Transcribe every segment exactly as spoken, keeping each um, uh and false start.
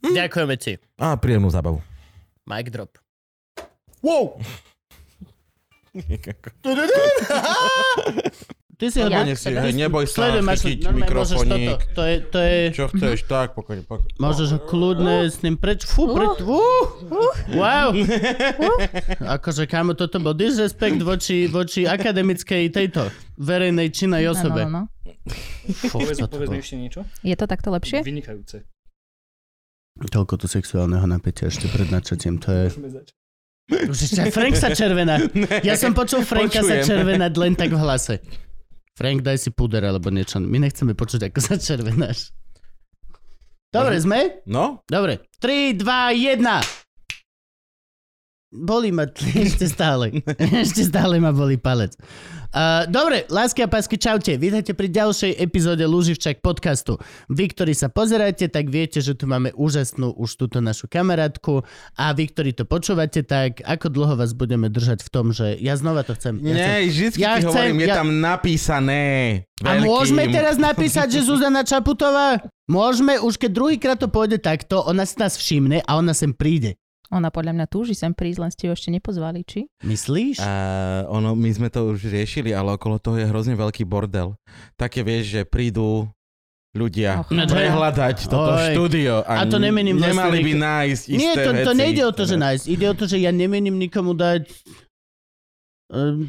Hm? Ďakujeme ti. A príjemnú zábavu. Mic drop. Wow! Ty si ho donesíš. Neboj sa, chytiť mikrofoník. To je, to je... Čo chceš, tak pokojne. Poko- Môžeš ho kľudne uh. s ním preč. Fú, uh. preč. Uh. Uh. Wow. Uh. Akože, kámo, toto bol disrespekt voči, voči akademickej tejto verejnej činej osobe. Ano, ano. Povedz mi ešte niečo. Je to takto lepšie? Vynikajúce. Toľko tu sexuálneho napätia ešte pred načatím, to je... Frank sa červená. Ja som počul Franka sa červenať len tak v hlase. Frank, daj si púder alebo niečo. My nechceme počuť, ako sa červenáš. Dobre, sme? No. Dobre. tri, dva, jeden... Bolí ma, ešte stále. Ešte stále ma bolí palec. Uh, dobre, lásky a pásky, čaute. Vítajte pri ďalšej epizóde Luživčák podcastu. Vy, ktorí sa pozeráte, tak viete, že tu máme úžasnú už túto našu kamarátku. A vy, ktorí to počúvate, tak ako dlho vás budeme držať v tom, že ja znova to chcem. Ja Nie, chcem, vždycky ja ti chcem, hovorím, ja... je tam napísané. A veľkým. Môžeme teraz napísať, že Zuzana Čaputová? Môžeme, už keď druhýkrát to pôjde takto, ona si nás všimne a ona sem príde. Ona podľa mňa túži sem prísť, len ste ju ešte nepozvali, či? Myslíš? Uh, ono, my sme to už riešili, ale okolo toho je hrozne veľký bordel. Také vieš, že prídu ľudia oh, prehľadať oh, toto oh, štúdio a, a to nemali vlastne by nik- nájsť isté Nie, to, to nejde o to, že nájsť. Ide o to, že ja nemením nikomu dať...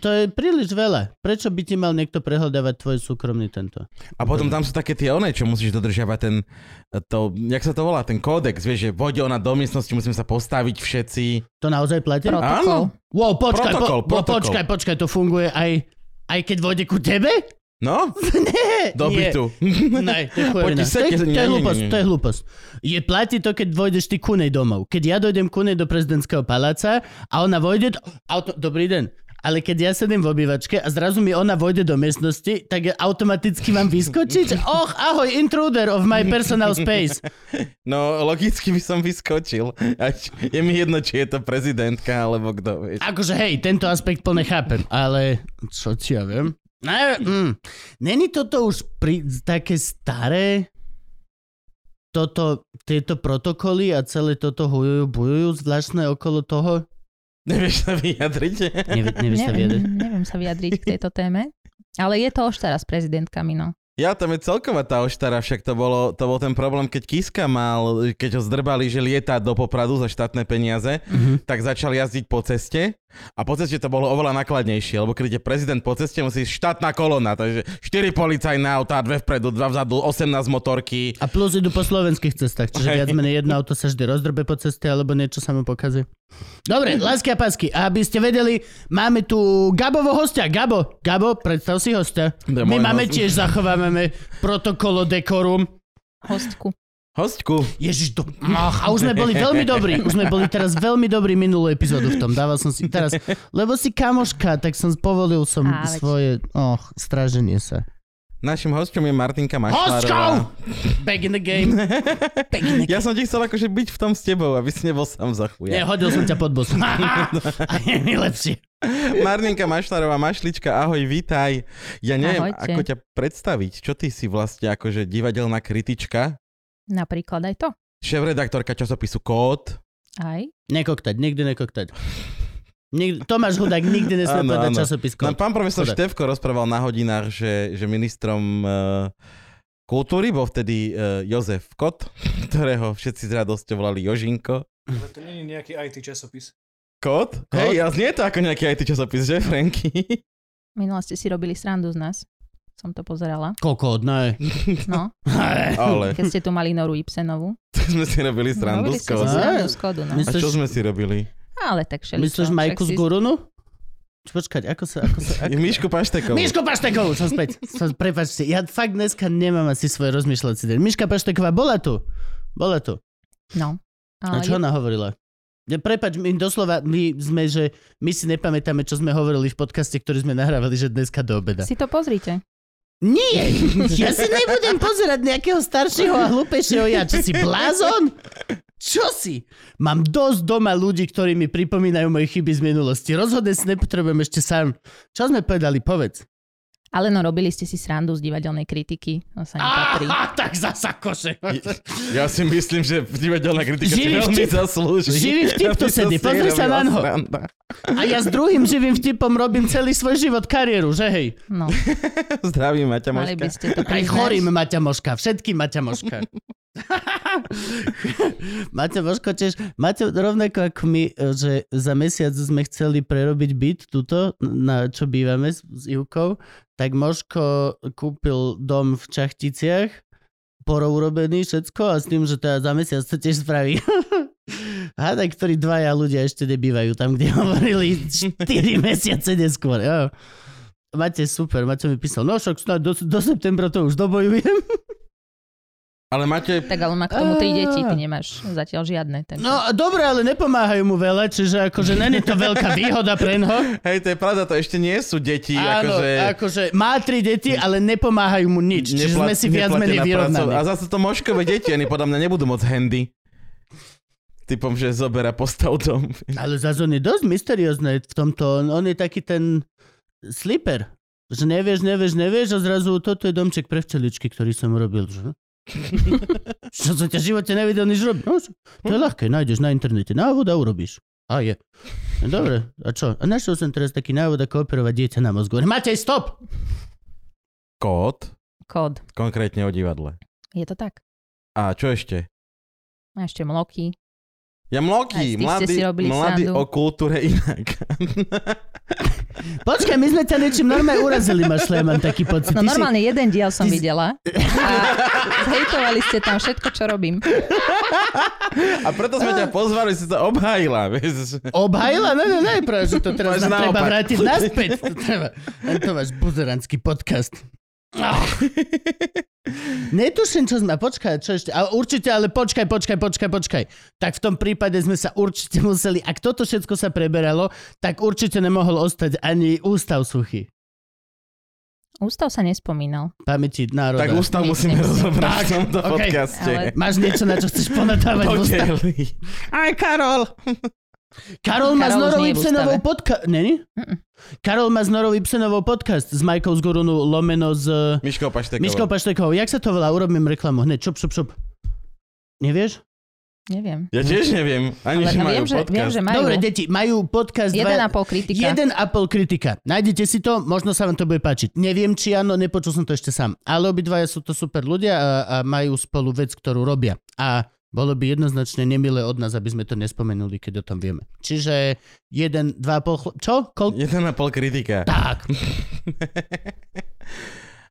To je príliš veľa. Prečo by ti mal niekto prehľadávať tvoj súkromný tento? A potom tam sú také tie oné, čo musíš dodržiavať ten, to, jak sa to volá, ten kódex, vieš, že vode ona do miestnosti, musíme sa postaviť všetci. To naozaj platí? Protokol. Áno. Wow, počkaj, protokol, po, protokol. počkaj, počkaj, to funguje aj, aj keď vode ku tebe? No? Nie. Do bytu. Ne, to je chujovina. To je hlúposť. Je platí to, keď vojdeš ty ku nej domov. Keď ja dojdem ku nej do prezidentského paláca a ona vojde... Auto, dobrý den. Ale keď ja sedím v obývačke a zrazu mi ona vojde do miestnosti, tak automaticky mám vyskočiť? Och, ahoj, intruder of my personal space. No, logicky by som vyskočil. Až je mi jedno, či je to prezidentka, alebo kto, vieš. Akože hej, tento aspekt plne chápem, ale čo ti ja viem? Mm. Není toto už pri... také staré? Toto, tieto protokoly a celé toto hujujú, bujujú zvláštne okolo toho? Nevieš sa vyjadriť? Nevi, nevieš sa vyjadriť? Neviem, neviem sa vyjadriť k tejto téme, ale je to oštara s prezidentkami, no. Ja, tam je celková tá oštara, však to, bolo, to bol ten problém, keď Kiska mal, keď ho zdrbali, že lietá do Popradu za štátne peniaze, mm-hmm. tak začal jazdiť po ceste a po ceste to bolo oveľa nakladnejšie, lebo keď je prezident po ceste, musí štátna kolona, takže štyri policajné autá, dve vpredu, dva vzadu, osemnásť motorky. A plus idú po slovenských cestách, čiže viac menej jedno auto sa vždy rozdrbe po ceste, alebo niečo sa mu pokazí. Dobre, lásky a pásky, aby ste vedeli, máme tu Gabovo hostia. Gabo, Gabo, predstav si hostia. My máme host. Tiež zachovávame protokolo dekorum. Hostku. Hostku. Ježiš, do... Ach, a už sme boli veľmi dobrí. Už sme boli teraz veľmi dobrí minulú epizódu v tom. Dával som si teraz, lebo si kamoška, tak som povolil som Áleč. svoje och, stráženie sa. Našim hosťom je Martinka Mašlárová. Back in the game. Back in the game. Ja som ti chcel akože byť v tom s tebou, aby si nebol sám za chuja. Nie, hodil som ťa pod bos. A je mi lepšie. Martinka Mašlárová, Mašlička, ahoj, vítaj. Ja neviem, Ahojte. ako ťa predstaviť. Čo ty si vlastne akože divadelná kritička? Napríklad aj to. Šéfredaktorka časopisu Kód. Aj. Nekoktať, nikdy nekoktať. Nikdy, Tomáš Hudák nikdy nesmie povedať časopis Kód. No, pán profesor Štefko rozprával na hodinách, že, že ministrom uh, kultúry bol vtedy uh, Jozef Kód, ktorého všetci s radosťou volali Jožinko. Ale to nie je nejaký í té časopis. Kód? Hej, ale nie je to ako nejaký í té časopis, že, Franky? Minule ste si robili srandu z nás. Som to pozerala. Koľko od nej? No. Ale. Keď ste tu mali Noru Ibsenovú. To sme si robili srandu z Kódu. Robili Kódu, no. A čo sme si robili? Ale tak šeličo. Myslíš Majku z Gurunu? Počkať, ako sa... Ako sa ako... Mišku Paštekovú. Mišku Paštekovú, som späť. Prepáčte, ja fakt dneska nemám asi svoj rozmýšľací deň. Miška Pašteková bola tu. Bola tu. No. A čo je... ona hovorila? Ja, prepáč, my doslova, my sme, že my si nepamätáme, čo sme hovorili v podcaste, ktorý sme nahrávali, že dneska do obeda. Si to pozrite. Nie, ja si nebudem pozerať nejakého staršieho a hlúpejšieho ja. Čo si blázon? Čo si? Mám dosť doma ľudí, ktorí mi pripomínajú moje chyby z minulosti. Rozhodne si nepotrebujem ešte sám. Čo sme povedali? Povedz. Ale no, robili ste si srandu z divadelnej kritiky. To sa nepatrí. Aha, tak zasa kože. Ja, ja si myslím, že divadelná kritika si veľmi zaslúži. Živý vtip to sedí. Pozri sa na ňo. A ja s druhým živým vtipom robím celý svoj život kariéru, že hej? No. Zdravím, Maťa Moška. Mali by ste to priznať. Aj chorím, Maťa Moška. Všetky Maťa Moška. Maťa Moško, čiže Maťa, rovnako ako my, že za mesiac sme chceli prerobiť byt tuto, na čo bývame s, s Ivkou, tak Moško kúpil dom v Čachticiach, porourobený všetko a s tým, že teda za mesiac sa tiež spraví. Hádaj, ktorí dvaja ľudia ešte nebývajú tam, kde hovorili štyri mesiace neskôr. Jo. Maťa, super, Maťa mi písal, no však snáď do, do septembra to už dobojujem. Ale máte... Tak ale má k tomu tri deti, ty nemáš zatiaľ žiadne. Takže... No dobre, ale nepomáhajú mu veľa, čiže akože není to veľká výhoda pre neho. Hej, to je pravda, to ešte nie sú deti. Áno, akože, akože má tri deti, ale nepomáhajú mu nič, neplat, čiže sme si viac menej vyrovnaní. A zase to Moškové deti, oni podľa mňa nebudú moc handy. Typom, že zoberá postav dom. Ale zase on je dosť mysteriózny v tomto, on je taký ten sleeper, že nevieš, nevieš, nevieš a zrazu toto je domček pre včeličky, ktorý som urobil, že? Čo som ťa v živote nevidel nič robiť. No, to je ľahké, nájdeš na internete návod a urobíš. A je. Dobre, a čo? A našiel som teraz taký návod, ako operovať dieťa na mozgu. Matej, stop! Kód? Kód. Konkrétne o divadle. Je to tak. A čo ešte? A ešte mloky. Ja mloky, mladý, mladý o kultúre inak. Počkaj, my sme ťa niečím normálne urazili, mašle, ja mám taký pocit. No normálne si... jeden diel som Ty videla a zhejtovali ste tam všetko, čo robím. A preto sme ťa pozvali, si to obhájila. Vieš? Obhájila? No, no, no, práve, že to teraz nám treba vrátiť naspäť. To treba. To váš buzeranský podcast. Oh. Netuším, čo sme... Počkaj, čo ešte... A určite, ale počkaj, počkaj, počkaj, počkaj. Tak v tom prípade sme sa určite museli... Ak toto všetko sa preberalo, tak určite nemohol ostať ani ústav suchý. Ústav sa nespomínal. Pamäti národa. Tak ústav musíme rozobrať v tomto okay. podcaste. Ale... Máš niečo, na čo chceš ponadávať ústav? Aj Karol! Karol má Norou Ibsenovou podcast... Neni? Mm-mm. Karol má s Norou Ibsenovou podcast s Majkou z Gorunu lomeno z... Miškou Paštekovou. Miškou Paštekovou. Jak sa to volá? Urobím reklamu. Hneď, šup, šup, šup. Nevieš? Neviem. Ja tiež neviem. Ani, že majú viem, podcast. Že, viem, že majú. Dobre, deti, majú podcast... Jeden a pol kritika. Jeden a pol kritika. Nájdete si to, možno sa vám to bude páčiť. Neviem, či áno, nepočul som to ešte sám. Ale obidvaja sú to super ľudia a, a majú spolu vec, ktorú robia. A... Bolo by jednoznačne nemilé od nás, aby sme to nespomenuli, keď o tom vieme. Čiže jeden, dva, pol... Chl- čo? Kol- jeden a pol kritika. Tak.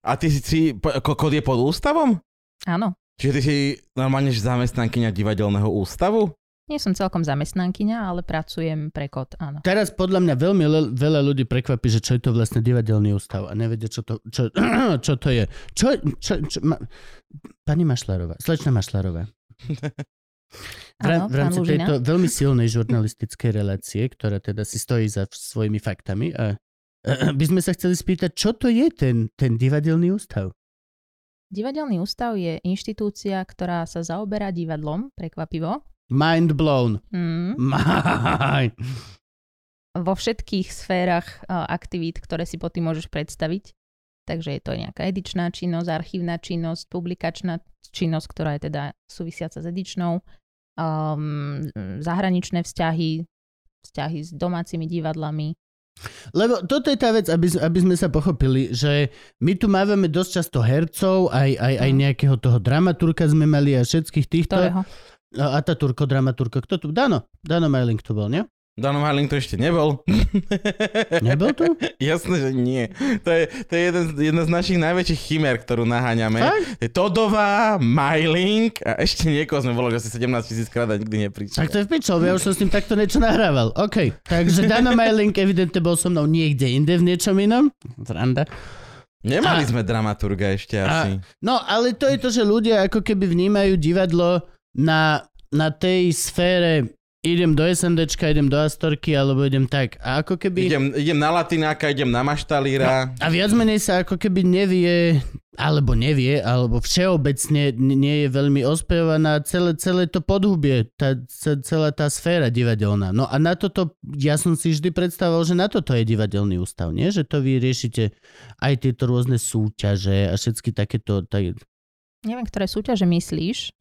A ty si... Kod je pod ústavom? Áno. Čiže ty si normálne zamestnankyňa divadelného ústavu? Nie som celkom zamestnankyňa, ale pracujem pre Kod, áno. Teraz podľa mňa veľmi le- veľa ľudí prekvapí, že čo je to vlastne divadelný ústav a nevedia, čo to, čo, čo to je. Čo... čo, čo ma... Pani Mašlarová, slečna Mašlarová. Áno, v rámci tejto veľmi silnej žurnalistickej relácie, ktorá teda si stojí za svojimi faktami a, a by sme sa chceli spýtať, čo to je ten, ten divadelný ústav? Divadelný ústav je inštitúcia, ktorá sa zaoberá divadlom, prekvapivo. Mind blown. Mm. Mind. Vo všetkých sférach aktivít, ktoré si po tým môžeš predstaviť. Takže je to nejaká edičná činnosť, archívna činnosť, publikačná činnosť, ktorá je teda súvisiaca s edičnou, um, zahraničné vzťahy, vzťahy s domácimi divadlami. Lebo toto je tá vec, aby, aby sme sa pochopili, že my tu máme dosť často hercov, aj, aj, aj nejakého toho dramaturka sme mali a všetkých týchto. Ktorého? Ataturko, dramaturko, kto tu? Dano, Dano Majling tu bol, nie? Dano Harling to ešte nebol. Nebol tu? Jasné, že nie. To je, to je jeden, jedna z našich najväčších chimér, ktorú naháňame. Aj? Je Todová, Myling a ešte niekoho sme volali asi sedemnásť tisíc krát a nikdy neprišiel. Tak to je v pičov, ja už som s ním takto niečo nahrával. OK, takže Dano Myling evidentne bol so mnou niekde inde v niečom inom. Zranda. Nemali a... sme dramaturga ešte a... asi. No, ale to je to, že ľudia ako keby vnímajú divadlo na... na tej sfére idem do SNDčka, idem do Astorky, alebo idem tak. A ako keby... Idem, idem na Latináka, idem na Maštalíra. No, a viac menej sa ako keby nevie, alebo nevie, alebo všeobecne nie je veľmi ospievaná celé, celé to podhubie, tá, celá tá sféra divadelná. No a na toto, ja som si vždy predstavoval, že na toto je divadelný ústav, nie? Že to vy riešite aj tieto rôzne súťaže a všetky takéto... Taj... Neviem, ktoré súťaže myslíš?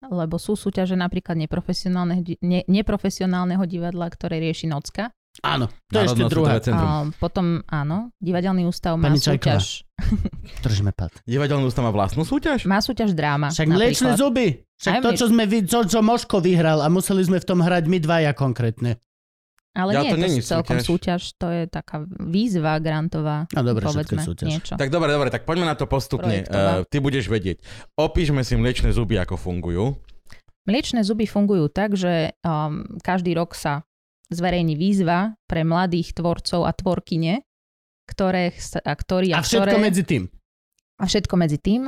Lebo sú súťaže napríklad neprofesionálne, ne, neprofesionálneho divadla, ktoré rieši Nocka. Áno, to je ešte druhá. A potom áno, divadelný ústav má Pani súťaž. Držíme pad. Divadelný ústav má vlastnú súťaž? Má súťaž dráma. Však mliečne zuby. Však to, čo, sme, čo, čo Moško vyhral a museli sme v tom hrať my dvaja konkrétne. Ale ja, nie, to, to nie je celkom súťaž. súťaž, to je taká výzva grantová. No dobre, všetko súťaž. Niečo. Tak dobre, dobre, tak poďme na to postupne. Uh, ty budeš vedieť. Opíšme si mliečne zuby, ako fungujú. Mliečne zuby fungujú tak, že um, každý rok sa zverejní výzva pre mladých tvorcov a tvorkyne, ktoré, a ktorí... A, a všetko ktoré, medzi tým. A všetko medzi tým.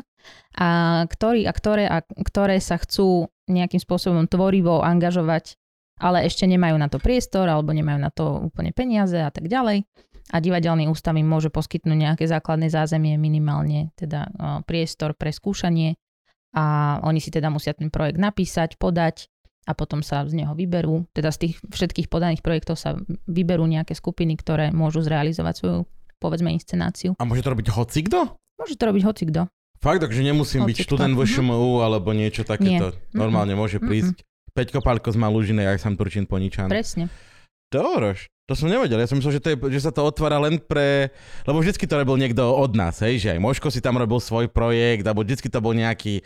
A, ktorí, a, ktoré, a ktoré sa chcú nejakým spôsobom tvorivo angažovať, ale ešte nemajú na to priestor alebo nemajú na to úplne peniaze a tak ďalej. A divadelný ústav im môže poskytnúť nejaké základné zázemie, minimálne teda priestor pre skúšanie a oni si teda musia ten projekt napísať, podať a potom sa z neho vyberú. Teda z tých všetkých podaných projektov sa vyberú nejaké skupiny, ktoré môžu zrealizovať svoju, povedzme, inscenáciu. A môže to robiť hocikdo? Môže to robiť hocikdo. Fakt, takže nemusím hocikdo. byť študent vo ŠMU alebo niečo takéto. Nie. Normálne mm-hmm. môže prísť. Mm-hmm. Peťko Pálko z Malúžine, aj sám Turčín Poničan. Presne. Torož, to som nevedel. Ja som myslel, že, to je, že sa to otvára len pre... Lebo vždycky to robil niekto od nás, hej, že aj Moško si tam robil svoj projekt, alebo vždycky to bol nejaký...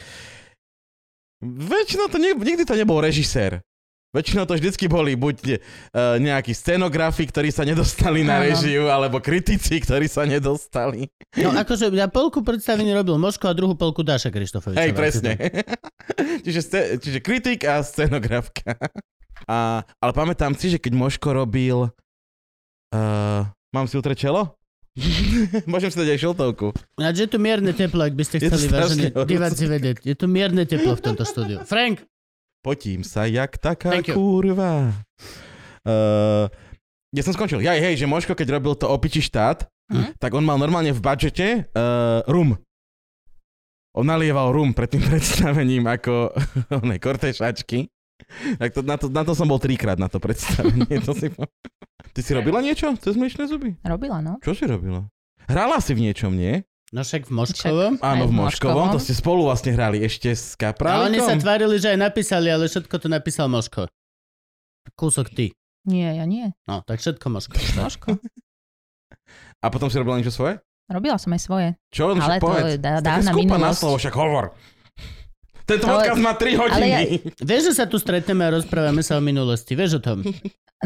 Väčšinou to ne... nikdy to nebol režisér. Väčšinou to vždycky boli buď nejakí scenografi, ktorí sa nedostali na režiu, alebo kritici, ktorí sa nedostali. No akože ja polku predstavení robil Moško a druhú polku Dáša Krištofovičová. Hej, presne. čiže, čiže kritik a scenografka. A, ale pamätám si, že keď Moško robil... Uh, mám si utrčelo? Môžem si dať aj šiltovku. A že je tu mierne teplo, ak by ste chceli, vážení diváci, vedieť. Je tu mierne teplo v tomto štúdiu. Frank! Potím sa, jak taká kurva. Uh, ja som skončil. Ja, hej, že Moško, keď robil to Opičí štát, mm. tak on mal normálne v budžete uh, rum. On nalieval rum pred tým predstavením ako onej kortešačky. Tak to, na, to, na to som bol trikrát na to predstavenie. To si... Ty si robila niečo cez mliečne zuby? Robila, no. Čo si robila? Hrala si v niečom, nie? No však v Moškovom. Však Áno, v Moškovom. To ste spolu vlastne hrali ešte s Kaprálikom. No oni sa tvárili, že aj napísali, ale všetko to napísal Moško. Kúsok ty. Nie, ja nie. No, tak všetko Moško. Moško. A potom si robila niečo svoje? Robila som aj svoje. Čo? Ale to je dávna minulosť. Na slovo, však hovor. Tento odkaz má tri hodiny. Ja... Vieš, že sa tu stretneme a rozprávame sa o minulosti. Vieš o tom?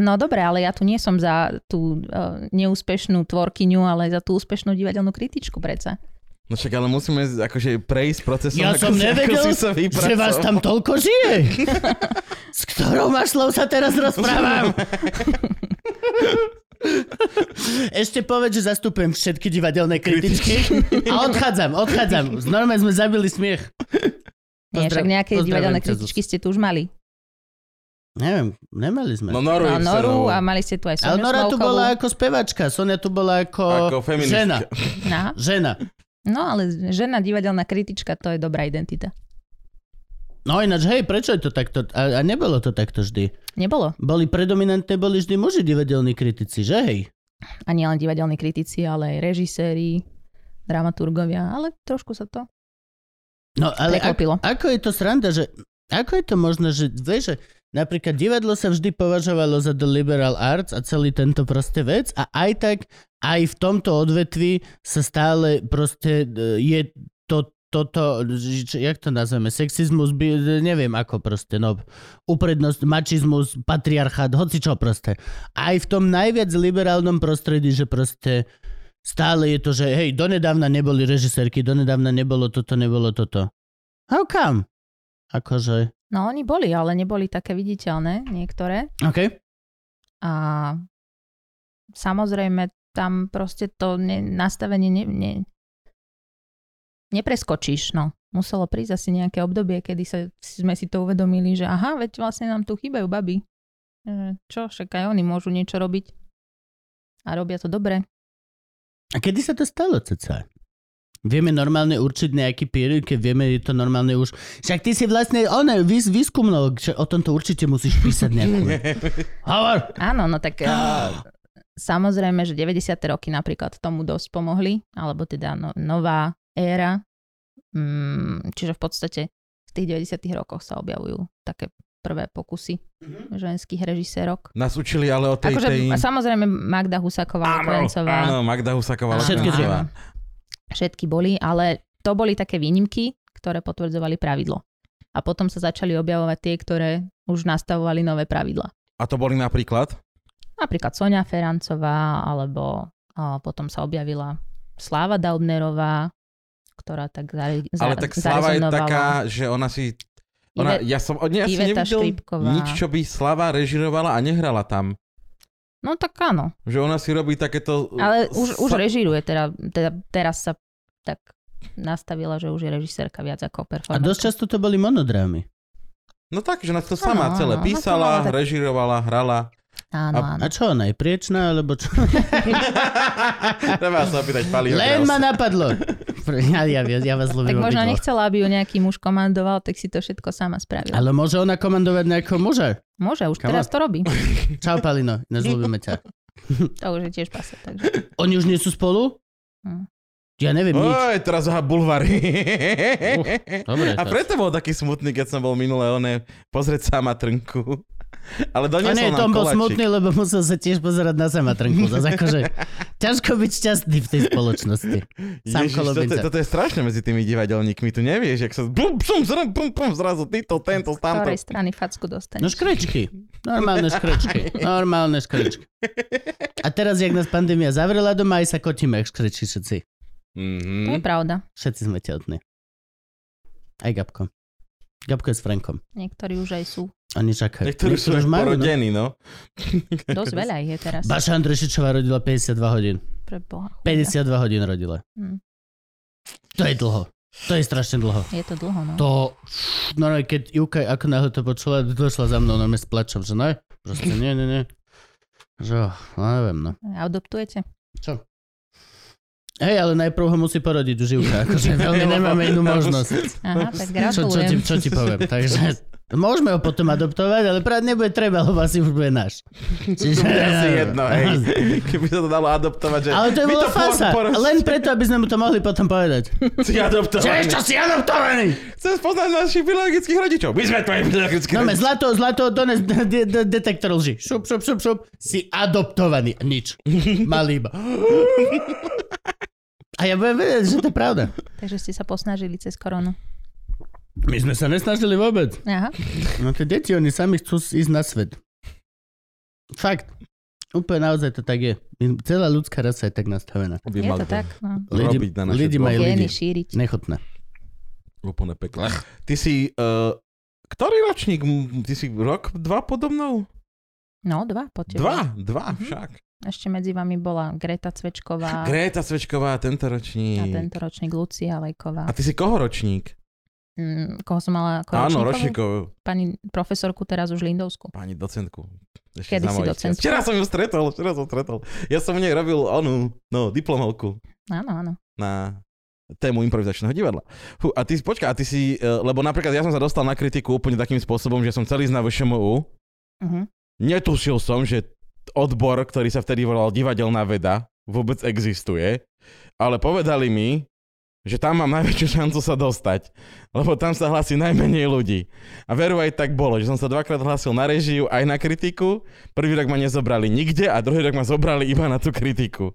No dobre, ale ja tu nie som za tú uh, neúspešnú tvorkyňu, ale za tú úspešnú divadelnú kritičku predsa. No však, ale musíme akože prejsť procesom. Ja som si, nevedel, sa že vás tam toľko žije. S ktorou mašľou sa teraz rozprávam. Ešte povedz, že zastupujem všetky divadelné kritičky a odchádzam, odchádzam. Normálne sme zabili smiech. Nie, však nejaké divadelné kritičky ste tu už mali. Neviem, nemali sme. No Noru, no, Noru a mali ste tu aj Soniu Slavkovú. Ale Nora tu bola ako spevačka, Sonia tu bola ako, ako žena. Aha. Žena. No ale žena divadelná kritička, to je dobrá identita. No ináč, hej, prečo je to takto? A, a nebolo to takto vždy. Nebolo. Boli predominantné, boli vždy muži divadelní kritici, že hej? A nie len divadelní kritici, ale aj režiséri, dramaturgovia, ale trošku sa to... No ale ako, ako je to sranda, že ako je to možné, že vieš, že napríklad divadlo sa vždy považovalo za the liberal arts a celý tento proste vec a aj tak aj v tomto odvetví sa stále proste je to toto, jak to nazveme, sexizmus, neviem ako proste, no, uprednosť, mačizmus, patriarchát, hocičo proste. Aj v tom najviac liberálnom prostredí, že proste stále je to, že hej, donedávna neboli režisérky, donedávna nebolo toto, nebolo toto. How come? Akože... No oni boli, ale neboli také viditeľné niektoré. OK. A samozrejme tam proste to ne, nastavenie ne, ne, nepreskočíš, no. muselo prísť asi nejaké obdobie, kedy sa, sme si to uvedomili, že aha, veď vlastne nám tu chýbajú baby. Čo, však aj oni môžu niečo robiť. A robia to dobre. A kedy sa to stalo, cca? Vieme normálne určiť nejaký period, keď vieme, je to normálne už... Však ty si vlastne, ono, vys, výskumnok, o tomto určite musíš písať nejakú. Hovor! Áno, no tak... Ah. Samozrejme, že deväťdesiate roky napríklad tomu dosť pomohli, alebo teda no, nová éra. Mm, čiže v podstate v tých deväťdesiatych rokoch sa objavujú také prvé pokusy mm-hmm. ženských režisérok. Nás učili ale o tej... Akože, tej... Samozrejme Magda Husáková, Lekovencová. Áno, Magda Husáková, Lekovencová. Všetky boli, ale to boli také výnimky, ktoré potvrdzovali pravidlo. A potom sa začali objavovať tie, ktoré už nastavovali nové pravidla. A to boli napríklad? Napríklad Soňa Ferancová, alebo a potom sa objavila Sláva Daubnerová, ktorá tak zarezonovala. Zare, ale tak Sláva je taká, že ona si... Ona, Ive, ja som od nej asi nevidel nič, čo by Sláva režirovala a nehrala tam. No tak áno. Že ona si robí takéto... Ale už, už režiruje, teda, teda teraz sa tak nastavila, že už je režisérka viac ako performerka. A dosť často to boli monodrámy. No tak, že ona to sama ano, celé ano, písala, tak... režirovala, hrala. Áno, a, áno. A čo ona, je priečná, alebo čo? Treba sa opýtať Paliho. Len ma napadlo. Ja, ja, ja vás ľúbim. Tak možno nechcela, aby ju nejaký muž komandoval, tak si to všetko sama spravila. Ale môže ona komandovať nejakého muža? Môže, už Kamal. Teraz to robí. Čau, Palino, nás ľúbime ťa. To už je tiež pasa. Takže... Oni už nie sú spolu? Hm. Ja neviem nič. Oj, teraz aha, bulvary. Uh, dobre, a preto bol taký smutný, keď som bol minulé oné pozrieť sa Matrnku. Ale doniesol nám koláčik. Tom bol smutný, lebo musel sa tiež pozerať na Samatrnku. Zase akože ťažko byť šťastný v tej spoločnosti. Sám Ježiš, Kolobinca. Toto, toto je strašné medzi tými divadelníkmi. Tu nevieš, jak sa bum, bum, bum, bum, zrazu týto, tento, tamto. Z ktorej strany facku dostaneš? No škrečky. Normálne škrečky. Normálne škrečky. A teraz, jak nás pandémia zavrela doma, aj sa kotíme, jak škrečky všetci. Mm-hmm. To je pravda. Všetci sme tehotní. Aj Gabko. Gabko je s Frankom. Niektorí už aj sú. Oni čakajú. Niektorí sú už porodení, no. no. Dosť veľa ich je teraz. Baša Andrešičová rodila päťdesiatdva hodín. Pre Boha. päťdesiatdva hodín rodila. Hmm. To je dlho. To je strašne dlho. Je to dlho, no. To, no, keď Júka ako náhle to počula, došla za mnou, no mi s plačom, že no, proste nie, nie, nie. Že, no neviem, no. Adoptujete? Čo? Hej, ale najprv ho musí porodiť už Živka, akože veľmi nemáme inú možnosť. Aha, tak gratulujem. Čo, čo, čo, ti, čo ti poviem, takže môžeme ho potom adoptovať, ale práve nebude treba, lebo asi už bude náš. Čiže... To bude asi jedno, hej, keby sa to dalo adoptovať, že... Ale to je bolo fasa, por- por- len preto, aby sme mu to mohli potom povedať. Si adoptovaný. Čo ešte si adoptovaný? Chcem spoznať našich biologických rodičov. My sme tvoji biologických rodičov. No me, zlato, zlato, dones de- de- detektor lži. Šup, šup, šup, šup. Si adoptovaný. Nič. Malý iba. A ja budem vedieť, že to je pravda. Takže ste sa posnažili cez koronu. My sme sa nesnažili vôbec. Aha. No tie deti, oni sami chcú ísť na svet. Fakt. Úplne naozaj to tak je. Celá ľudská rasa je tak nastavená. Je to tak, no. Lidi, na lidi majú lidi. Šíriť. Nechutné. Úplne peklo. Ty si, uh, ktorý ročník? Ty si rok, dva podo mnou? No, dva po tebe. Dva, dva mhm. však. Ešte medzi vami bola Greta Cvečková. Greta Cvečková, tento ročník. A tento ročník Lucia Lejková. A ty si koho ročník? Mm, koho som mala ako ročníkovú? Áno, ročníkovú. Pani profesorku, teraz už Lindovskú. Pani docentku. Ešte Kedy si docentku? Včera som ju stretol, včera som stretol. Ja som v nej robil onu, no, diplomovku. Áno, áno. Na tému improvizačného divadla. Hú, a ty, počkaj, a ty si, lebo napríklad ja som sa dostal na kritiku úplne takým spôsobom, že som celý z na V Š M U. Uh-huh. Netušil som, že odbor, ktorý sa vtedy volal divadelná veda, vôbec existuje, ale povedali mi, že tam mám najväčšiu šancu sa dostať, lebo tam sa hlási najmenej ľudí. A veru aj tak bolo, že som sa dvakrát hlásil na režiu aj na kritiku, prvý rok ma nezobrali nikde a druhý rok ma zobrali iba na tú kritiku.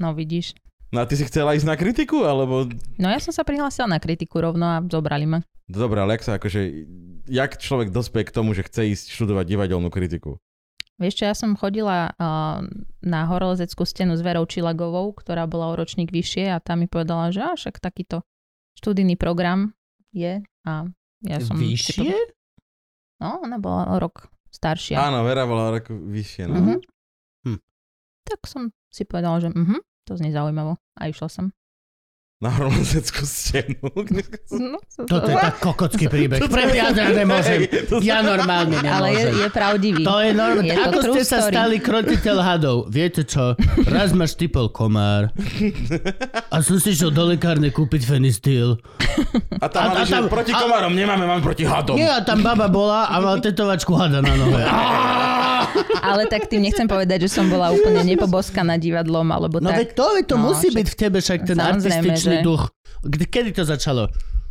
No vidíš. No a ty si chcela ísť na kritiku, alebo... No ja som sa prihlásila na kritiku rovno a zobrali ma. Dobre, ale jak sa akože, jak človek dospie k tomu, že chce ísť študovať divadelnú kritiku? Vieš čo, ja som chodila uh, na horolezeckú stenu s Verou Čilagovou, ktorá bola o ročník vyššie a tá mi povedala, že však takýto študijný program je a ja som... Vyššie? Typu... No, ona bola o rok staršia. Áno, Vera bola o rok vyššie, no. Uh-huh. Hm. Tak som si povedala, že uh-huh, to znie zaujímavo a išla som. na hromazeckú stenu. No, to, to, to je tak kokocký príbeh. Preto ja nemôžem. Ja normálne nemôžem. Ale je, je pravdivý. To je normálne. Je Ako ste sa story. Stali krotiteľ hadov? Viete čo? Raz ma štypol komár a som si šiel do lekárne kúpiť fenistýl. A tam mali, že proti komárom nemáme, máme proti hadom. Nie, a tam baba bola a mal tetovačku hada na nohe. Ale tak tým nechcem povedať, že som bola úplne nepoboskaná divadlom, alebo no, tak. No veď to, to no, musí byť v tebe však ten artističný že... duch. Kedy to začalo?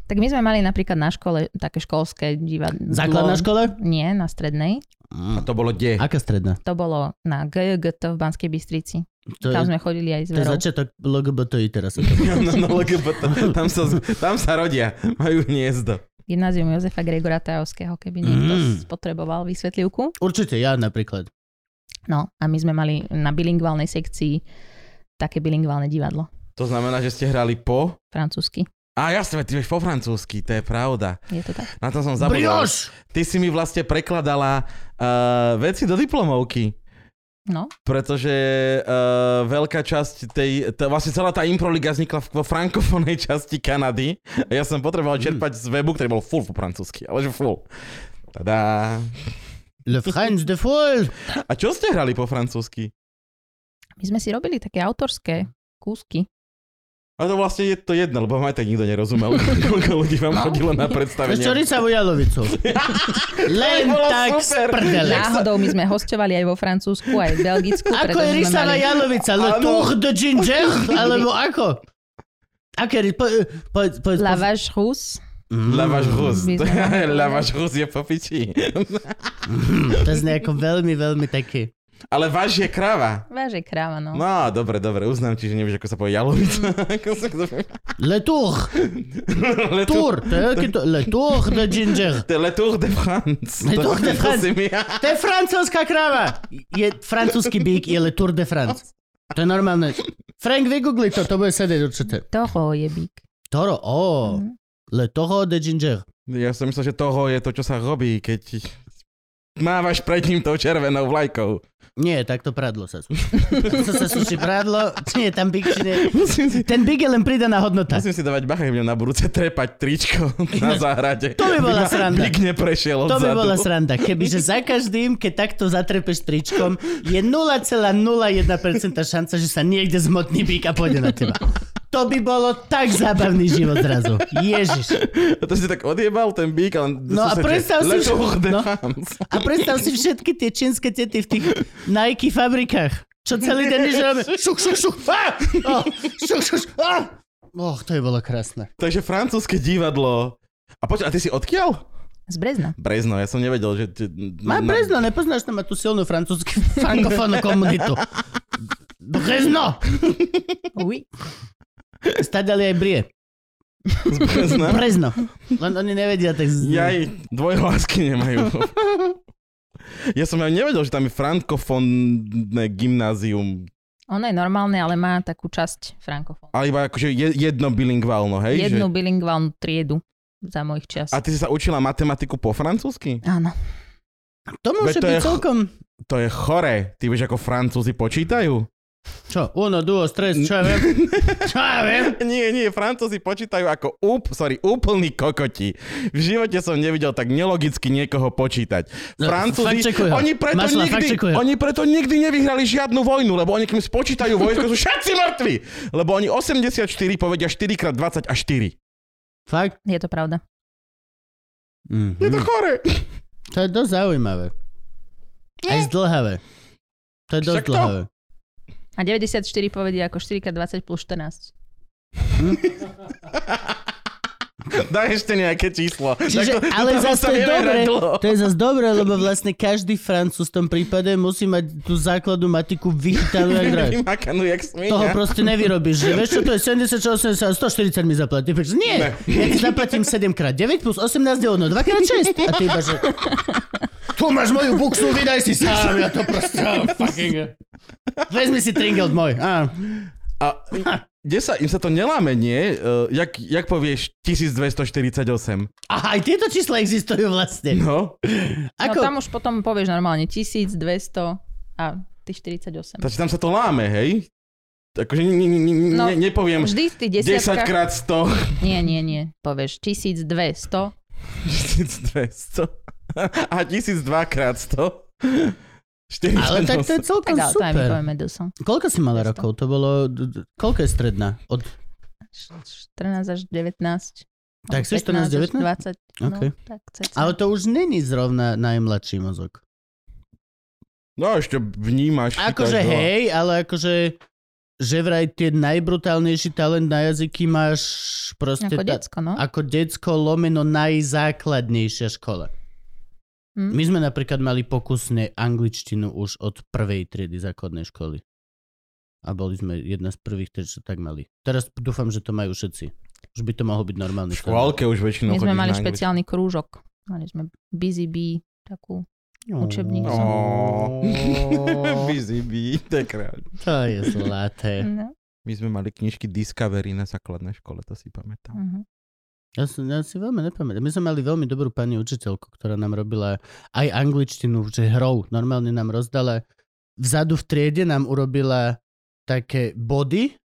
Tak my sme mali napríklad na škole také školské divadlo. Základná škola? Nie, na strednej. A to bolo kde? Aká stredná? To bolo na gé gé té v Banskej Bystrici. To tam je, sme chodili aj s Verou. To je začiatok LGBTI teraz. no, no, LGBTI. Tam, sa, tam sa rodia, majú hniezdo. Gymnázium Jozefa Gregora Tajovského, keby niekto mm. spotreboval vysvetlivku. Určite, ja napríklad. No a my sme mali na bilingválnej sekcii také bilingválne divadlo. To znamená, že ste hrali po? Francúzsky. Á, jasne, ty vieš po francúzsky, to je pravda. Je to tak. Na to som zabudol. Ty si mi vlastne prekladala uh, veci do diplomovky. No. Pretože uh, veľká časť tej, t- vlastne celá tá improliga vznikla vo frankofónnej časti Kanady. Ja som potreboval čerpať z webu, ktorý bol full po francúzsky, ale že full. Tadá. Le French de full. A čo ste hrali po francúzsky? My sme si robili také autorské kúsky. A to vlastne je to jedno, lebo ma aj tak nikto nerozumel, koľko ľudí vám chodilo na predstavenie. Čo sa vo Jalovicu? Len tak z prdele. Náhodou my sme hosťovali aj vo Francúzsku, aj v Belgicku. Ako je Rysava mali... Jalovica? Le ano. Tour de Ginger? Alebo ako? Aké? Po, po, po, Lavage Rousse. Mm. Lavage Rousse. Lavage Rousse je po piči. To je nejako veľmi, veľmi taký. Ale váš je kráva. Váš je kráva, no. No, dobre, dobre, uznám ti, že nevieš, ako sa povie jalovica. Le tour. Le tour. Le tour de ginger. Le tour de France. Le tour de France. To je francúzska kráva. Je francúzsky bík, je le tour de France. To je normálne. Frank, vygoogli to, to bude sedieť určite. Toho je bík. Toro, ó. Le toho de ginger. Ja som myslel, že toho je to, čo sa robí, keď mávaš pred ním tou červenou vlajkou. Nie, takto prádlo sa suši. To sa suši prádlo, nie, tam big, nie. Si... Ten big je len pridaná hodnota. Musím si dávať bacha, mňa na budúce trepať tričko na záhrade. To by bola sranda. Big neprešiel odzadu. To by bola sranda, kebyže za každým, keď takto zatrepeš tričkom, je nula celá nula jedna percent šanca, že sa niekde zmotní big a pôjde na teba. To by bolo tak zábavný život zrazu. Ježiš. A to si tak odjebal ten bík, ale... No a predstav, si, no a predstav si všetky tie čínske tety v tých Nike fabrikách. Čo celý deň nič robí. Šuk, šuk, šuk. Ah! Oh, šuk, šuk, šuk. Ah! Oh, to je bolo krásne. Takže francúzske divadlo. A počkaj, a ty si odkiaľ? Z Brezna. Brezno, ja som nevedel, že... Má Brezno, nepoznáš, tam má tú silnú francúzsku frankofónnu komunitu. Brezno! Oui. Stadali aj Brie. Z Brezna? Brezno. Len oni nevedia tak... Z... Jaj, dvojhlásky nemajú. Ja som aj nevedel, že tam je frankofónne gymnázium. Ono je normálne, ale má takú časť frankofónne. Ale iba akože jedno bilingválno, hej? Jednu že... bilingválnu triedu za mojich čas. A ty si sa učila matematiku po francúzsky? Áno. To môže to byť je, celkom... To je chore. Ty vieš, ako Francúzi počítajú? Čo? Uno, duo, stres, čo ja viem? Čo ja viem? Nie, nie, Francúzi počítajú ako úp, sorry, úplný kokoti. V živote som nevidel tak nelogicky niekoho počítať. Francúzi, no, oni, preto Mašla, nikdy, oni preto nikdy nevyhrali žiadnu vojnu, lebo oni kým spočítajú vojsko, sú všetci mŕtvi. Lebo oni osemdesiatštyri povedia štyri krát dvadsať a štyri. Fakt? Je to pravda. Mm-hmm. Je to chore. To je dosť zaujímavé. Aj zdlhavé. To je dosť zdlhavé. A deväťdesiatštyri povedia ako štyri krát dvadsať plus štrnásť. Hm? Daj ešte nejaké číslo. Čiže, to, ale zase to je dobre, to je zase dobre, lebo vlastne každý Francúz v tom prípade musí mať tú základnú matiku vychytanú jak drahé. Vymakanú jak smiňa. Toho proste nevyrobíš. Že, vieš čo, to je sedemdesiat, osemdesiat, stoštyridsať mi zaplatí. Nie, ne. Ja ti zaplatím sedem krát deväť plus osemnásť je ono, dva krát šesť. A ty iba, že... Tu máš moju buksu, vydaj si sám, ja to proste... Fucking... Vezmi si tringelt môj. Á. A... Kde sa, im sa to neláme, nie? Uh, jak, jak povieš tisícdvestoštyridsaťosem? Aha, aj tieto čísla existujú vlastne. No. Ako? No tam už potom povieš normálne tisícdvesto a štyridsaťosem. Takže tam sa to láme, hej? akože ne, ne, ne, no, nepoviem desať krát sto. Nie, nie, nie. Povieš tisícdvesto. tisícdvesto. A tisícdva krát sto. Ale tak to je celkom tak, super. Koľko si mala dvesto rokov? To bolo... Koľko je stredná? Od... štrnásť až devätnásť. Tak si štrnásť devätnásť? dvadsať. Okay. No, tak ale to už není zrovna najmladší mozog. No ešte vnímaš. Akože hej, ale akože... Že vraj tie najbrutálnejší talent na jazyky máš proste... Ako decko, no? Ako decko lomeno najzákladnejšia škola. Hm? My sme napríklad mali pokusne angličtinu už od prvej triedy základnej školy. A boli sme jedna z prvých, ktorí sa tak mali. Teraz dúfam, že to majú všetci. Už by to mohlo byť normálne. V škôlke už väčšinou chodíš na angličtinu. My sme mali špeciálny krúžok. Mali sme Busy Bee, takú... učebnicu. Oh, oh. Busy Bee, to je kráľ. To je zlaté. No. My sme mali knižky Discovery na základnej škole, to si pamätám. Uh-huh. Ja, si, ja si veľmi nepamätám. My sme mali veľmi dobrú pani učiteľku, ktorá nám robila aj angličtinu, že hrou. Normálne nám rozdala. Vzadu v triede nám urobila také body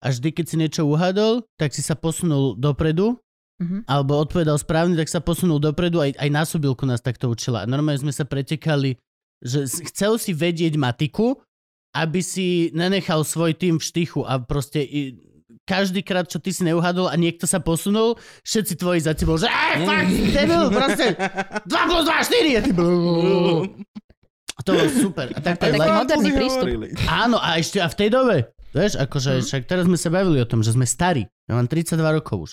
a vždy, keď si niečo uhadol, tak si sa posunul dopredu. Mm-hmm. Alebo odpovedal správne, tak sa posunul dopredu, aj, aj na súbilku nás takto učila. Normálne sme sa pretekali, že chcel si vedieť matiku, aby si nenechal svoj tým v štychu a proste každýkrát, čo ty si neuhadol a niekto sa posunul, všetci tvoji za tebou, že aj, fakt, debil, proste dva plus dva, štyri a ty bol... To bolo super. A tak to je moderný prístup. Áno, a ešte a v tej dobe, vieš, akože však teraz sme sa bavili o tom, že sme starí. Ja mám tridsaťdva rokov už.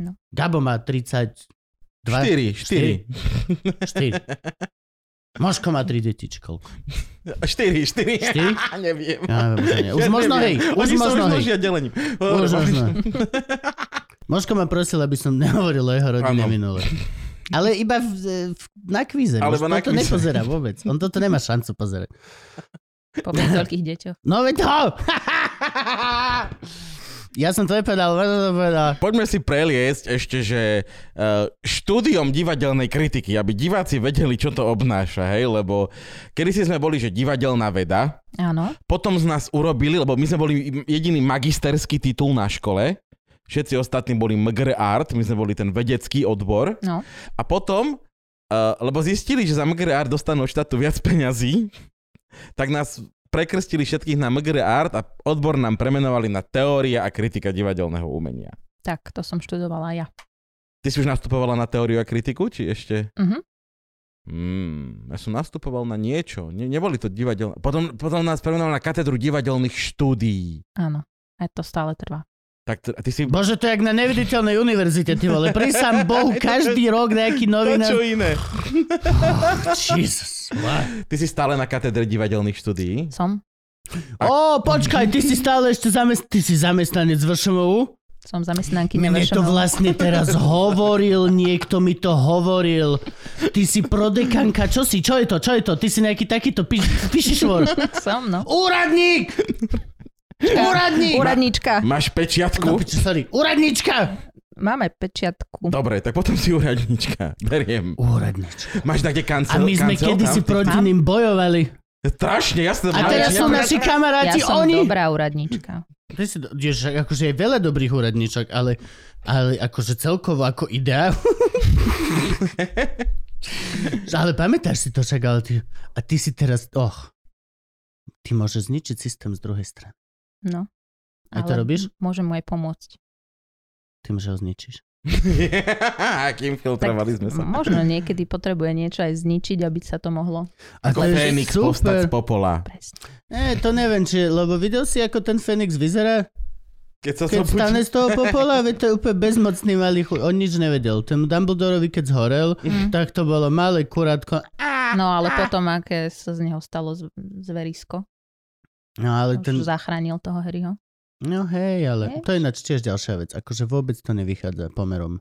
No. Gabo má tridsaťdva... štyri, štyri. štyri. štyri. Možko má tri detičko. štyri, štyri. štyri? Ja neviem. Ja, neviem. Už ja možno neviem. Hej. Už oni možno hej. Už možno. Možko ma prosil, aby som nehovoril o jeho rodine minule. Ale iba v, v, na kvíze. On to nepozerá vôbec. On toto nemá šancu pozerať. Po toľkých deťoch. No veď ho! Ja som to nepovedal, nepovedal. Poďme si preliesť ešte, že štúdiom divadelnej kritiky, aby diváci vedeli, čo to obnáša, hej, lebo kedysi sme boli, že divadelná veda. Áno. Potom z nás urobili, lebo my sme boli jediný magisterský titul na škole, všetci ostatní boli em gé er Art, my sme boli ten vedecký odbor. No. A potom, lebo zistili, že za em gé er Art dostanú štátu viac peňazí, tak nás... prekrstili všetkých na em gé er Art a odbor nám premenovali na teória a kritika divadelného umenia. Tak, to som študovala ja. Ty si už nastupovala na teóriu a kritiku, či ešte? Mhm. Mm, ja som nastupoval na niečo. Ne, neboli to divadelné. Potom, potom nás premenovali na katedru divadelných štúdií. Áno, aj to stále trvá. Tak t- ty si... Bože, to je jak na neviditeľnej univerzite, ty vole. Prísam Bohu, každý rok nejaký novinár... To čo iné. Oh, Jesus. Ty si stále na katedre divadelných štúdií? Som. Ó, oh, počkaj, ty si stále ešte zamest... Ty si zamestnanec VŠMU? Som zamestnanky VŠMU. Mne to vlastne teraz hovoril, niekto mi to hovoril. Ty si prodekanka, čo si? Čo je to? Čo je to? Ty si nejaký takýto píš... píšišvor. Som, no. Úradník! Úradník! Úradnička. Ma, máš pečiatku? No, sorry. Úradnička! Máme pečiatku. Dobre, tak potom si úradnička. Beriem. Úradnička. Máš také kancel? A my sme kancel, kedysi proti ním bojovali. Strašne, jasné. A teraz sú naši kamaráti, ja oni... Ja som dobrá úradnička. Ty si, jež, akože je veľa dobrých úradničok, ale, ale akože celkovo ako idea. Ale pamätáš si to, čak, ale ty... A ty si teraz... Och, ty môžeš zničiť systém z druhej strany. No. A to robíš? Môžem mu aj pomôcť. Tým, že ho zničíš. Akým filtrovali tak sme sa. Možno niekedy potrebuje niečo aj zničiť, aby sa to mohlo. Ako Fénix povstať z popola. Ne, to neviem, či, lebo videl si, ako ten Fénix vyzerá? Keď sa keď stane z toho popola, veď to je úplne bezmocný malý chuj. On nič nevedel. Ten Dumbledorovi, keď zhorel, mm. tak to bolo malé kurátko. No ale potom, aké sa z neho stalo zverisko. No, ale ten... zachránil toho Harryho. No hej, ale hej. To je ináč tiež ďalšia vec. Akože vôbec to nevychádza pomerom,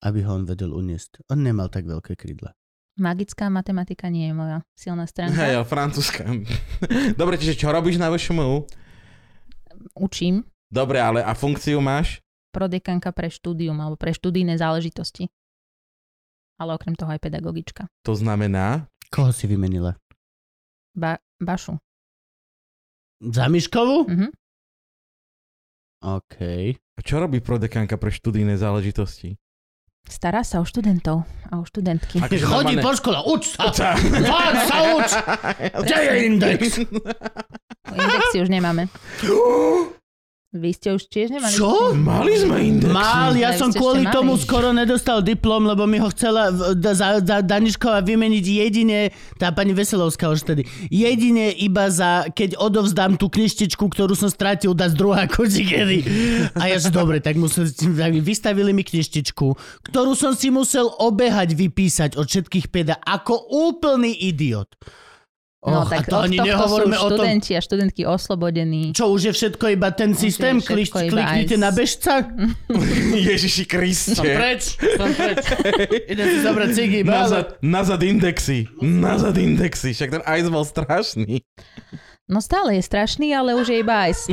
aby ho on vedel uniesť. On nemal tak veľké krídla. Magická matematika nie je moja silná stránka. Hej, francúzska. Dobre, čiže čo robíš na VŠMU? Učím. Dobre, ale a funkciu máš? Prodekanka pre štúdium alebo pre študijné záležitosti. Ale okrem toho aj pedagogička. To znamená? Koho si vymenila? Ba- Bašu. Za Miškovu? Mm-hmm. OK. A čo robí prodekanka pre študijné záležitosti? Stará sa o študentov a o študentky. Akože chodí normálne po škole, uč sa! Uč sa! Fáč sa uč! Kde je index? Indexy už nemáme. Vy ste už tiež nemali? Čo? Štúdne? Mali sme index. Mal, ja som kvôli tomu skoro nedostal diplom, lebo mi ho chcela za, za Daniškova vymeniť jedine, tá pani Veselovská už tedy, jedine iba za, keď odovzdám tú knižtičku, ktorú som stratil, dá z druhá kočikedy. A ja si, dobre, tak musel, vystavili mi knižtičku, ktorú som si musel obehať, vypísať od všetkých peda, ako úplný idiot. No Och, tak to od tohto sú študenti tom, a študentky oslobodení. Čo, už je všetko iba ten systém? Kliš, kliknite na bežca? Ježiši Kriste. Som preč. Som preč. Idem si zabrať cigy. Nazad, nazad indexy. Nazad indexy. Však ten ice bol strašný. No stále je strašný, ale už je iba ice.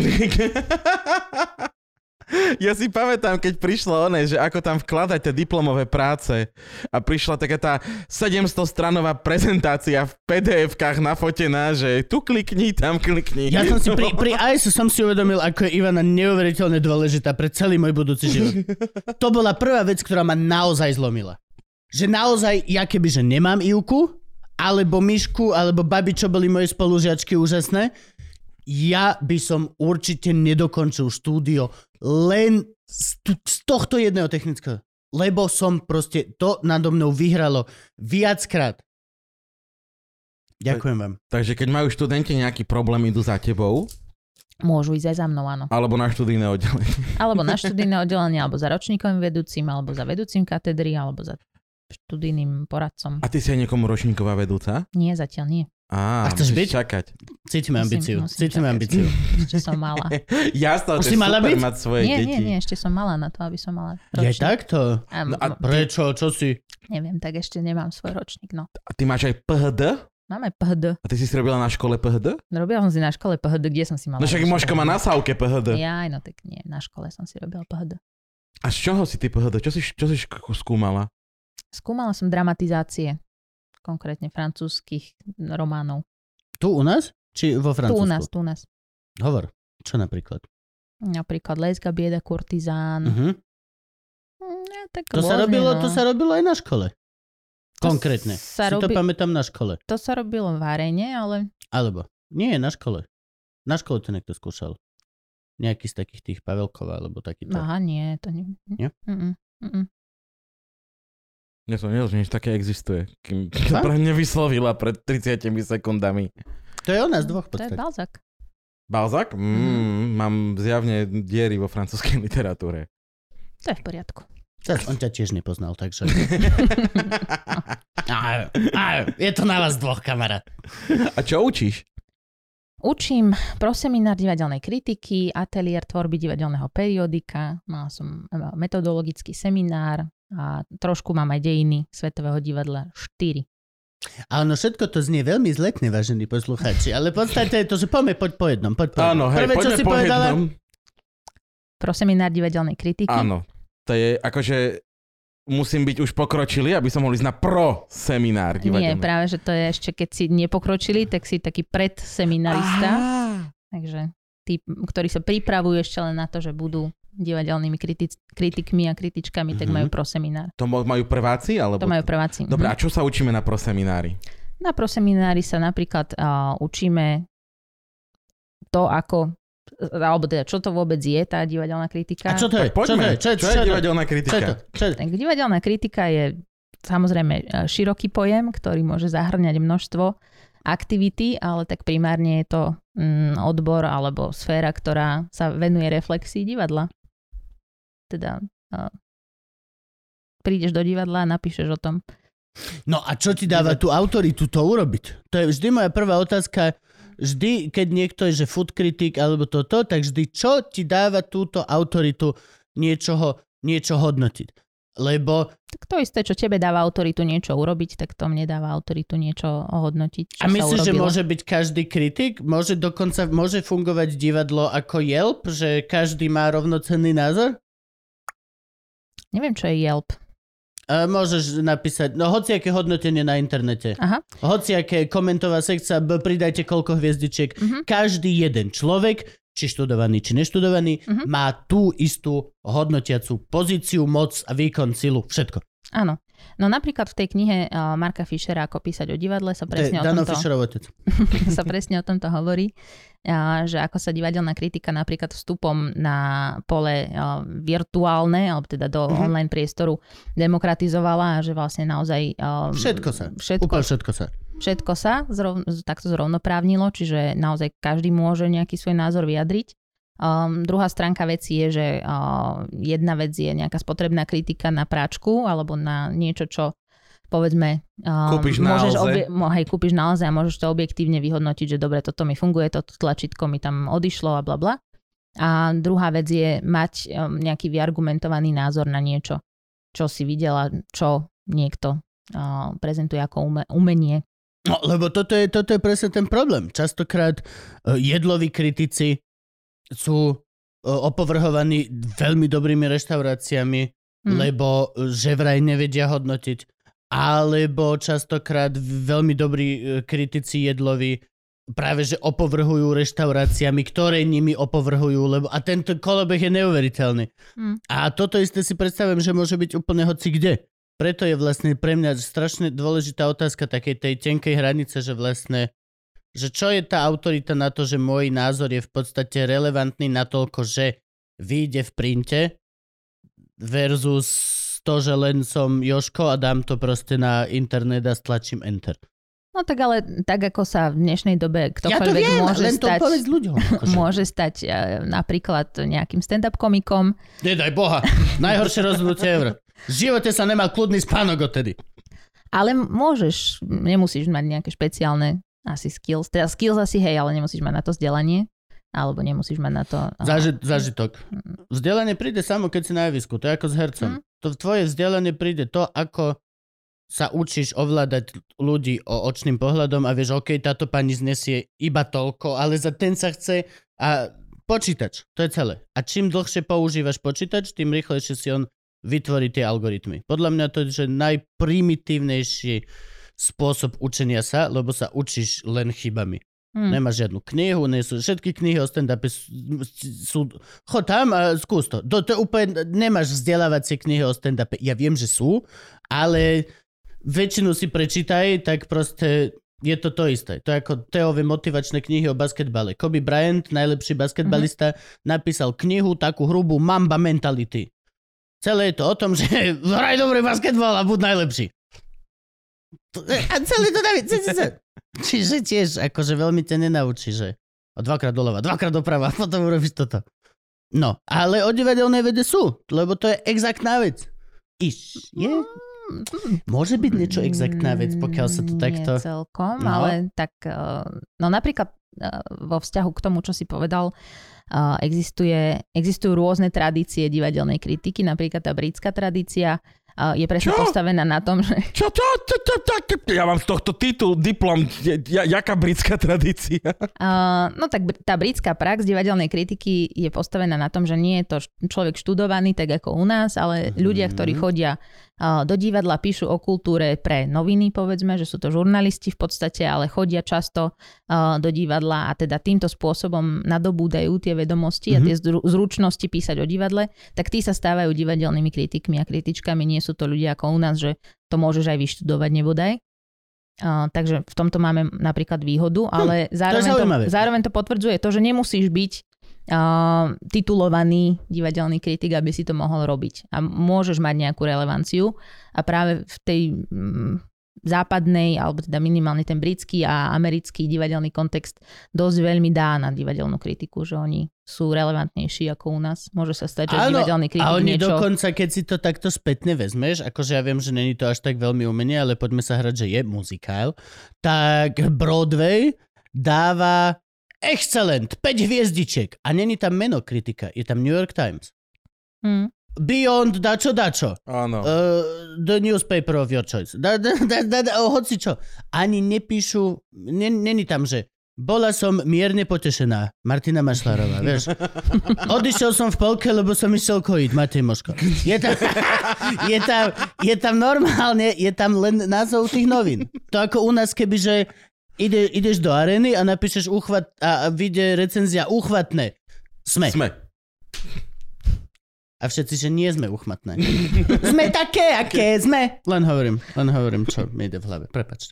Ja si pamätám, keď prišlo oné, že ako tam vkladať tie diplomové práce a prišla taká tá sedemstostranová prezentácia v pé dé efkách nafotená, že tu klikni, tam klikni. Ja som si pri, pri í es som si uvedomil, ako je Ivana neuveriteľne dôležitá pre celý môj budúci život. To bola prvá vec, ktorá ma naozaj zlomila. Že naozaj, ja kebyže nemám Ivku, alebo Mišku, alebo babi, čo boli moje spolužiačky úžasné, ja by som určite nedokončil štúdio len z, z tohto jedného technického. Lebo som proste, to nado mnou vyhralo viackrát. Ďakujem vám. Takže keď majú študenti nejaký problém, idú za tebou? Môžu ísť aj za mnou, áno. Alebo na študijné oddelenie. Alebo na študijné oddelenie, alebo za ročníkovým vedúcim, alebo za vedúcim katedry, alebo za študijným poradcom. A ty si aj niekomu ročníková vedúca? Nie, zatiaľ nie. Á, a chceš byť? Čakať. Cítime ambíciu. Musím, musím Cítime čakať. ambíciu. Ešte som malá. Jasno, že super byť? Mať svoje nie, deti. Nie, nie, ešte som malá na to, aby som mala ročník. Je takto? A, no, a prečo? Čo si? Neviem, tak ešte nemám svoj ročník, no. A ty máš aj pé há dé? Máme pé há dé. A ty si si robila na škole pé há dé? Robila som si na škole pé há dé, kde som si mala. No však Moško má na sávke pé há dé. Jaj, no tak nie, na škole som si robila pé há dé. A z čoho si ty pé há dé? Čo si, čo si skúmala? Skúmala som dramatizácie. Konkrétne francúzskych románov. Tu u nás? Či vo Francúzsku? Tu u nás, tu u nás. Hovor, čo napríklad? Napríklad Lézka, bieda, kurtizán. Uh-huh. Ja, tak to, sa robilo, no. to sa robilo aj na škole. Konkrétne. To si robi... to pamätám na škole. To sa robilo v Arene, ale... Alebo. Nie, na škole. Na škole to niekto skúšal. Nejaký z takých tých Pavelkova, alebo takýto. Aha, nie, to nie. Nie? Mm-mm, mm-mm. Ja som nevedel, že nič také existuje. Kým to pre mňa vyslovila pred tridsiatimi sekundami. To je o nás dvoch podstate. To je Balzac. Balzac? Mm, mm. Mám zjavne diery vo francúzskej literatúre. To je v poriadku. On ťa tiež nepoznal, takže... aj, aj, je to na vás dvoch, kamarát. A čo učíš? Učím proseminár divadelnej kritiky, ateliér tvorby divadelného periodika, mal som metodologický seminár, a trošku mám aj dejiny Svetového divadla štyri. Áno, všetko to znie veľmi zletne, vážení poslucháči, ale v podstate je to, že poďme poď po jednom. Poď po Áno, hej, Prvé, čo si po povedala? Jednom. Pro seminár divadelnej kritiky. Áno, to je akože musím byť už pokročilý, aby som mohol ísť na pro seminár divadelný. Nie, práve, že to je ešte, keď si nepokročilý, tak si taký predseminarista. Ah. Takže tí, ktorí sa pripravujú ešte len na to, že budú divadelnými kritic- kritikmi a kritičkami, mm-hmm. tak majú proseminár. To majú prváci? Alebo... To majú prváci. Dobre, mm-hmm. a čo sa učíme na proseminári? Na proseminári sa napríklad uh, učíme to, ako, alebo teda, čo to vôbec je, tá divadelná kritika. A čo to je? Tak poďme, čo, to je? Čo, je? čo je divadelná kritika? Je čo je? Tak divadelná kritika je samozrejme široký pojem, ktorý môže zahrňať množstvo aktivity, ale tak primárne je to mm, odbor alebo sféra, ktorá sa venuje reflexii divadla. Teda uh, prídeš do divadla a napíšeš o tom. No a čo ti dáva tú autoritu to urobiť? To je vždy moja prvá otázka. Vždy, keď niekto je, že food kritik alebo toto, tak vždy čo ti dáva túto autoritu niečoho, niečo hodnotiť? Lebo... Tak to isté, čo tebe dáva autoritu niečo urobiť, tak to mne dáva autoritu niečo ohodnotiť. A myslíš, že môže byť každý kritik? Môže dokonca môže fungovať divadlo ako Yelp? Že každý má rovnocenný názor? Neviem, čo je Yelp. A môžeš napísať, no hociaké hodnotenie na internete. Aha. Hociaké komentová sekcia, pridajte koľko hviezdičiek. Uh-huh. Každý jeden človek či študovaný, či neštudovaný, uh-huh. má tú istú hodnotiacu pozíciu, moc, výkon, silu, všetko. Áno. No napríklad v tej knihe Marka Fischera Ako písať o divadle sa presne, De, o, tomto, sa presne o tomto hovorí, že ako sa divadelná kritika napríklad vstupom na pole virtuálne, alebo teda do uh-huh. online priestoru demokratizovala a že vlastne naozaj... Všetko sa. Všetko, úplne všetko sa. Všetko sa zrov, takto zrovnoprávnilo, čiže naozaj každý môže nejaký svoj názor vyjadriť. Um, druhá stránka veci je, že uh, jedna vec je nejaká spotrebná kritika na práčku alebo na niečo, čo povedzme, um, kúpiš môžeš obje- mo- hej, kúpiš naozaj a môžeš to objektívne vyhodnotiť, že dobre, toto mi funguje, toto tlačítko mi tam odišlo a bla bla. A druhá vec je mať um, nejaký vyargumentovaný názor na niečo, čo si videla, čo niekto uh, prezentuje ako ume- umenie. No, lebo toto je, toto je presne ten problém. Častokrát uh, jedloví kritici sú opovrhovaní veľmi dobrými reštauráciami, hmm. lebo že vraj nevedia hodnotiť, alebo častokrát veľmi dobrí kritici jedloví práve že opovrhujú reštauráciami, ktoré nimi opovrhujú, lebo a tento kolobeh je neuveriteľný. Hmm. A toto isté si predstavím, že môže byť úplne hoci kde. Preto je vlastne pre mňa strašne dôležitá otázka takej tej tenkej hranice, že vlastne že čo je tá autorita na to, že môj názor je v podstate relevantný natoľko, že vyjde v printe versus to, že len som Jožko a dám to proste na internet a stlačím enter. No tak ale tak, ako sa v dnešnej dobe ktokoľvek ja môže, môže stať napríklad nejakým stand-up komikom. Nedaj Boha, najhoršie rozhodnutie ever. V živote sa nemal kľudný spánok odtedy. Ale môžeš, nemusíš mať nejaké špeciálne asi skills. Teda skills asi hej, ale nemusíš mať na to vzdelanie. Alebo nemusíš mať na to... Záži- zážitok. Vzdelanie príde samo, keď si na javisku. To je ako s hercom. Mm. To tvoje vzdelanie príde to, ako sa učíš ovládať ľudí o očným pohľadom a vieš, ok, táto pani znesie iba toľko, ale za ten sa chce a počítač. To je celé. A čím dlhšie používaš počítač, tým rýchlejšie si on vytvorí tie algoritmy. Podľa mňa to je že najprimitívnejšie spôsob učenia sa, lebo sa učíš len chybami. Hmm. Nemáš žiadnu knihu, nie sú, všetky knihy o stand-upe sú, sú... Chod tam a skús to. To, to úplne, nemáš vzdelávacie knihy o stand-upe. Ja viem, že sú, ale väčšinu si prečítaj, tak proste je to to isté. To je ako Teove motivačné knihy o basketbale. Kobe Bryant, najlepší basketbalista, hmm. napísal knihu, takú hrubú Mamba Mentality. Celé je to o tom, že hraj dobrý basketbal a buď najlepší. A celý to dávi. Čiže tiež, akože veľmi ťa nenaučí, že dvakrát doľava, dvakrát doprava, potom urobíš toto. No, ale o divadelnej vede sú, lebo to je exaktná vec. Iš, je? Môže byť niečo exaktná vec, pokiaľ sa to takto... Nie celkom, no. Ale tak... No napríklad vo vzťahu k tomu, čo si povedal, existuje, existujú rôzne tradície divadelnej kritiky, napríklad tá britská tradícia, je presne čo? Postavená na tom, že... Čo, čo, čo, čo, čo, čo, čo? Ja mám z tohto titul, diplom, ja, jaká britská tradícia? Uh, no tak tá britská prax divadelnej kritiky je postavená na tom, že nie je to človek študovaný tak ako u nás, ale mm-hmm. ľudia, ktorí chodia uh, do divadla, píšu o kultúre pre noviny, povedzme, že sú to žurnalisti v podstate, ale chodia často uh, do divadla a teda týmto spôsobom nadobúdajú tie vedomosti mm-hmm. a tie zru- zručnosti písať o divadle, tak tí sa stávajú divadelnými kritikmi a kritičkami, nie sú to ľudia ako u nás, že to môžeš aj vyštudovať nebodaj. Uh, takže v tomto máme napríklad výhodu, ale hm, zároveň, to, zároveň to potvrdzuje to, že nemusíš byť uh, titulovaný divadelný kritik, aby si to mohol robiť. A môžeš mať nejakú relevanciu a práve v tej um, západnej, alebo teda minimálne ten britský a americký divadelný kontext dosť veľmi dá na divadelnú kritiku, že oni sú relevantnejší ako u nás. Môže sa stať, že áno, divadelný kritik niečo... A oni niečo... dokonca, keď si to takto spätne vezmeš, akože ja viem, že není to až tak veľmi umenie, ale poďme sa hrať, že je muzikál, tak Broadway dáva excellent, päť hviezdiček a není tam meno kritika, je tam New York Times. Hmm. Beyond dačo dačo. Áno. Uh, the newspaper of your choice. Da, da, da, da, da, hoci čo. Ani nepíšu, ne, neni tam, že bola som mierne potešená. Martina Mašlárová, vieš. Odišiel som v polke, lebo som išiel kojiť. Matej Moško. Je tam, je tam, je tam normálne, je tam len názov tých novín. To ako u nás, kebyže ide, ideš do arény a napíšeš uchvat a vyjde recenzia uchvatné. Sme. Sme. A všetci, že nie sme uchmatné. Sme také, aké sme. Len hovorím, len hovorím, čo mi ide v hlave. Prepáčte.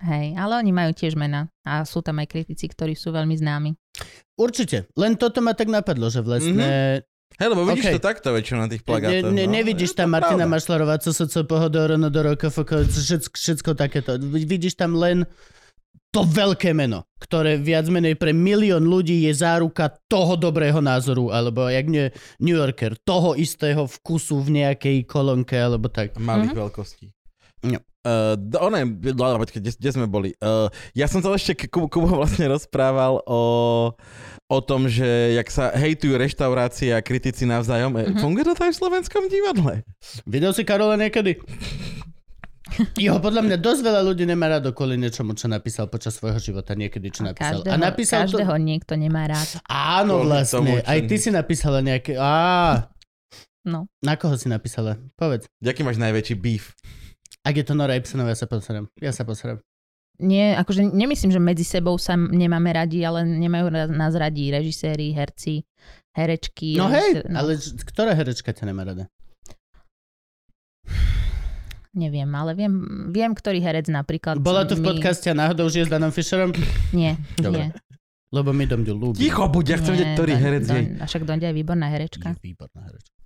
Hej, ale oni majú tiež mená a sú tam aj kritici, ktorí sú veľmi známi. Určite, len toto ma tak napadlo, že vlastne... Mm-hmm. Hej, lebo vidíš okay. to takto väčšinou na tých plagátoch. Ne, ne, nevidíš no, tam Martina pravda. Mašlarová, co sa co pohodorono do rokofoko, všetko, všetko takéto. Vidíš tam len to veľké meno, ktoré viac menej pre milión ľudí je záruka toho dobrého názoru, alebo jak nie New Yorker, toho istého vkusu v nejakej kolónke, alebo tak. Malých mm-hmm. veľkostí. No. Uh, ono je, kde, kde sme boli. Uh, ja som sa ešte, Kubo vlastne rozprával o, o tom, že jak sa hejtujú reštaurácie a kritici navzájom. Mm-hmm. Funguje to aj v slovenskom divadle? Videl si Karola niekedy? Jeho podľa mňa dosť veľa ľudí nemá rád kvôli niečomu, čo napísal počas svojho života. Niekedy, čo a napísal. Každého, a napísal každého to... niekto nemá rád. Áno, vlastne. Aj ty si napísala nejaké... Á. No. Na koho si napísala? Povedz. Jaký máš najväčší beef? Ak je to Nora Ibsenová, ja sa posrám. Ja sa posrám. Nie, akože nemyslím, že medzi sebou sa nemáme radi, ale nemajú nás radi režiséri, herci, herečky. No hej, no. Ale ktorá herečka ťa nemá rada? Neviem, ale viem, viem, ktorý herec napríklad. Bola tu v my... podcaste a náhodou žije s Danom Fisherom? Nie, dobre. Nie. Lebo my Donďu ľúbim. Ticho buď, ja chcem vedieť, ktorý don, herec don, je. A však Donďa je výborná herečka. Je výborná herečka.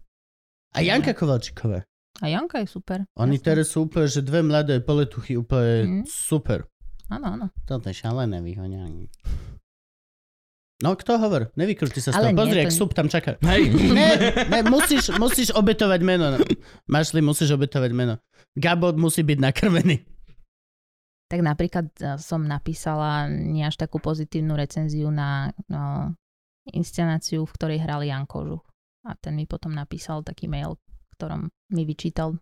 A Janka nie. Kovalčíková. A Janka je super. Oni jasne. Teraz sú úplne, že dve mladé poletuchy úplne mm. super. Áno, áno. Toto je šalené vyhoňanie. No, kto hovor? Nevykrúti sa z toho. Pozri, ak to... súb tam čaká. Hej. Ne, ne, musíš, musíš obetovať meno. Mašli, musíš obetovať meno. Gabo musí byť nakrvený. Tak napríklad som napísala nie až takú pozitívnu recenziu na no, inscenáciu, v ktorej hral Jan Kožuch. A ten mi potom napísal taký mail, ktorom mi vyčítal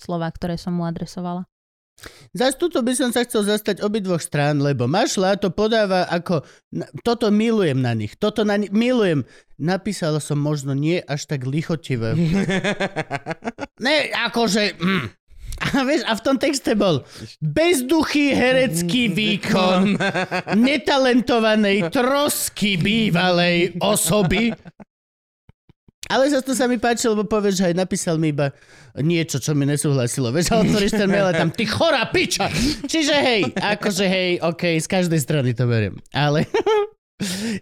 slova, ktoré som mu adresovala. Zas tuto by som sa chcel zastať obidvoch strán, lebo Mašla to podáva ako... Toto milujem na nich. Toto na ni- milujem. Napísala som možno nie až tak lichotivé. Ne, akože... Mm. A, vieš, a v tom texte bol bezduchý herecký výkon netalentovanej trosky bývalej osoby. Ale zase to sa mi páčilo, lebo povieš, že aj napísal mi iba niečo, čo mi nesúhlasilo. Vieš, ale otvoríš ten mail a tam, ty chorá piča! Čiže hej, akože hej, okej, okay, z každej strany to beriem. Ale...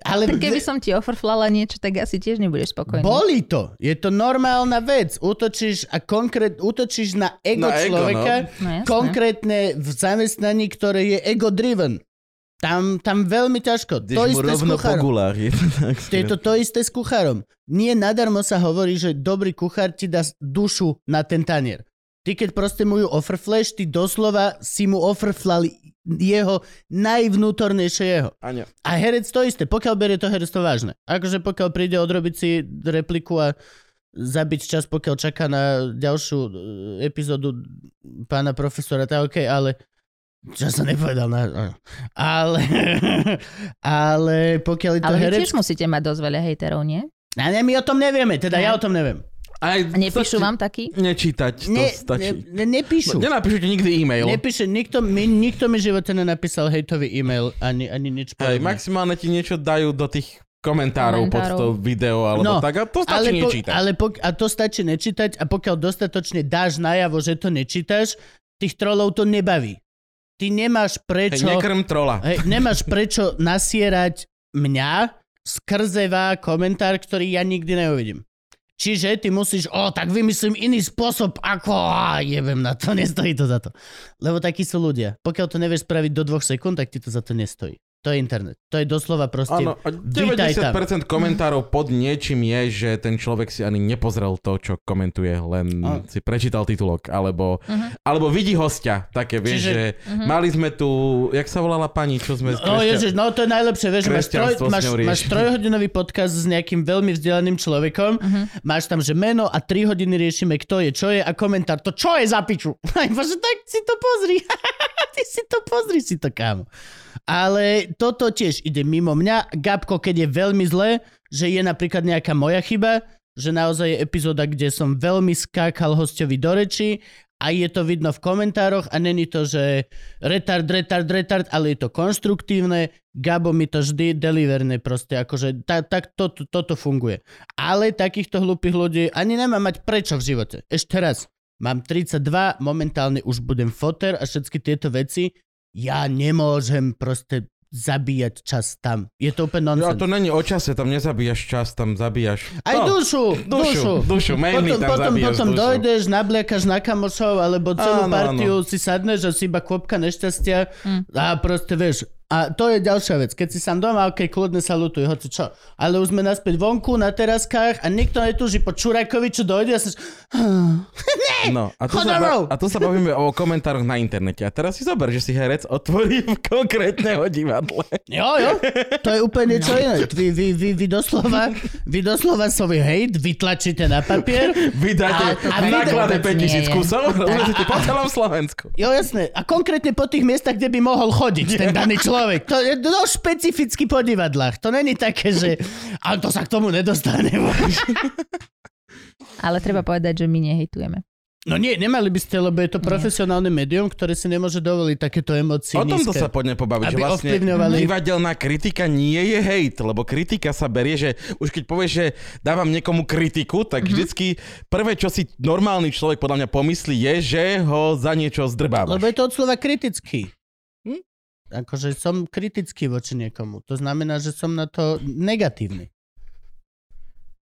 ale... Tak keby som ti ofrflala niečo, tak asi tiež nebudeš spokojný. Bolí to. Je to normálna vec. Útočíš a konkrét, útočíš na ego na človeka. Ego, no. No, konkrétne v zamestnaní, ktoré je ego-driven. Tam, tam veľmi ťažko. To isté, rovno po gulách, je to, tak to je to to isté s kuchárom. Nie nadarmo sa hovorí, že dobrý kuchár ti dá dušu na ten tanier. Ty keď proste mu ju ofrfleš, ty doslova si mu ofrflali jeho najvnútornejšie jeho. Aňa. A herec to isté, pokiaľ berie to herec to vážne. Akože pokiaľ príde odrobiť si repliku a zabiť čas, pokiaľ čaká na ďalšiu epizódu pána profesora, tak okej, okay, ale... Čo som nepovedal na... Ale... Ale pokiaľ je to ale herec... Ale tiež musíte mať dosť veľa hejterov, nie? A ne, my o tom nevieme, teda ne. Ja o tom neviem. A nepíšu vám taký? Nečítať, to ne, stačí. Ne, ne, nepíšu. No, nenapíšete nikdy e-mail. Nepíše, nikto mi, nikto mi živote nenapísal hejtový e-mail, ani, ani nič podobné. Hej, maximálne ti niečo dajú do tých komentárov, komentárov pod to video, alebo no, tak, a to stačí ale po, nečítať. Ale po, a to stačí nečítať a pokiaľ dostatočne dáš najavo, že to nečítaš, tých trolov to nebaví. Ty nemáš prečo... Hej, nekrm trola. Hej, nemáš prečo nasierať mňa skrzevá komentár, ktorý ja nikdy neuvidím. Čiže ty musíš, o, tak vymyslím iný spôsob, ako, á, jebem na to, nestojí to za to. Lebo takí sú ľudia. Pokiaľ to nevieš spraviť do dvoch sekúnd, tak ti to za to nestojí. To je internet. To je doslova proste... Áno, a deväťdesiat percent komentárov pod niečím je, že ten človek si ani nepozrel to, čo komentuje, len oh. si prečítal titulok, alebo, uh-huh. alebo vidí hostia, také, vieš, čiže... že uh-huh. mali sme tu, jak sa volala pani, čo sme... No, ježiš, no to je najlepšie, vieš, máš, troj, máš, máš trojhodinový podcast s nejakým veľmi vzdelaným človekom, uh-huh. máš tam, že meno a tri hodiny riešime, kto je, čo je a komentár, to čo je za piču? Tak si to pozri, ty si to pozri, si to kámo. Ale toto tiež ide mimo mňa. Gabko, keď je veľmi zlé, že je napríklad nejaká moja chyba, že naozaj je epizóda, kde som veľmi skákal hostovi do reči a je to vidno v komentároch a není to, že retard, retard, retard, ale je to konstruktívne. Gabo mi to vždy deliverne proste, akože tak tá, tá, toto, toto funguje. Ale takýchto hlúpých ľudí ani nemám mať prečo v živote. Ešte raz, mám tridsaťdva, momentálne už budem foter a všetky tieto veci. Ja nemôžem proste zabíjať čas tam. Je to úplne nonsense. Ja, to není o čase, tam nezabíjaš čas, tam zabíjaš... Aj no, dušu, dušu, dušu, dušu potom, tam potom, potom dušu. Dojdeš, nabliakaš na kamošov, alebo celú áno, partiu áno. Si sadneš a si iba kôpka nešťastia mm. a proste vieš. A to je ďalšia vec. Keď si sám doma, okej, okay, kľudne sa lutuj, hoci čo. Ale už sme naspäť vonku, na teraskách a nikto netúži po Čurakovi, čo dojde a sa... No, a tu, sa ba- a tu sa bavíme o komentároch na internete. A teraz si zober, že si herec otvorí v konkrétneho divadle. Jo, jo. To je úplne niečo iné. Vy, vy, vy, vy doslova, vy doslova svoj hejt vytlačíte na papier. Vy dáte v náklade päťtisíc kusov. Ulezíte po celom Slovensku. Jo, jasné. A konkrétne po tých miestach, kde by mohol chodiť ten daný človek. To je no, špecificky po divadlách. To není také, že... Ale to sa k tomu nedostane. Ale treba povedať, že my nehejtujeme. No nie, nemali by ste, lebo je to profesionálne nie. Médium, ktoré si nemôže dovoliť takéto emócie. O tomto nízke, sa poďme pobaviť. Aby vlastne ovplyvňovali... Divadelná kritika nie je hejt, lebo kritika sa berie, že už keď povieš, že dávam niekomu kritiku, tak mm-hmm. vždycky prvé, čo si normálny človek podľa mňa pomyslí, je, že ho za niečo zdrbávaš. Lebo je to od slova kritický. Hm? Akože som kritický voči niekomu. To znamená, že som na to negatívny.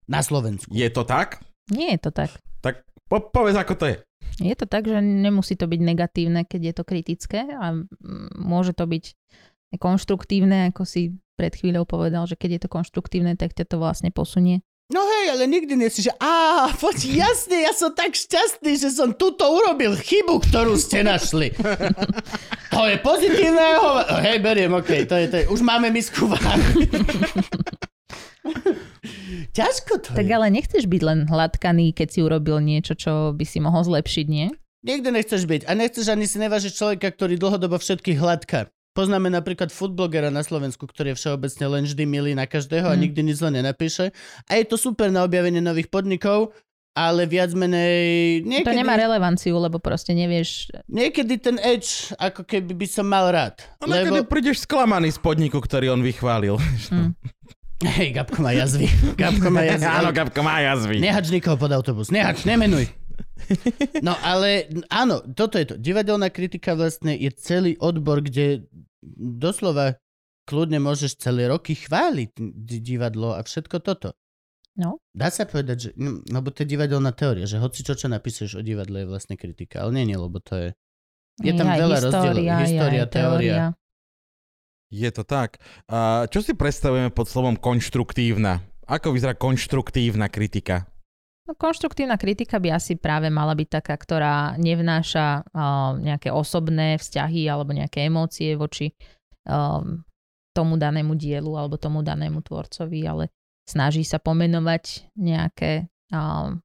Na Slovensku. Je to tak? Nie je to tak. Tak po, povedz, ako to je. Je to tak, že nemusí to byť negatívne, keď je to kritické a môže to byť konštruktívne, ako si pred chvíľou povedal, že keď je to konštruktívne, tak ťa to vlastne posunie. No hej, ale nikdy nie si, že á, poď, jasne, ja som tak šťastný, že som tuto urobil chybu, ktorú ste našli. To je pozitívne, hej, beriem, okej, okay, to je, to je, už máme misku váhy. Ťažko to tak je. Ale nechceš byť len hladkaný, keď si urobil niečo, čo by si mohol zlepšiť, nie? Niekde nechceš byť. A nechceš ani si nevážiť človeka, ktorý dlhodobo všetkých hladká. Poznáme napríklad foodblogera na Slovensku, ktorý je všeobecne len vždy milý na každého a hmm. nikdy nič zle nenapíše. A je to super na objavenie nových podnikov, ale viac menej... Niekedy... To nemá relevanciu, lebo proste nevieš... Niekedy ten edge, ako keby by som mal rád. A niekedy lebo... prídeš sklamaný z podniku, ktorý on vychválil. Hmm. Hej, Gabko má jazvy. Gabko má jazvy. Áno, Gabko má jazvy. Nehač nikoho pod autobus. Nehač, nemenuj. No ale áno, toto je to. Divadelná kritika vlastne je celý odbor, kde doslova kľudne môžeš celé roky chváliť divadlo a všetko toto. No. Dá sa povedať, že... No, lebo to je divadelná teória, že hoci čo, čo napíšeš o divadle je vlastne kritika. Ale nie, nie, lebo to je... Je tam aj veľa rozdielov. História, teória. teória. Je to tak. A čo si predstavujeme pod slovom konštruktívna? Ako vyzerá konštruktívna kritika? No, konštruktívna kritika by asi práve mala byť taká, ktorá nevnáša uh, nejaké osobné vzťahy alebo nejaké emócie voči um, tomu danému dielu alebo tomu danému tvorcovi, ale snaží sa pomenovať nejaké um,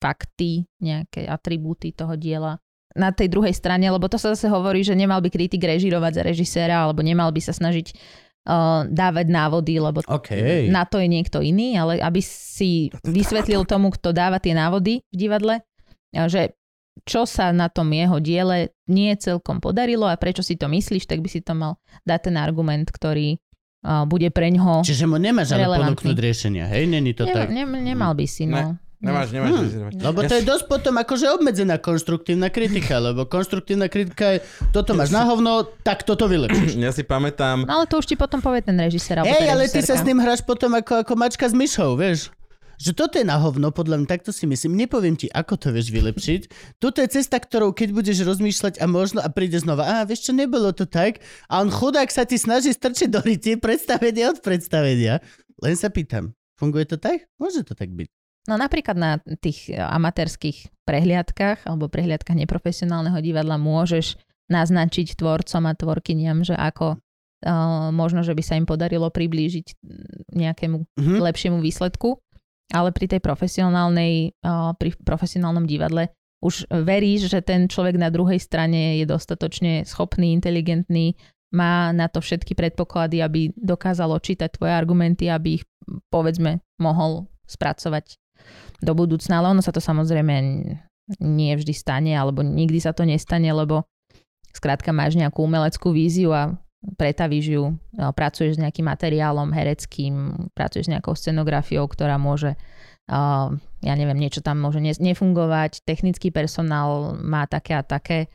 fakty, nejaké atribúty toho diela. Na tej druhej strane, lebo to sa zase hovorí, že nemal by kritik režirovať za režiséra, alebo nemal by sa snažiť uh, dávať návody, lebo okay. na to je niekto iný, ale aby si vysvetlil tomu, kto dáva tie návody v divadle, že čo sa na tom jeho diele nie celkom podarilo a prečo si to myslíš, tak by si to mal dať ten argument, ktorý uh, bude preňho relevantný. Čiže mu nemáš ale ponúknuť riešenia, hej? Není to ne, tak? Ne, nemal by si, no. Ne. Nemáš, nemáš. Hmm. Lebo to je dosť potom akože obmedzená konštruktívna kritika, lebo konštruktívna kritika je, toto máš na hovno, tak toto vylepšíš. Ja si pamätám. No ale to už ti potom povie ten režisér. Ej, ale ty sa s ním hráš potom ako, ako mačka s myšou, vieš. Že toto je na hovno, podľa mňa, takto si myslím. Nepoviem ti, ako to vieš vylepšiť. Toto je cesta, ktorou keď budeš rozmýšľať a možno a príde znova, a vieš čo, nebolo to tak. A on chudák sa ti snaží strčiť do ryti predstavenia od predstavenia. Len sa pýtam, funguje to tak? Môže to tak byť? No napríklad na tých amatérskych prehliadkach alebo prehliadkach neprofesionálneho divadla môžeš naznačiť tvorcom a tvorkyniam, že ako uh, možno, že by sa im podarilo priblížiť nejakému mm-hmm. lepšiemu výsledku, ale pri tej profesionálnej, uh, pri profesionálnom divadle už veríš, že ten človek na druhej strane je dostatočne schopný, inteligentný, má na to všetky predpoklady, aby dokázal čítať tvoje argumenty, aby ich povedzme mohol spracovať do budúcna, ale ono sa to samozrejme nie vždy stane, alebo nikdy sa to nestane, lebo skrátka máš nejakú umeleckú víziu a pretavíš ju, pracuješ s nejakým materiálom hereckým, pracuješ s nejakou scenografiou, ktorá môže, ja neviem, niečo tam môže nefungovať, technický personál má také a také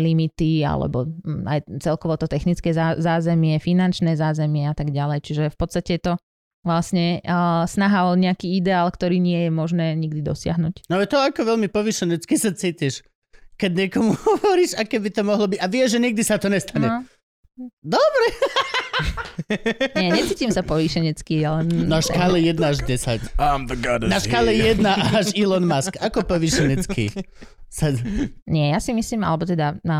limity, alebo aj celkovo to technické zázemie, finančné zázemie a tak ďalej. Čiže v podstate je to vlastne uh, snaha o nejaký ideál, ktorý nie je možné nikdy dosiahnuť. No je to ako veľmi povýšenecky sa cítiš, keď niekomu hovoríš, aké by to mohlo byť a vieš, že nikdy sa to nestane. No. Dobre. Nie, necítim sa povýšenecky, ale... Na škále jeden až desať. I'm the goddess. Na škále jeden až Elon Musk. Ako povýšenecky? Sa... Nie, ja si myslím, alebo teda no,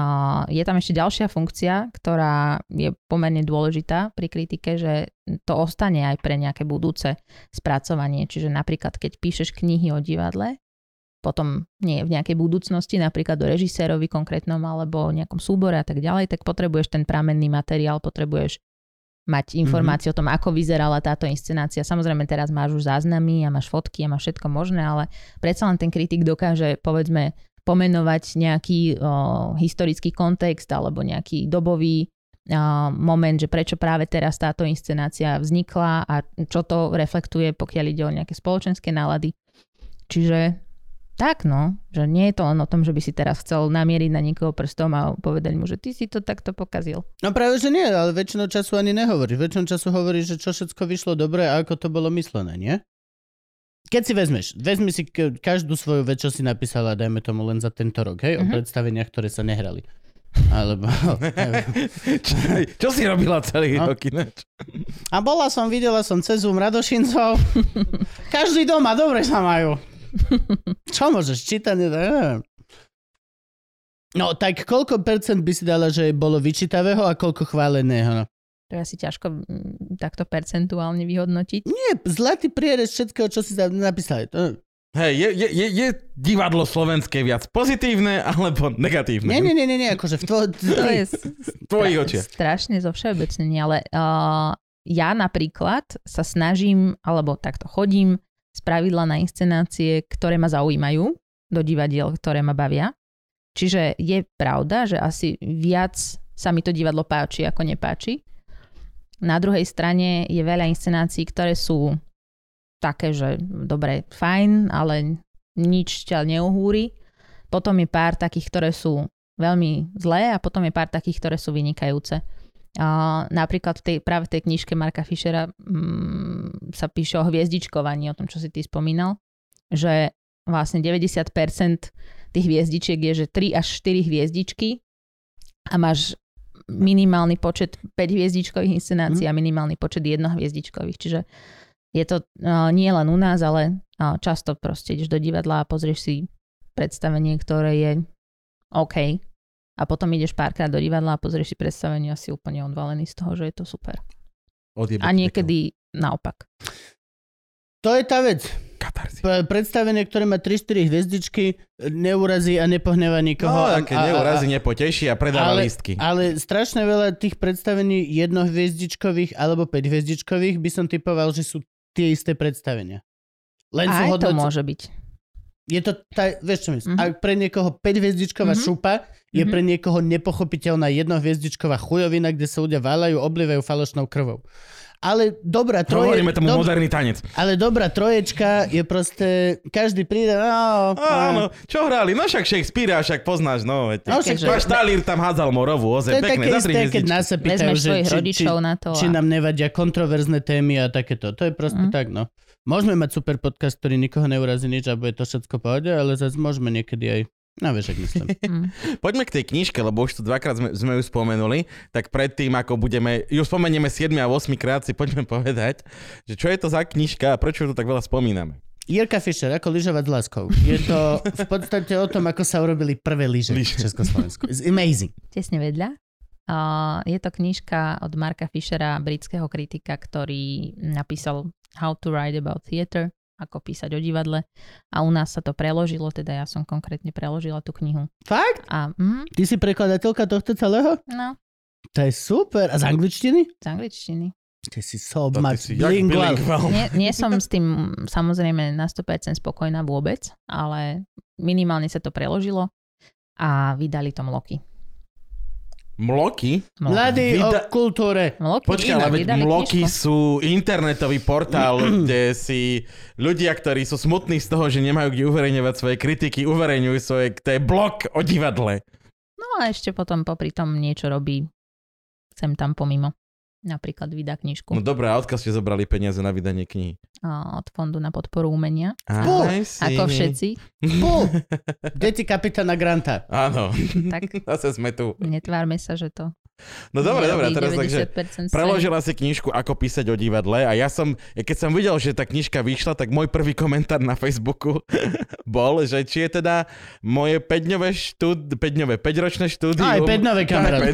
je tam ešte ďalšia funkcia, ktorá je pomerne dôležitá pri kritike, že to ostane aj pre nejaké budúce spracovanie. Čiže napríklad, keď píšeš knihy o divadle, potom nie v nejakej budúcnosti, napríklad do režisérovi konkrétnom alebo o nejakom súbore a tak ďalej, tak potrebuješ ten pramenný materiál, potrebuješ mať informácie mm-hmm. o tom, ako vyzerala táto inscenácia. Samozrejme teraz máš už záznamy a máš fotky a máš všetko možné, ale predsa len ten kritik dokáže, povedzme, pomenovať nejaký o, historický kontext alebo nejaký dobový o, moment, že prečo práve teraz táto inscenácia vznikla a čo to reflektuje, pokiaľ ide o nejaké spoločenské nálady. Čiže tak no, že nie je to len o tom, že by si teraz chcel namieriť na niekoho prstom a povedať mu, že ty si to takto pokazil. No práve, že nie, ale väčšinou času ani nehovoríš. Väčšinou času hovoríš, že čo všetko vyšlo dobre a ako to bolo myslené, nie? Keď si vezmeš, vezmi si každú svoju vec, čo si napísala, dajme tomu len za tento rok, hej, mm-hmm. o predstaveniach, ktoré sa nehrali. Alebo... čo, čo si robila celý no. rok ináč? A bola som, videla som cez Zoom Radošincov. Každý doma, dobre sa majú. Čo môžeš čítať? Neviem. No tak koľko percent by si dala, že bolo vyčítavého a koľko chváleného? To je asi ťažko takto percentuálne vyhodnotiť. Nie, zlatý prierez všetkého, čo si napísali. Hej, je, je, je, je divadlo slovenské viac pozitívne alebo negatívne? Nie, nie, nie, nie, akože v tvo- to je tvojich očiach. Strašne zo všeobecnení, ale uh, ja napríklad sa snažím, alebo takto chodím spravidla na inscenácie, ktoré ma zaujímajú, do divadiel, ktoré ma bavia. Čiže je pravda, že asi viac sa mi to divadlo páči, ako nepáči. Na druhej strane je veľa inscenácií, ktoré sú také, že dobre, fajn, ale nič ťa neuhúri. Potom je pár takých, ktoré sú veľmi zlé a potom je pár takých, ktoré sú vynikajúce. Uh, napríklad v tej, práve v tej knižke Marka Fischera um, sa píše o hviezdičkovaní, o tom, čo si ty spomínal, že vlastne deväťdesiat percent tých hviezdičiek je, že tri až štyri hviezdičky a máš minimálny počet päť hviezdičkových inscenácií mm. a minimálny počet jedno hviezdičkových. Čiže je to uh, nie len u nás, ale uh, často proste ideš do divadla a pozrieš si predstavenie, ktoré je OK. A potom ideš párkrát do divadla a pozrieš si predstavenie a si úplne odvalený z toho, že je to super. Odjebať a niekedy nekým. Naopak. To je tá vec. Katarzia. Predstavenie, ktoré má tri štyri hviezdičky, neurazí a nepohneva nikoho. No, aké neurazí, a, a, nepoteší a predáva ale, lístky. Ale strašne veľa tých predstavení jednohviezdičkových alebo päťhviezdičkových by som typoval, že sú tie isté predstavenia. Len aj hodnoc... to môže byť. Je to, tá, vieš čo myslím, mm-hmm. ak pre niekoho päťhviezdičková mm-hmm. šupa je mm-hmm. pre niekoho nepochopiteľná jednohviezdičková chujovina, kde sa ľudia váľajú, oblievajú falošnou krvou. Ale dobrá troječka... Hovoríme tomu dob... moderný tanec. Ale dobrá troječka je proste... Každý príde... No, áno, čo hrali? No však Shakespearea však poznáš, no veď. No, Váš Talír tam hádzal morovu, ozaj, pekné, za tri hviezdičky. Keď nás sa pýtajú, že či, či, na to, či nám nevadia kontroverzné témy a takéto. To je proste mm. tak, no. Môžeme mať super podcast, ktorý nikoho neurazí nič a bude to všetko pohode, ale zase môžeme niekedy aj na vešak myslím. Poďme k tej knižke, lebo už tu dvakrát sme, sme ju spomenuli, tak predtým, ako budeme, ju spomenieme sedem a osem krát, si poďme povedať, že čo je to za knižka a prečo to tak veľa spomíname. Jirka Fischer, ako lyžovať s láskou. Je to v podstate o tom, ako sa urobili prvé lyže v Československu. It's amazing. Tesne vedľa. Uh, je to knižka od Marka Fischera, britského kritika, ktorý napísal How to Write About Theater, ako písať o divadle. A u nás sa to preložilo, teda ja som konkrétne preložila tú knihu. Fakt? A, mm. Ty si prekladateľka tohto celého? No. To je super. A z angličtiny? Z angličtiny. Ty si so bilingval. Nie, nie som s tým samozrejme na sto percent spokojná vôbec, ale minimálne sa to preložilo a vydali to Mloky. Mloky? Mladí Vida- o kultúre. Mloky. Počkaj, ale veď Mloky knižko. Sú internetový portál, kde si ľudia, ktorí sú smutní z toho, že nemajú kde uverejňovať svoje kritiky, uverejňujú svoje, to je blog o divadle. No a ešte potom popri tom niečo robí sem tam pomimo. Napríklad vydá knižku. No dobré, a odkiaľ ste zobrali peniaze na vydanie knihy? Od Fondu na podporu umenia. Aj, ako všetci. Pú! Deti kapitána Granta. Áno. Tak. Zase sme tu. Netvárme sa, že to... No dobre, dobre, teraz takže preložila si knižku Ako písať o divadle a ja som, keď som videl, že tá knižka vyšla, tak môj prvý komentár na Facebooku bol, že či je teda moje päťdňové štúd, päťročné štúdium, aj päťdňové kamarát,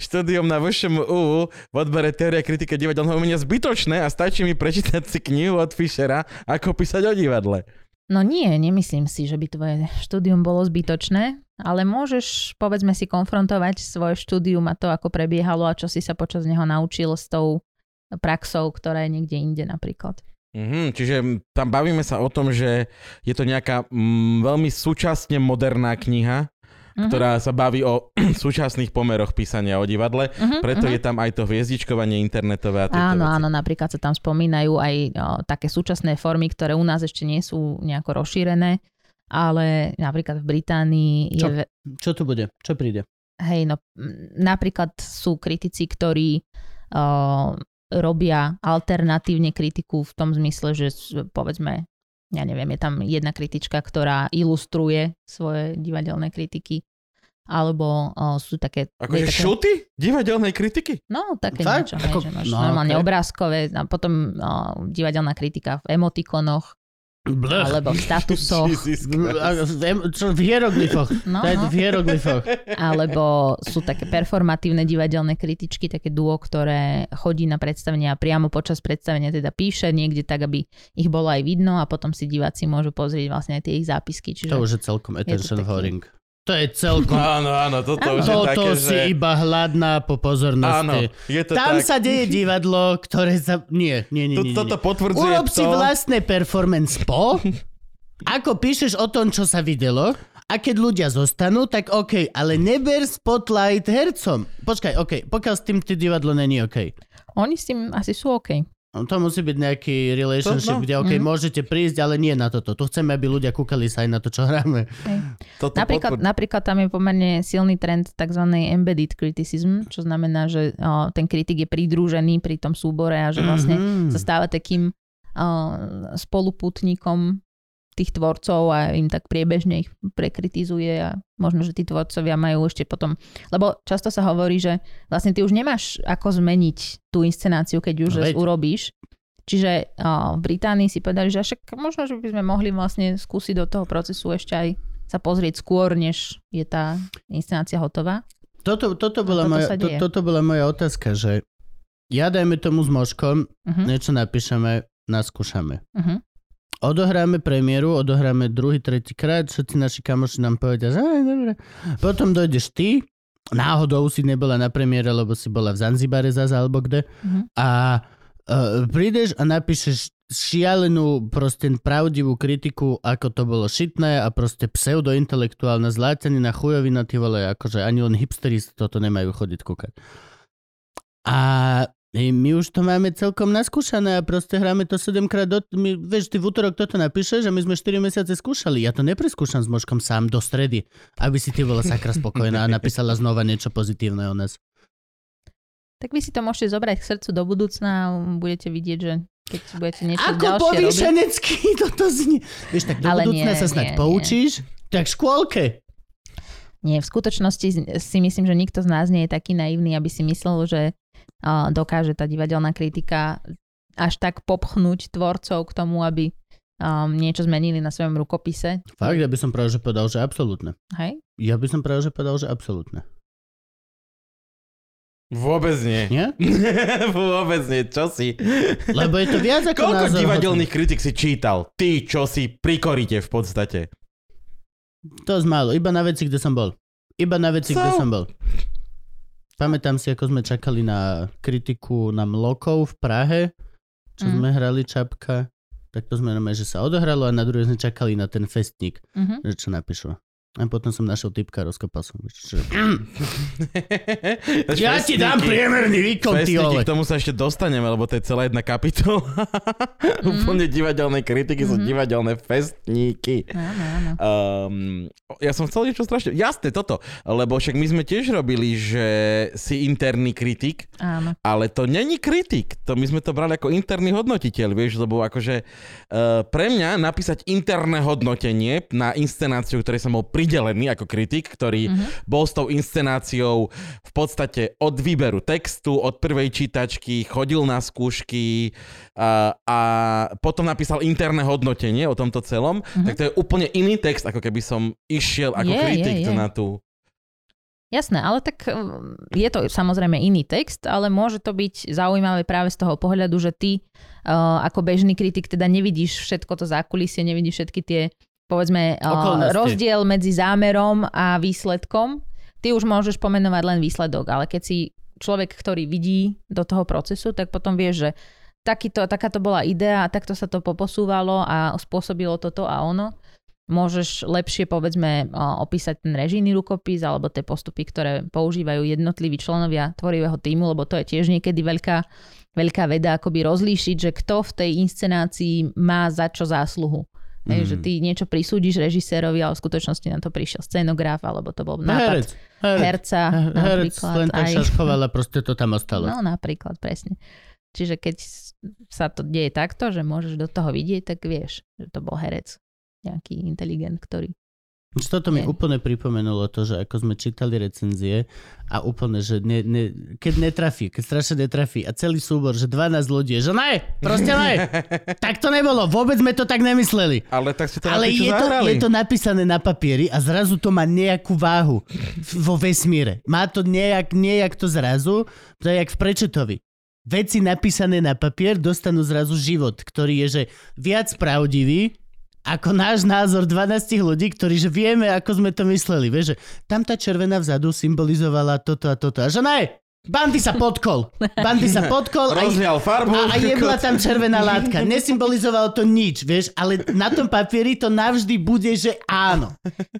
štúdium na VŠMU v odbere teória kritika divadelného umenia zbytočné a stačí mi prečítať si knihu od Fischera Ako písať o divadle. No nie, nemyslím si, že by tvoje štúdium bolo zbytočné, ale môžeš, povedzme si, konfrontovať svoje štúdium a to, ako prebiehalo a čo si sa počas neho naučil s tou praxou, ktorá je niekde inde napríklad. Mm-hmm, čiže tam bavíme sa o tom, že je to nejaká mm, veľmi súčasne moderná kniha, mm-hmm. ktorá sa baví o súčasných pomeroch písania o divadle, mm-hmm, preto mm-hmm. je tam aj to hviezdičkovanie internetové. A áno, veci. Áno, napríklad sa tam spomínajú aj o, také súčasné formy, ktoré u nás ešte nie sú nejako rozšírené, ale napríklad v Británii čo? je... Čo tu bude? Čo príde? Hej, no napríklad sú kritici, ktorí uh, robia alternatívne kritiku v tom zmysle, že povedzme, ja neviem, je tam jedna kritička, ktorá ilustruje svoje divadelné kritiky, alebo uh, sú také... Akože také... šuty? Divadelnej kritiky? No, také tak, niečo. Ako... Hej, že máš no, normálne okay. obrázkové, a potom uh, divadelná kritika v emotikonoch, Blech. Alebo v statusoch. Čo v hieroglyfoch. No, to je no. v hieroglyfoch. Alebo sú také performatívne divadelné kritičky, také duo, ktoré chodí na predstavenia a priamo počas predstavenia teda píše niekde tak, aby ich bolo aj vidno a potom si diváci môžu pozrieť vlastne aj tie ich zápisky. Čiže to už je celkom attention whoring. To je celkom... Áno, áno, toto áno. už je také, že... si iba hladná po pozornosti. Áno, je to Tam tak... sa deje divadlo, ktoré sa... Nie, nie, nie, nie. nie. Toto potvrdzuje Urob to... Urob si vlastné performance po, ako píšeš o tom, čo sa videlo, a keď ľudia zostanú, tak OK, ale neber spotlight hercom. Počkaj, OK, pokiaľ s tým ty divadlo není OK. Oni s tým asi sú OK. To musí byť nejaký relationship, to, no. kde okay, mm-hmm. môžete prísť, ale nie na toto. Tu chceme, aby ľudia kúkali sa aj na to, čo hráme. Okay. Napríklad, napríklad tam je pomerne silný trend tzv. Embedded criticism, čo znamená, že o, ten kritik je pridružený pri tom súbore a že vlastne mm-hmm. sa stáva takým o, spoluputníkom tých tvorcov a im tak priebežne ich prekritizuje a možno, že tí tvorcovia majú ešte potom... Lebo často sa hovorí, že vlastne ty už nemáš ako zmeniť tú inscenáciu, keď už no, urobíš. Čiže o, v Británii si povedali, že však možno, že by sme mohli vlastne skúsiť do toho procesu ešte aj sa pozrieť skôr, než je tá inscenácia hotová. Toto, toto, bola, toto, moja, to, toto bola moja otázka, že ja dajme tomu s Možkom, uh-huh. niečo napíšeme, naskúšame. Uh-huh. Odohráme premiéru, odohráme druhý, tretí krát, všetci naši kamoši nám povedia, že aj dobre. Potom dojdeš ty, náhodou si nebola na premiére, lebo si bola v Zanzibare zase alebo kde. Mm-hmm. A uh, prídeš a napíšeš šialenú, proste pravdivú kritiku, ako to bolo šitné a proste pseudointelektuálna zlátanina, chujovina, ty vole, akože ani len hipsteri toto nemajú chodiť kúkať. A... my už to máme celkom naskúšané a proste hráme to sedemkrát do... My, vieš, ty v útorok toto napíšeš a my sme štyri mesiace skúšali. Ja to nepreskúšam s Možkom sám do stredy, aby si ty bola sakra spokojná a napísala znova niečo pozitívne o nás. Tak vy si to môžete zobrať k srdcu do budúcna a budete vidieť, že keď budete niečo ako ďalšie robiť... Ako povýšenecky toto znie. Vieš, tak do Ale budúcna nie, sa snáď nie, poučíš, nie. tak škôlke. Nie, v skutočnosti si myslím, že nikto z nás nie je taký naivný, aby si myslel, že dokáže tá divadelná kritika až tak popchnúť tvorcov k tomu, aby um, niečo zmenili na svojom rukopise. Fakt, ja by som práve že povedal, že absolútne. Hej? Ja by som práve že povedal, že absolútne. Vôbec nie. Nie? Vôbec nie, čo si? Lebo je to viac ako Koľko názor, divadelných hodný. Kritik si čítal? Ty, čo si prikoríte v podstate? To je málo, iba na veci, kde som bol. Iba na veci, so... kde som bol. Pamätám si, ako sme čakali na kritiku na Mlokov v Prahe, čo mm. sme hrali Čapka. Tak to sme, že sa odohralo a na druhé sme čakali na ten festník, mm-hmm. že čo napíšu. A potom som našiel typka a rozkopal som. Čo... ja ti dám priemerný výkon, ty ole. K tomu sa ešte dostaneme, lebo to je celá jedna kapitola. Mm-hmm. Úplne divadelné kritiky mm-hmm. sú divadelné festníky. Áno, áno. Um, ja som chcel niečo strašne... Jasné, toto. Lebo však my sme tiež robili, že si interný kritik. Áno. Ale to není kritik. To my sme to brali ako interný hodnotiteľ, vieš, lebo akože uh, pre mňa napísať interné hodnotenie na inscenáciu, ktorej som bol pri delený ako kritik, ktorý mm-hmm. bol s tou inscenáciou v podstate od výberu textu, od prvej čítačky, chodil na skúšky a, a potom napísal interné hodnotenie o tomto celom, mm-hmm. tak to je úplne iný text, ako keby som išiel ako je, kritik je, je. na tú... Jasné, ale tak je to samozrejme iný text, ale môže to byť zaujímavé práve z toho pohľadu, že ty ako bežný kritik teda nevidíš všetko to zákulisie, nevidíš všetky tie povedzme, okolnosti. Rozdiel medzi zámerom a výsledkom. Ty už môžeš pomenovať len výsledok, ale keď si človek, ktorý vidí do toho procesu, tak potom vieš, že takýto, takáto bola idea, takto sa to poposúvalo a spôsobilo toto a ono. Môžeš lepšie, povedzme, opísať ten režijný rukopis alebo tie postupy, ktoré používajú jednotliví členovia tvorivého tímu, lebo to je tiež niekedy veľká, veľká veda, akoby rozlíšiť, že kto v tej inscenácii má za čo zásluhu. Hej, mm. že ty niečo prisúdiš režisérovi, ale v skutočnosti na to prišiel scenograf, alebo to bol nápad herec, herec, herca. Herec, napríklad, herec len tak šaškovala, proste to tam ostalo. No napríklad, presne. Čiže keď sa to deje takto, že môžeš do toho vidieť, tak vieš, že to bol herec. Nejaký inteligent, ktorý... Toto mi úplne pripomenulo to, že ako sme čítali recenzie a úplne, že ne, ne, keď netrafí, keď strašne netrafí a celý súbor, že dvanásť ľudí je, že ne, proste ne, tak to nebolo, vôbec sme to tak nemysleli. Ale tak si to Ale je to, je to napísané na papieri a zrazu to má nejakú váhu vo vesmíre. Má to nejak, nejak to zrazu, to je jak v Prečetovi. Veci napísané na papier dostanú zrazu život, ktorý je, že viac pravdivý, ako náš názor dvanástich ľudí, ktorí že vieme, ako sme to mysleli. Vieš, že tam tá červená vzadu symbolizovala toto a toto. A že ne, Bandy sa potkol. Bandy sa potkol a, a, a jebla tam červená látka. Nesymbolizovalo to nič, vieš, ale na tom papieri to navždy bude, že áno.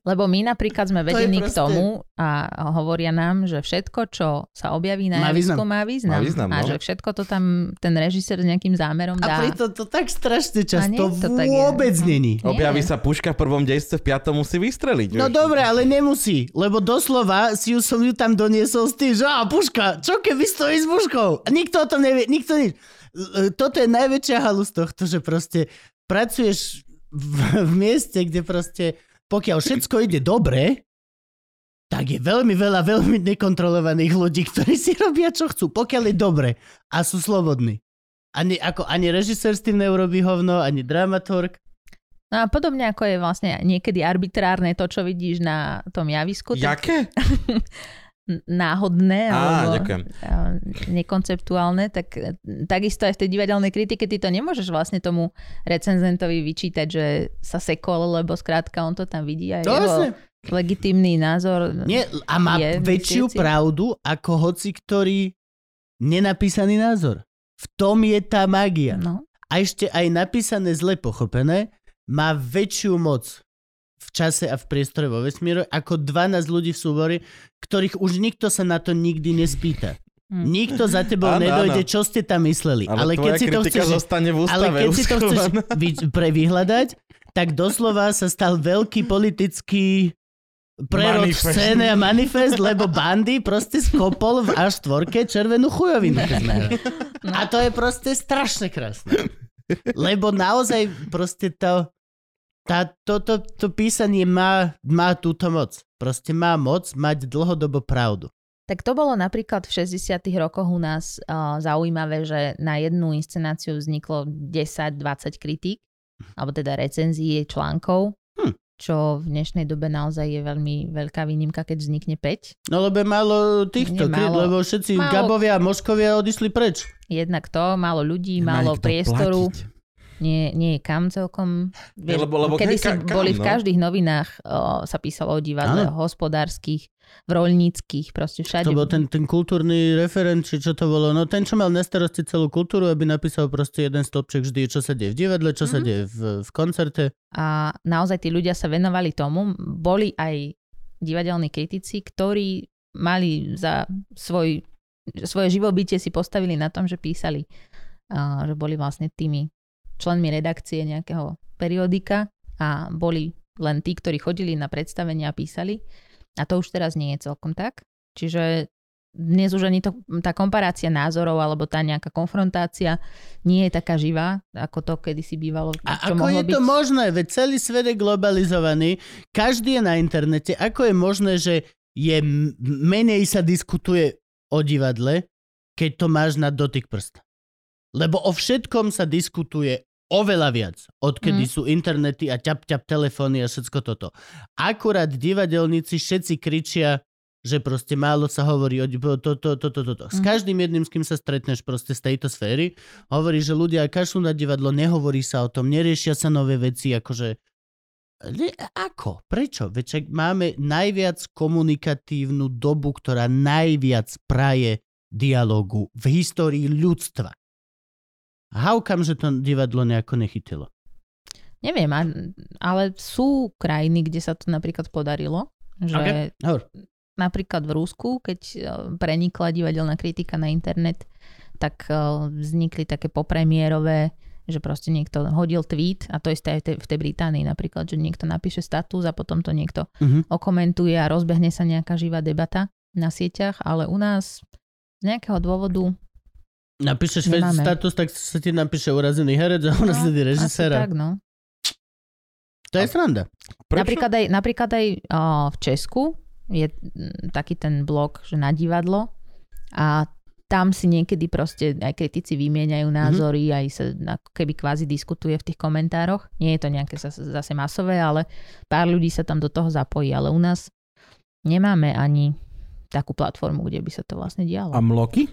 Lebo my napríklad sme vedení to proste... k tomu a hovoria nám, že všetko, čo sa objaví na javisku, má význam. Má význam a no? že všetko to tam ten režisér s nejakým zámerom dá. A preto to tak strašne často to vôbec je... není. Objaví sa puška v prvom dejstve, v piatom musí vystreliť. No dobre, ale nemusí, lebo doslova si ju som ju tam doniesol s tým, že á, puška. Čo keby stojí s mužkou? Nikto o tom nevie, nikto nič. Toto je najväčšia halus tohto, že proste pracuješ v, v mieste, kde proste, pokiaľ všetko ide dobre, tak je veľmi veľa, veľmi nekontrolovaných ľudí, ktorí si robia, čo chcú, pokiaľ je dobre a sú slobodní. Ani, ako, ani režisér s tým neurobí hovno, ani dramaturg. No a podobne ako je vlastne niekedy arbitrárne to, čo vidíš na tom javisku. Jaké? Tak... náhodné alebo Á, nekonceptuálne, tak takisto aj v tej divadelnej kritike ty to nemôžeš vlastne tomu recenzentovi vyčítať, že sa sekol, lebo skrátka on to tam vidí a to jeho vlastne legitímny názor Nie, a má je, väčšiu myslíci. Pravdu ako hoci ktorý nenapísaný názor. V tom je tá magia. No. A ešte aj napísané zle pochopené má väčšiu moc v čase a v priestore vo vesmíru, ako dvanásť ľudí v súbore, ktorých už nikto sa na to nikdy nespýta. Nikto za tebou ano, nedojde, ano. Čo ste tam mysleli. Ale, ale keď si to chceš, ale keď si to chceš vy, prevyhľadať, tak doslova sa stal veľký politický prerod v scéne a manifest, lebo Bandy proste skopol v á štyri červenú chujovinu. A to je proste strašne krásne. Lebo naozaj proste to Toto to, to písanie má, má túto moc. Proste má moc mať dlhodobo pravdu. Tak to bolo napríklad v šesťdesiatych rokoch u nás uh, zaujímavé, že na jednu inscenáciu vzniklo desať dvadsať kritík, alebo teda recenzií článkov, hm. čo v dnešnej dobe naozaj je veľmi veľká výnimka, keď vznikne päť. No lebo málo týchto, Nemálo, kri, lebo všetci málo, Gabovia a Moškovia odišli preč. Jednak to, málo ľudí, málo priestoru. Platiť. Nie, nie je kam celkom. Lebo, lebo Kedy si ka, boli v každých novinách o, sa písalo o divadle, o hospodárskych, v roľníckých, proste všade. To bol ten, ten kultúrny referent, či čo to bolo. No ten, čo mal na starosti celú kultúru, aby napísal proste jeden stĺpček vždy, čo sa deje v divadle, čo mm-hmm. sa deje v, v koncerte. A naozaj tí ľudia sa venovali tomu. Boli aj divadelní kritici, ktorí mali za svoj, svoje živobytie si postavili na tom, že písali, že boli vlastne tými členmi redakcie nejakého periodika a boli len tí, ktorí chodili na predstavenia a písali. A to už teraz nie je celkom tak. Čiže dnes už ani to, tá komparácia názorov alebo tá nejaká konfrontácia nie je taká živá, ako to kedysi bývalo. A ako je to byť... možné? Veď celý svet je globalizovaný, každý je na internete. Ako je možné, že je menej sa diskutuje o divadle, keď to máš na dotyk prsta? Lebo o všetkom sa diskutuje oveľa viac, odkedy mm. sú internety a ťap-ťap telefóny a všetko toto. Akurát divadelníci všetci kričia, že proste málo sa hovorí o toto, toto, toto. S každým jedným, s kým sa stretneš proste z tejto sféry, hovorí, že ľudia kašľú na divadlo, nehovorí sa o tom, neriešia sa nové veci, akože... Ako? Prečo? Veď máme najviac komunikatívnu dobu, ktorá najviac praje dialogu v histórii ľudstva. How come, že to divadlo nejako nechytilo? Neviem, ale sú krajiny, kde sa to napríklad podarilo. Že okay. Napríklad v Rusku, keď prenikla divadelná kritika na internet, tak vznikli také popremierové, že proste niekto hodil tweet, a to isté aj v tej Británii napríklad, že niekto napíše status a potom to niekto mm-hmm. okomentuje a rozbehne sa nejaká živá debata na sieťach, ale u nás z nejakého dôvodu napíšeš nemáme. Status, tak sa ti napíše urazený herec a urazený no, režisér. Tak, no. To je sranda. Napríklad aj, napríklad aj o, v Česku je taký ten blog, že na divadlo, a tam si niekedy proste aj kritici vymieňajú názory, mm-hmm. aj sa ako keby kvázi diskutuje v tých komentároch. Nie je to nejaké zase masové, ale pár ľudí sa tam do toho zapojí. Ale u nás nemáme ani takú platformu, kde by sa to vlastne dialo. A mloky?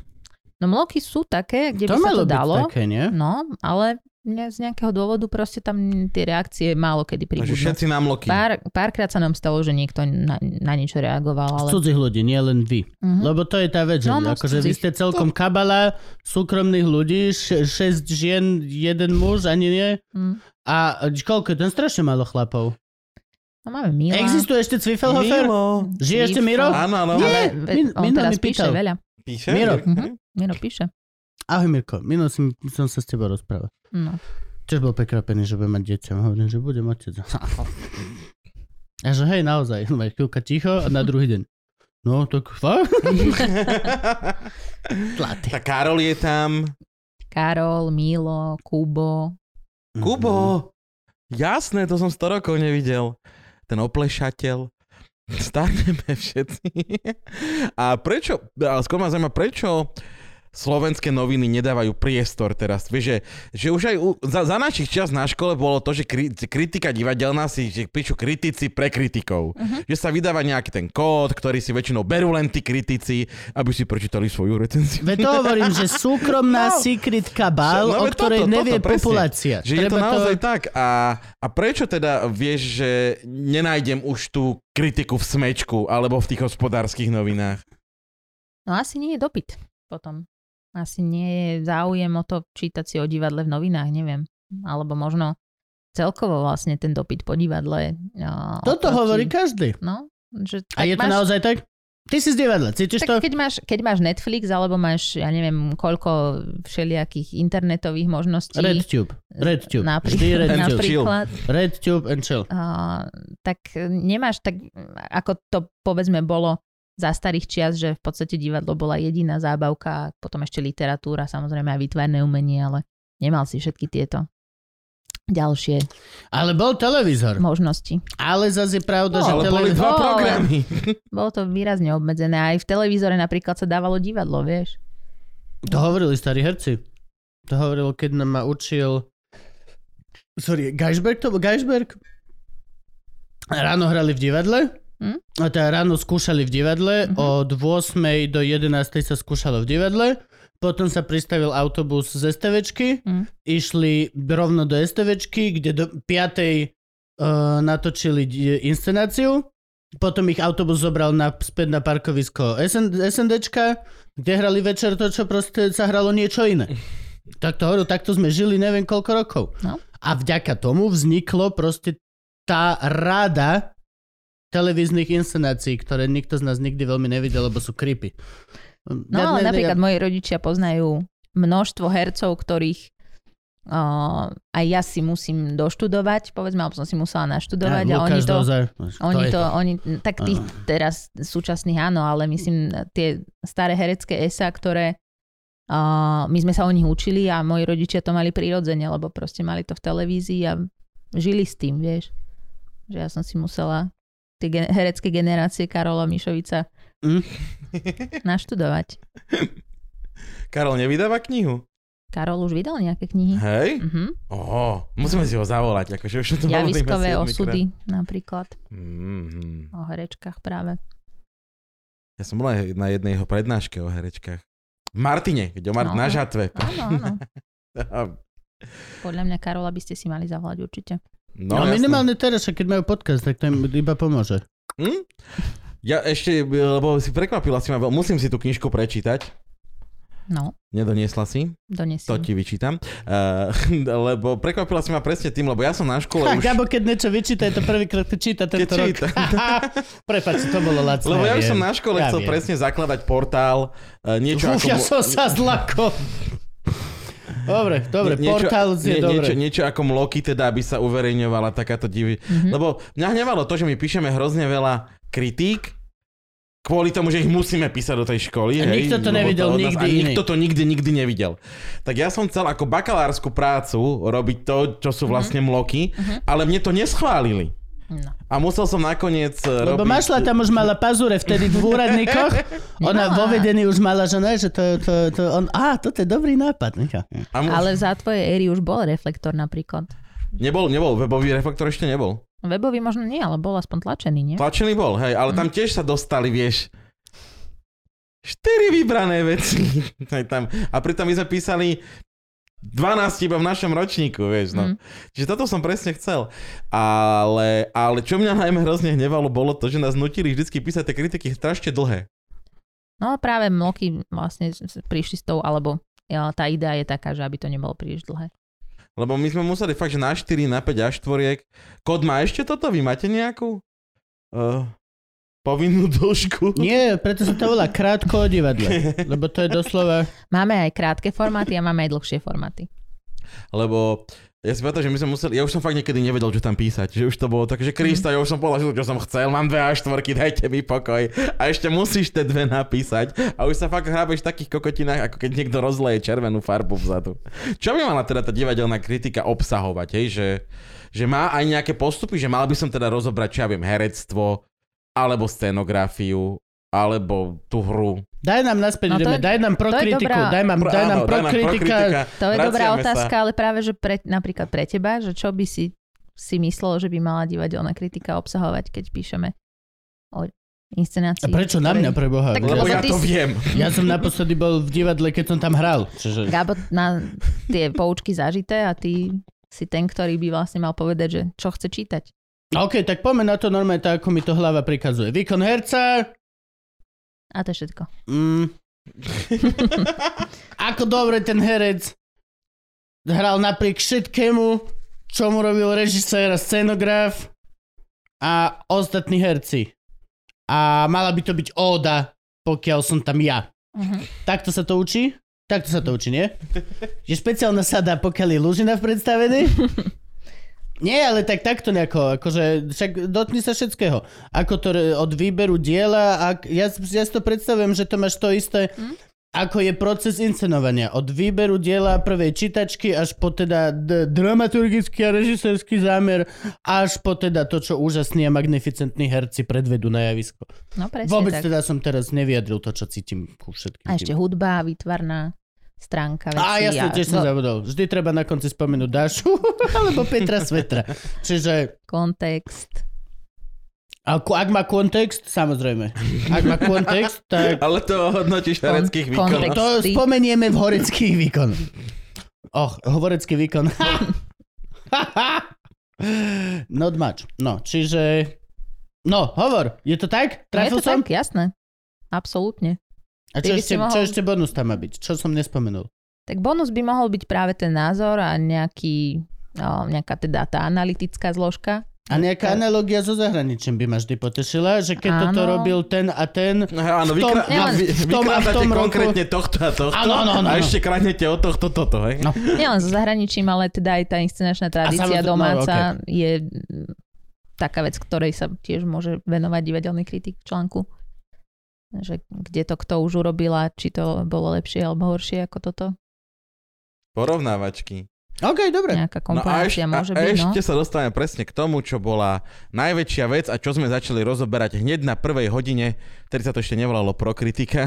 No mloky sú také, kde to by sa to dalo. Také, nie? No, ale z nejakého dôvodu proste tam tie reakcie málo kedy pribudnú. Všetci na mloky. Pár, párkrát sa nám stalo, že niekto na, na niečo reagoval. Ale... Z cudzých ľudí, nie len vy. Uh-huh. Lebo to je tá vec, no, no, akože vy ste celkom kabala súkromných ľudí, š- šesť žien, jeden muž, ani nie. Uh-huh. A koľko je ten strašne málo chlapov. No máme Mila. Existuje ešte Cvifelhofer? Milo. Žije ešte Miro? Áno, áno. Nie, Min- on teraz píše veľa. Píše? Miro. Uh-huh. Miro píše. Ahoj Mirko, minul som, som sa s tebou rozprával. No. Čož bol prekvapený, že budem mať dieťa. Hovorím, že budem otec. A že hej, naozaj. Chvíľka ticho a na druhý deň. No, tak... Tá Karol je tam. Karol, Milo, Kubo. Kubo! Jasné, to som sto rokov nevidel. Ten oplešateľ. Starneme všetci. A prečo, ale skôr ma zaujíma, prečo slovenské noviny nedávajú priestor teraz. Vieš, že, že už aj u, za, za našich čas na škole bolo to, že kri, kritika divadelná si, že píšu kritici pre kritikov. Uh-huh. Že sa vydáva nejaký ten kód, ktorý si väčšinou berú len tí kritici, aby si prečítali svoju recenziu. Veď to hovorím, že súkromná no. secret cabal, no, o ktorej toto, nevie toto, populácia. Že je to naozaj to... tak. A, a prečo teda vieš, že nenájdem už tú kritiku v Smečku alebo v tých hospodárskych novinách? No asi nie je dopyt potom. Asi nie je záujem o to čítať si o divadle v novinách, neviem. Alebo možno celkovo vlastne ten dopyt po divadle. No, toto oproti... hovorí každý. No, že a je máš... to naozaj tak? Ty si z divadla, cítiš tak to? Keď máš, keď máš Netflix, alebo máš, ja neviem, koľko všelijakých internetových možností. RedTube. RedTube. Napríklad. Napríklad RedTube and chill. Uh, tak nemáš tak, ako to povedzme bolo za starých čias, že v podstate divadlo bola jediná zábavka, potom ešte literatúra, samozrejme aj výtvarné umenie, ale nemal si všetky tieto ďalšie. Ale bol televízor. Možnosti. Ale zase je pravda, no, že televízor... boli dva programy. Bolo to výrazne obmedzené. Aj v televízore napríklad sa dávalo divadlo, vieš. To hovorili starí herci. To hovoril, keď nám ma učil... Sorry, Geisberg to bol? Geisberg? Ráno hrali v divadle? Hm? A teda ráno skúšali v divadle, uh-huh. od ôsmej do jedenástej sa skúšalo v divadle, potom sa pristavil autobus z STVčky, uh-huh. išli rovno do STVčky, kde do piatej uh, natočili inscenáciu, Potom ich autobus zobral na, späť na parkovisko SN, SNDčka, kde hrali večer to, čo proste sa hralo niečo iné. Tak to hovoril, takto sme žili neviem koľko rokov. No. A vďaka tomu vzniklo proste tá rada televíznych inscenácií, ktoré nikto z nás nikdy veľmi nevidel, lebo sú creepy. No ja, ale ne, napríklad ja... moji rodičia poznajú množstvo hercov, ktorých Uh, aj ja si musím doštudovať, povedzme, alebo som si musela naštudovať. Ja, a oni to, oni to, to, oni, tak tých uh. teraz súčasných áno, ale myslím, tie staré herecké esá, ktoré uh, my sme sa o nich učili a moji rodičia to mali prirodzene, lebo proste mali to v televízii a žili s tým, vieš. Že ja som si musela tie gen- herecké generácie Karola Mišovica mm. naštudovať. Karol nevydáva knihu? Karol už vydal nejaké knihy. Hej? Uh-huh. Oho, musíme si ho zavolať. Akože už to Javiskové osudy krát. Napríklad. Mm-hmm. O herečkách práve. Ja som bola na jednej jeho prednáške o herečkách. V Martine, kde o Mart- no, na Žatve. Áno, áno. Podľa mňa Karola by ste si mali zavolať určite. No, no minimálne teraz, keď majú podcast, tak to im iba pomôže. Hm? Ja ešte, lebo si prekvapila, si ma, musím si tú knižku prečítať. No. Nedoniesla si? Doniesla. To ti vyčítam. Uh, lebo prekvapila si ma presne tým, lebo ja som na škole ha, už... Gabo, keď niečo vyčíta, je to prvýkrát, keď číta tento rok. Prepáč, to bolo lacné. Lebo ja už som na škole ja chcel viem. presne zakladať portál. Uh, niečo Uf, ako... ja som sa zlakol. Dobre, dobre, nie, niečo, portál je nie, dobre. Niečo, niečo ako Loki, teda, aby sa uverejňovala takáto divy. Mm-hmm. Lebo mňa hnevalo to, že my píšeme hrozne veľa kritík, kvôli tomu, že ich musíme písať do tej školy. A hej, nikto to nevidel to nikdy. A nikto to nikdy, nikdy nevidel. Tak ja som chcel ako bakalársku prácu robiť to, čo sú vlastne mloky, uh-huh. ale mne to neschválili. No. A musel som nakoniec robiť... Lebo Mašla tam už mala pazúre vtedy v úradníkoch. Ona no. vo vedení už mala, že ne, že to... to, to on... Á, toto je dobrý nápad. Mu... Ale za tvojej éry už bol reflektor napríklad. Nebol, nebol. Webový reflektor ešte nebol. Webový možno nie, ale bol aspoň tlačený, nie? Tlačený bol, hej, ale mm. tam tiež sa dostali, vieš, štyri vybrané veci. A pritom my sme písali dvanásť iba v našom ročníku, vieš, no. Mm. Čiže toto som presne chcel. Ale, ale čo mňa najmä hrozne hnevalo, bolo to, že nás nutili vždycky písať tie kritiky strašne dlhé. No práve mloky vlastne prišli s tou, alebo tá idea je taká, že aby to nebolo príliš dlhé. Lebo my sme museli fakt, že na štyri, na päť, až štyri. Kód má ešte toto? Vy máte nejakú uh, povinnú dĺžku? Nie, preto sa to volá krátko divadlo. Lebo to je doslova... Máme aj krátke formáty a máme aj dlhšie formáty. Lebo ja si pamätám, že my sme museli... Ja už som fakt niekedy nevedel, čo tam písať. Že už to bolo tak, že Krista, mm. ja už som povedal, čo som chcel. Mám dve až štvorky, dajte mi pokoj. A ešte musíš tie dve napísať. A už sa fakt hrábeš v takých kokotinách, ako keď niekto rozleje červenú farbu vzadu. Čo by mala teda tá divadelná kritika obsahovať? Hej? Že, že má aj nejaké postupy? Že mal by som teda rozobrať, čo ja viem, herectvo, alebo scenografiu, alebo tú hru. Daj nám naspäť, no ideme, je, daj nám pro kritiku, dobrá, daj, mám, pro, daj nám pro kritika. To je dobrá otázka, sa. Ale práve, že pre, napríklad pre teba, že čo by si si myslelo, že by mala divadelná kritika obsahovať, keď píšeme o inscenácii. A prečo na mňa, pre Boha? Tak, lebo, lebo ja to si... viem. Ja som naposledy bol v divadle, keď som tam hral. Čiže... Gabo, na tie poučky zažité a ty si ten, ktorý by vlastne mal povedať, že čo chce čítať. OK, tak poďme na to normálne tak, ako mi to hlava prikazuje. Výkon herca... A to je všetko. Mm. Ako dobre ten herec hral napriek všetkému, čo mu robil režisér a scenograf a ostatní herci. A mala by to byť óda, pokiaľ som tam ja. Uh-huh. Takto sa to učí? Takto sa to učí, nie? Je špeciálna sada, pokiaľ je Lužina v predstavení? Nie, ale tak takto nejako, akože však dotkni sa všetkého. Ako to od výberu diela, ak, ja, ja si to predstavujem, že to máš to isté, mm? ako je proces inscenovania. Od výberu diela prvej čítačky až po teda d- dramaturgický a režisérsky zámer, až po teda to, čo úžasní a magnificentní herci predvedú na javisko. No presne Vôbec tak. Teda som teraz nevyjadril to, čo cítim ku všetkým. A ešte tým. Hudba, výtvarná stránka vecí. Á, jasne, tiež som zabudol. Vždy treba na konci spomenúť Dášu alebo Petra Svetra. Čiže... Kontext. Ako, ak má kontext, samozrejme. Ak má kontext, tak... Ale to hodnotíš hereckých Kon- výkonov. To spomenieme v horeckých výkonoch. Och, hovorecký výkon. Not much. No, čiže... No, hovor, je to tak? Trafil som? Je to tak, jasné. Absolútne. A čo ešte, mohol... čo ešte bonus tam má byť? Čo som nespomenul? Tak bonus by mohol byť práve ten názor a nejaký, no, nejaká teda tá analytická zložka. A nejaká analogia so zahraničím by ma vždy potešila, že keď áno. toto robil ten a ten Aha, áno, v tom, vykra- v, v tom a v tom roku... konkrétne tohto a tohto áno, áno, áno, a ešte krátnete o tohto toto. Hej? No. Nielen so zahraničím, ale teda aj tá inscenačná tradícia domáca no, okay. je taká vec, ktorej sa tiež môže venovať divadelný kritik v článku. Že kde to kto už urobila, či to bolo lepšie alebo horšie ako toto. Porovnávačky. OK, dobre. Nejaká komparácia no a ešte, môže byť, a ešte no? sa dostávame presne k tomu, čo bola najväčšia vec a čo sme začali rozoberať hneď na prvej hodine, ktorý sa to ešte nevolalo Prokritika.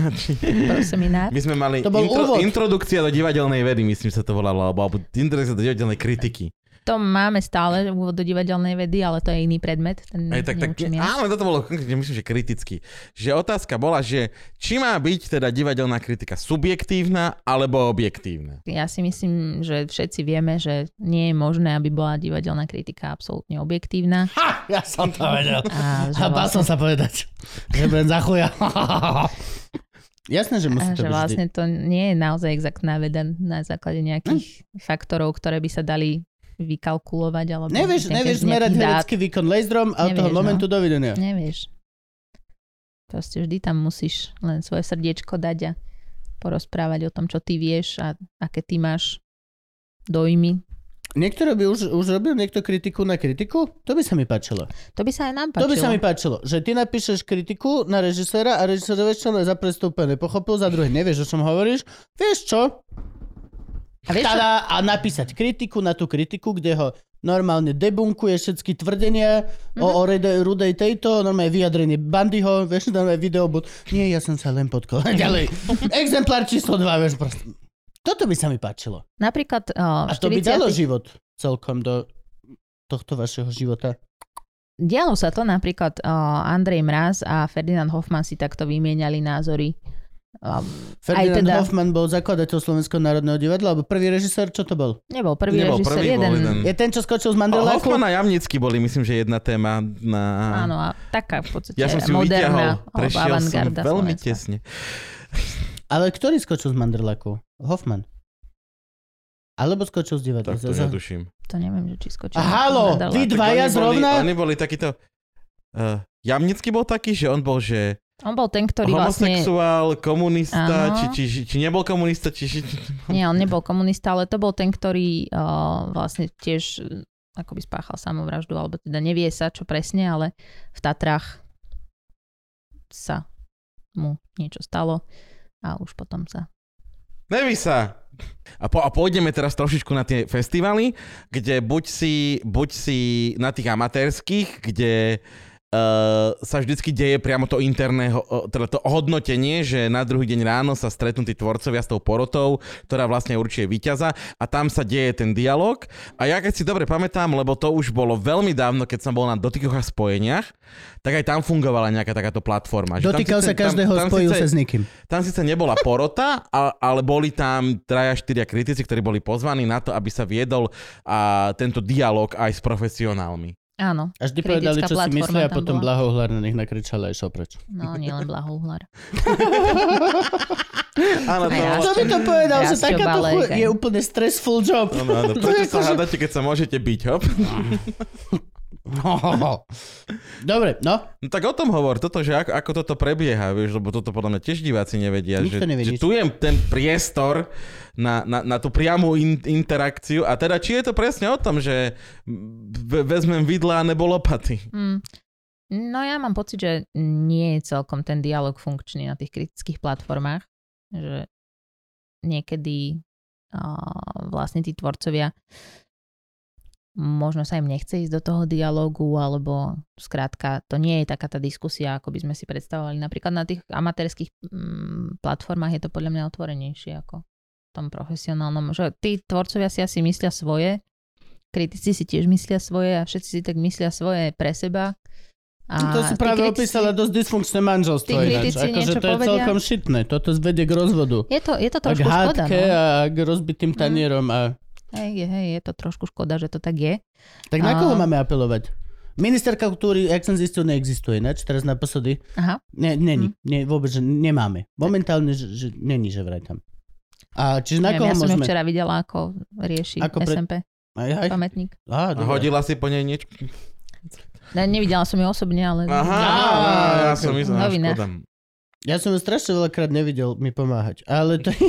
Proseminár. My sme mali intro, introdukcia do divadelnej vedy, myslím sa to volalo, alebo, alebo introdukcia do divadelnej kritiky. To máme stále úvod do divadelnej vedy, ale to je iný predmet. Ten Aj, tak, tak, ja. Áno, toto bolo konkrétne, myslím, že kriticky. Že otázka bola, že či má byť teda divadelná kritika subjektívna alebo objektívna? Ja si myslím, že všetci vieme, že nie je možné, aby bola divadelná kritika absolútne objektívna. Ha! Ja som to vedel. A, A bál som sa povedať, že budem za chuja. Jasné, že musí to byť. Že vlastne to nie je naozaj exaktná veda na základe nejakých hm. faktorov, ktoré by sa dali vykalkulovať, alebo... Nevieš, nevieš zmerať herecký výkon laserom a od toho momentu no. dovidenia. Nevieš. Proste vždy tam musíš len svoje srdiečko dať a porozprávať o tom, čo ty vieš a aké ty máš dojmy. Niektoré by už, už robil niekto kritiku na kritiku? To by sa mi páčilo. To by sa aj nám páčilo. To by sa mi páčilo, že ty napíšeš kritiku na režiséra a režisér vieš čo za prestúpené. Pochopil, za druhé nevieš, o čom hovoríš. Vieš čo? A, teda, a napísať kritiku na tú kritiku, kde ho normálne debunkuje všetky tvrdenia mm-hmm. o, o rede, rudej tejto, normálne vyjadrenie Bandyho, vieš, normálne videobud. Nie, ja som sa len podkol. Ďalej. Exemplár číslo dva, vieš, proste. Toto by sa mi páčilo. Napríklad... O, a to štyridsiatych by dalo život celkom do tohto vašeho života. Dialo sa to, napríklad o, Andrej Mraz a Ferdinand Hoffman si takto vymieniali názory. Um, Ferdinand teda... Hoffman bol zakladateľ Slovenského národného divadla, alebo prvý režisér, čo to bol? Nebol prvý Nebol, režisér, prvý jeden... jeden. Je ten, čo skočil z Mandeláku? Hoffman a Jamnický boli, myslím, že jedna téma na... Áno, a taká v podstate ja som si moderná vyťahol, prešiel som veľmi Slovenska. Tesne. Ale ktorý skočil z Mandeláku? Hoffman? Alebo skočil z divadla? Tak to netuším. To neviem, či skočil. A halo, vy dvaja zrovna? Oni boli takýto... Uh, Jamnický bol taký, že on bol, že... On bol ten, ktorý vlastne... Homosexuál, komunista, či, či, či nebol komunista, či... či... Nie, on nebol komunista, ale to bol ten, ktorý uh, vlastne tiež akoby spáchal samovraždu, alebo teda nevie sa, čo presne, ale v Tatrách sa mu niečo stalo a už potom sa... Neví sa! A, po, a pôjdeme teraz trošičku na tie festivaly, kde buď si, buď si na tých amatérských, kde... Uh, sa vždycky deje priamo to interné ho, teda to hodnotenie, že na druhý deň ráno sa stretnú tí tvorcovia s tou porotou, ktorá vlastne určuje víťaza a tam sa deje ten dialog. A ja keď si dobre pamätám, lebo to už bolo veľmi dávno, keď som bol na Dotykoch a spojeniach, tak aj tam fungovala nejaká takáto platforma. Dotýkal sa každého, spojil sa s niekým. Tam síce nebola porota, ale boli tam traja, štyria kritici, ktorí boli pozvaní na to, aby sa viedol a tento dialog aj s profesionálmi. Áno. Až ti povedali, čo si myslia a potom Blahohľar na nich nakričala a išiel preč. No, nielen Blahohľar. Áno, to bolo. Čo by to povedal, že takáto chuj je úplne stressful job. No, no, no. Prečo sa hádate, keď sa môžete byť, hop? No. Dobre, no. No tak o tom hovor, toto, že ako, ako toto prebieha, vieš, lebo toto podľa mňa tiež diváci nevedia, že, že tu je ten priestor na, na, na tú priamu in, interakciu a teda či je to presne o tom, že vezmem vidla a nebo lopaty. Mm. No ja mám pocit, že nie je celkom ten dialog funkčný na tých kritických platformách, že niekedy uh, vlastne tí tvorcovia možno sa im nechce ísť do toho dialógu, alebo skrátka, to nie je taká tá diskusia, ako by sme si predstavovali. Napríklad na tých amatérských mm, platformách je to podľa mňa otvorenejšie ako v tom profesionálnom. Že tí tvorcovia si asi myslia svoje, kritici si tiež myslia svoje a všetci si tak myslia svoje pre seba. A to si práve kritici, opísala dosť dysfunkčné manželstvo. Tí kritici niečo povedia. To je celkom šitné. Toto zvedie k rozvodu. Je to, je to trošku škoda. A k hádke a k rozbitým tanierom a... Hej, hej, je to trošku škoda, že to tak je. Tak na koho máme apelovať? Ministerka kultúry Accent zistil neexistuje, ne? Teraz na posody. Aha. Ne, neni, mm. ne, vôbec, že nemáme. Momentálne, že, že neni, že vraj tam. A čiže na koho ja môžeme... Ja som ju včera videla, ako rieši ako pre... es en pé. Aj, aj. Pamätník. Á, hodila si po nej niečo? Ne, nevidela som ju osobne, ale... Aha, ja som myslel, škodám. Ja som ju strašne veľakrát nevidel mi pomáhať, ale to je...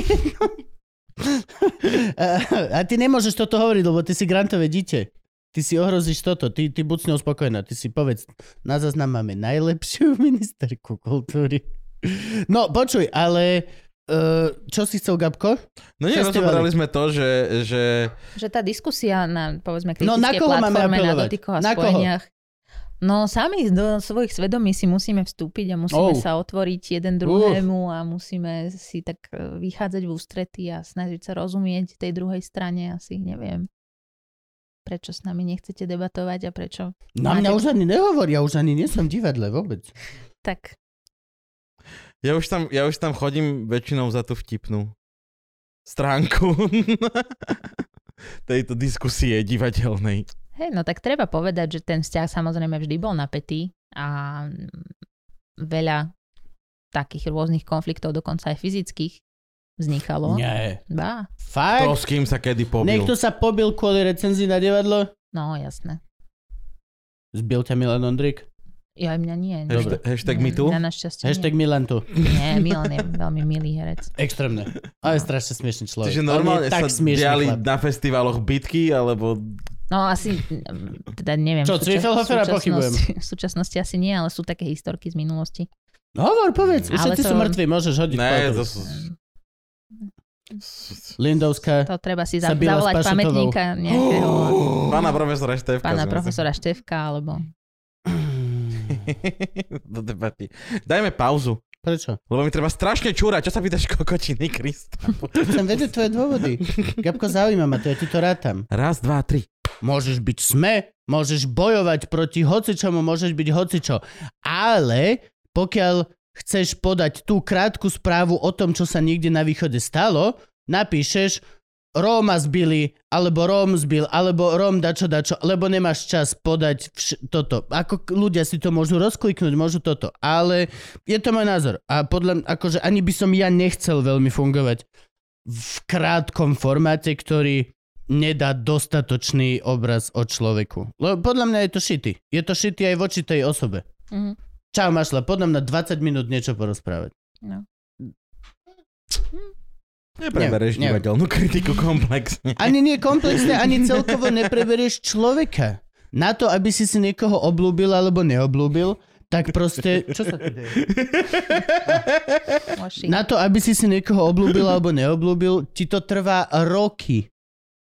A ty nemôžeš toto hovoriť, lebo ty si grantové dieťa. Ty si ohrozíš toto, ty, ty buď s ňou spokojná, ty si povedz, na záznam máme najlepšiu ministerku kultúry. No, počuj, ale uh, čo si chcel, Gabko? No nie, rozoberali sme to, že... Že, že tá diskusia na, povedzme, kritické no, na platforme na dotykoch a na spojeniach. Koho? No, sami do svojich svedomí si musíme vstúpiť a musíme oh. sa otvoriť jeden druhému uh. a musíme si tak vychádzať v ústrety a snažiť sa rozumieť tej druhej strane, asi neviem. Prečo s nami nechcete debatovať a prečo... Na mňa už ani nehovor, ja už ani nie som v divadle vôbec. Tak. Ja už tam, ja už tam chodím väčšinou za tú vtipnú stránku tejto diskusie divadelnej. Hej, no tak treba povedať, že ten vzťah samozrejme vždy bol napätý a veľa takých rôznych konfliktov, dokonca aj fyzických, vznikalo. Nie. Bá. Fakt? To, s kým sa kedy pobil. Niekto sa pobil kvôli recenzii na divadlo? No, jasné. Zbil ťa Milan Ondrík? Ja, mňa nie. Dobre. Hashtag me too? Na našťastie Hashtag nie. Milan too. Nie, Milan je veľmi milý herec. Extrémne. Ale no. strašne smiešný človek. Čiže normálne sa diali chlap. Na festivaloch bitky, alebo... No asi, teda neviem. Čo, Cvifelhofera pochybujem. V súčasnosti asi nie, ale sú také historky z minulosti. No, hovor, povedz. Už všetci to... sú mŕtvi, môžeš hodiť. Ne, to sú... Lindovská to treba si zav- zavolať pamätníka nejakého oh, pána profesora Štefka pána profesora Štefka alebo do debaty dajme pauzu. Prečo? Lebo mi treba strašne čúrať. Čo sa pýtaš kokotiny, Krista? Chcem vedieť tvoje dôvody, Gabko, zaujíma ma to, ja ti to rátam. Raz, dva, tri. Môžeš byť sme, môžeš bojovať proti hocičomu, môžeš byť hocičo, ale pokiaľ chceš podať tú krátku správu o tom, čo sa niekde na východe stalo, napíšeš Róma zbili, alebo Róm zbil, alebo Róm dačo dačo, lebo nemáš čas podať vš- toto. Ako ľudia si to môžu rozkliknúť, môžu toto, ale je to môj názor. A podľa mňa, akože ani by som ja nechcel veľmi fungovať v krátkom formáte, ktorý nedá dostatočný obraz o človeku. Lebo podľa mňa je to šity. Je to šity aj voči tej osobe. Mhm. Čau, Mašla, poď nám na dvadsať minút niečo porozprávať. No. Nepreberieš divadelnú kritiku komplexne. Ani nie komplexne, ani celkovo nepreberieš človeka. Na to, aby si si niekoho obľúbil alebo neobľúbil, tak proste... Čo sa tu deje? Na to, aby si si niekoho obľúbil alebo neobľúbil, ti to trvá roky.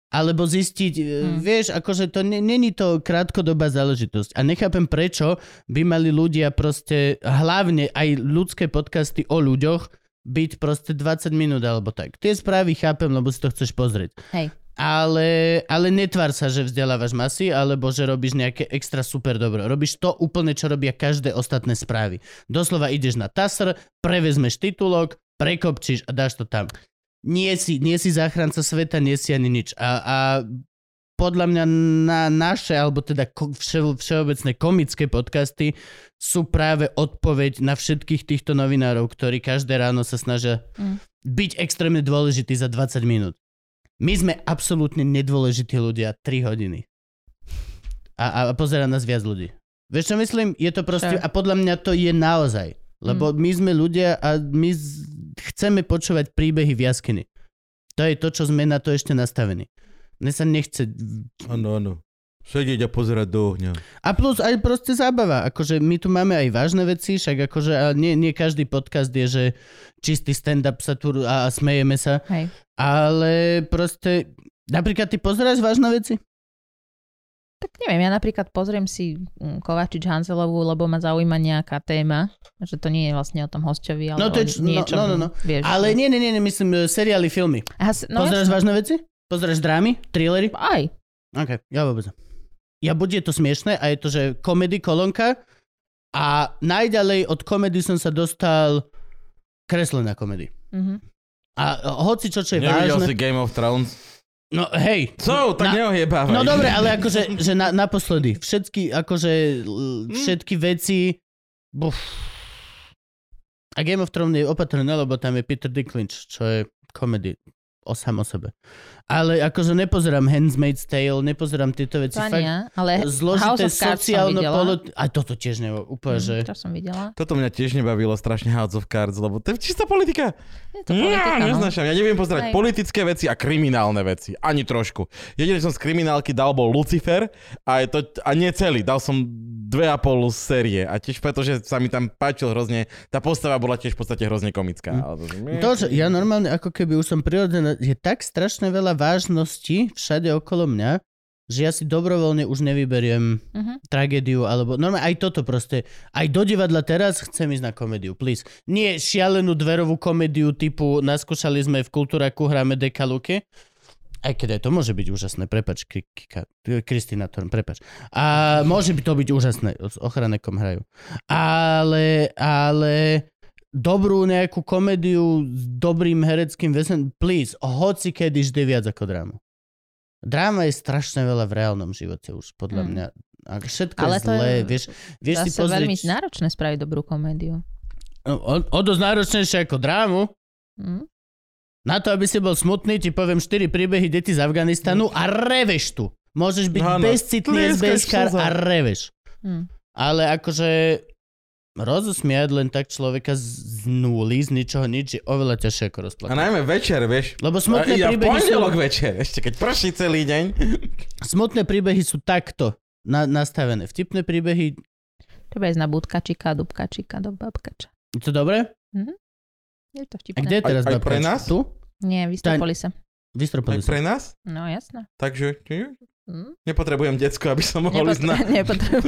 Alebo zistiť, hmm. vieš, akože to n- není to krátkodobá záležitosť. A nechápem, prečo by mali ľudia proste, hlavne aj ľudské podcasty o ľuďoch, byť proste dvadsať minút alebo tak. Tie správy chápem, lebo si to chceš pozrieť. Hej. Ale, ale netvár sa, že vzdelávaš masy, alebo že robíš nejaké extra super dobro. Robíš to úplne, čo robia každé ostatné správy. Doslova ideš na tasr, prevezmeš titulok, prekopčíš a dáš to tam. Nie si, nie si záchranca sveta, nie si ani nič. A, a podľa mňa na naše, alebo teda vše, všeobecné komické podcasty sú práve odpoveď na všetkých týchto novinárov, ktorí každé ráno sa snažia mm. byť extrémne dôležití za dvadsať minút. My sme absolútne nedôležití ľudia tri hodiny. A, a pozerá nás viac ľudí. Vieš, čo myslím? Je to proste, a podľa mňa to je naozaj. Lebo my sme ľudia a my z... chceme počúvať príbehy v jaskyni. To je to, čo sme na to ešte nastavení. Mne sa nechce... Áno, áno. Sedieť a pozerať do ohňa. A plus aj proste zábava. Akože my tu máme aj vážne veci, však akože a nie, nie každý podcast je, že čistý stand-up sa tu a, a smejeme sa. Hej. Ale proste... Napríklad ty pozeráš vážne veci? Tak neviem, ja napríklad pozriem si Kovačič Hanzelovú, lebo ma zaujíma nejaká téma, že to nie je vlastne o tom hosťovi, ale no to je, o niečom. No, no, no. Vieš, ale nie, nie, nie, myslím seriály, filmy. Aha, no pozráš ja... vážne veci? Pozráš drámy, thrillery? Aj. Ok, ja vôbec. Ja buď je to smiešné a je to, že komedy kolónka a najďalej od komedy som sa dostal kreslená komedy. Mm-hmm. A hoci čo, čo je vážne... Nevidel si Game of Thrones? No hej. Co? Tak neohiebávaj. No dobre, ale akože že na, naposledy. Všetky, akože, všetky mm. veci... Buf. A Game of Thrones je opatrné, lebo tam je Peter Dinklage, čo je komedy o sám o sebe. Ale akože nepozerám Handmaid's Tale, nepozerám tieto veci. Pania, fakt ale zložité sociálno... Polo... Aj toto tiež nebo, úplne, mm, že... To som videla. Toto mňa tiež nebavilo strašne House of Cards, lebo to je čistá politika. Je to politika, ja, no. Neznašam, ja neviem pozerať aj politické veci a kriminálne veci. Ani trošku. Jediné, čo som z kriminálky dal, bol Lucifer a, to, a nie celý. Dal som dve a pol série. A tiež pretože sa mi tam páčil hrozne. Tá postava bola tiež v podstate hrozne komická. Mm. Ale to, že... to, že ja normálne ako keby už som prirodzená. Je tak strašne veľa vážnosti všade okolo mňa, že ja si dobrovoľne už nevyberiem uh-huh. tragédiu, alebo normálne aj toto proste. Aj do divadla teraz chcem ísť na komédiu, please. Nie šialenú dverovú komédiu typu naskúšali sme v Kultúraku, hráme Dekaluke. Aj keď aj to môže byť úžasné, prepač, Kristina Thorn, prepač. A môže by to byť úžasné, s ochranekom hrajú. Ale, ale... dobrú nejakú komédiu s dobrým hereckým vesením, please, hoci kedy vždy viac ako drámu. Dráma je strašne veľa v reálnom živote už, podľa mm. mňa. A všetko ale je zlé, je, vieš, vieš si pozrieť... Ale to je veľmi náročné spraviť dobrú komédiu. O dosť náročnejšie ako drámu. Mm. Na to, aby si bol smutný, ti poviem štyri príbehy detí z Afganistanu mm. a reveš tu. Môžeš byť no, no. bezcitný, bezkár a reveš. Mm. Ale akože... rozosmiať len tak človeka z nuly, z ničoho nič je oveľa ťažšie ako rozplakať. A najmä večer, vieš. Lebo smutné ja príbehy sú... večer, ešte keď prší celý deň. Smutné príbehy sú takto na- nastavené. Vtipné príbehy... Treba ísť na budkačika, dubkačika, do babkača. Je to dobré? Mhm. Je to vtipné. A kde je teraz aj, aj pre nás? Tu? Nie, vystropili sa. Vystropili sa. Aj pre nás? No jasné. Takže... Hm? Nepotrebujem decko, aby som mohol ísť na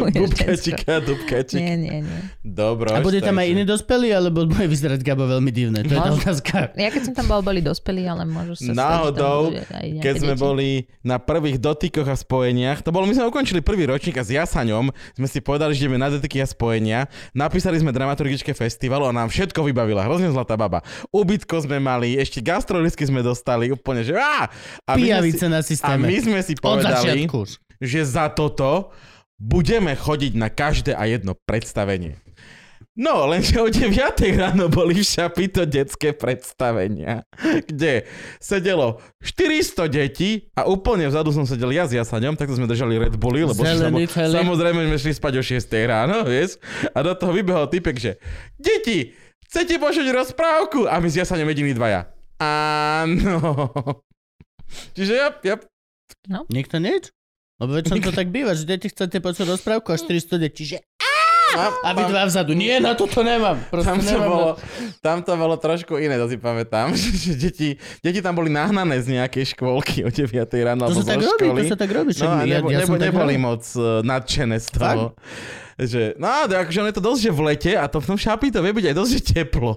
dubkačika, dubkačika. Nie, nie, nie. Dobro. A bude tam aj iní dospelí, alebo bude vyzerať Gabo veľmi divné? To Môž... je tá otázka. Ja keď som tam bol, boli dospelí, ale môžu sa... Náhodou, keď sme deti. Boli na prvých dotykoch a spojeniach, to bolo, my sme ukončili prvý ročník a s Jasaňom sme si povedali, že ideme na dotyky a spojenia. Napísali sme dramaturgičke festivalu a nám všetko vybavila. Hrozne zlatá baba. Ubytko sme mali, ešte gastrolisky sme dostali, úplne, že... Á! A pijavice na systéme. A my sme si povedali, že za toto budeme chodiť na každé a jedno predstavenie. No, lenže o deviatej ráno boli v Šapito detské predstavenia, kde sedelo štyristo detí a úplne vzadu som sedel ja s Jasaňom, takto sme držali Red Bulli, lebo Zelený, šli, samozrejme sme šli spať o šiestej ráno, vieš? A do toho vybehol typek, že deti, chcete počuť rozprávku? A my s Jasaňom jediní dvaja. Áno. Čiže ja... ja No. Nikto nič? Lebo väčšom to tak býva, že deti chcete počuť rozprávku a štyristo detí, že a vy dva vzadu. Nie, na to to nemám. Tam to, nemám bolo, tam to bolo trošku iné, to si pamätám. Deti, deti tam boli nahnané z nejakej škôlky o deviatej ráno alebo zo školy. Robí, to sa tak robí, no a nebo, ja, nebo, ja neboli tak moc nadšené z toho. Že, no, takže ono je to dosť, že v lete a to v tom Šapi to vie byť aj dosť, že teplo.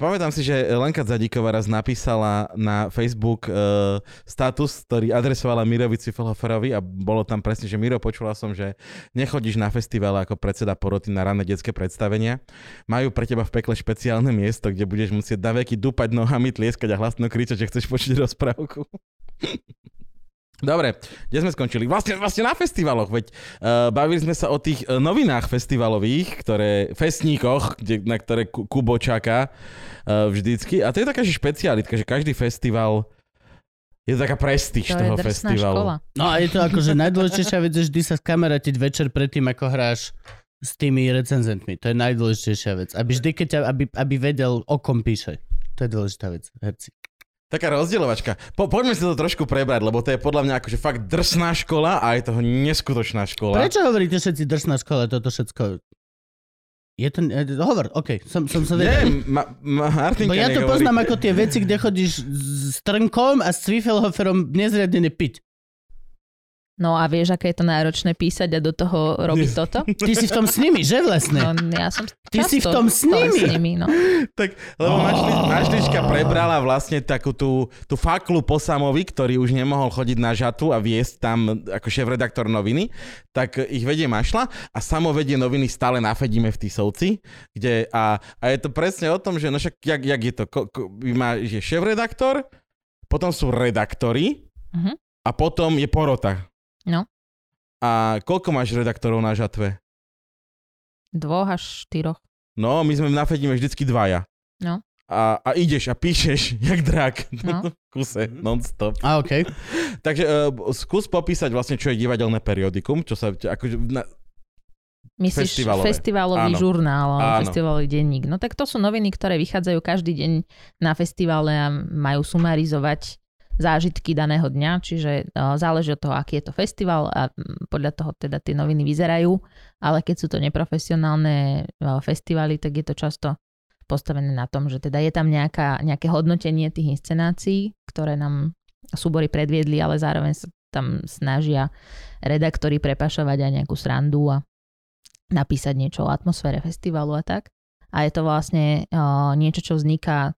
Pamätám si, že Lenka Zadíková raz napísala na Facebook uh, status, ktorý adresovala Mirovi Cifelhoferovi a bolo tam presne, že Miro, počula som, že nechodíš na festivále ako predseda poroty na ranné detské predstavenia. Majú pre teba v pekle špeciálne miesto, kde budeš musieť na veky dúpať nohami, tlieskať a hlasno kričať, že chceš počuť rozprávku. Dobre, kde sme skončili? Vlastne, vlastne na festivaloch, veď uh, bavili sme sa o tých uh, novinách festivalových, ktoré, festníkoch, kde, na ktoré Kubo čaká uh, vždycky. A to je taká že špecialitka, že každý festival je to taká prestíž toho festivalu. Škola. No a je to akože najdôležitejšia vec, že vždy sa skameratiť večer predtým, ako hráš s tými recenzentmi. To je najdôležitejšia vec. Aby vždy, keď ťa, aby, aby vedel, o kom píše. To je dôležitá vec, herci. Taká rozdielovačka. Po, poďme si to trošku prebrať, lebo to je podľa mňa akože fakt drsná škola a je toho neskutočná škola. Prečo hovoríte všetci drsná škola, toto všetko? Je to... Hovor, okej, okay. som, som sa vedel. Nie, ma, ma, Martinka Bo ja to nehovorí. Poznám ako tie veci, kde chodíš s Trnkom a s Cvifelhoferom nezriadené piť. No a vieš, aké je to náročné písať a do toho robiť toto? Ty si v tom s nimi, že vlastne? No, ja som často Ty si v tom s nimi? S nimi no. Tak, lebo oh. Mašlička prebrala vlastne takú tú, tú faklu po Samovi, ktorý už nemohol chodiť na žatu a viesť tam ako šéf-redaktor noviny, tak ich vedie Mašla a Samo vedie noviny stále na Fedime v Tisovci, kde a, a je to presne o tom, že no však, jak, jak je to, ko, ko, má, je šéf-redaktor, potom sú redaktori, mm-hmm. A potom je porota. No. A koľko máš redaktorov na žatve? Dvoch až štyroch. No, my sme na Fedime vždycky dvaja. No. A, a ideš a píšeš, jak drak. No. Kuse, non-stop. A okej. Okay. Takže uh, skús popísať vlastne, čo je divadelné periodikum, čo sa... Akože, na... Myslíš festivalové. Festivalový Áno. žurnál, Áno. festivalový denník. No tak to sú noviny, ktoré vychádzajú každý deň na festivale a majú sumarizovať zážitky daného dňa, čiže no, záleží od toho, aký je to festival a podľa toho teda tie noviny vyzerajú, ale keď sú to neprofesionálne festivaly, tak je to často postavené na tom, že teda je tam nejaká, nejaké hodnotenie tých inscenácií, ktoré nám súbory predviedli, ale zároveň sa tam snažia redaktori prepašovať aj nejakú srandu a napísať niečo o atmosfére festivalu a tak. A je to vlastne uh, niečo, čo vzniká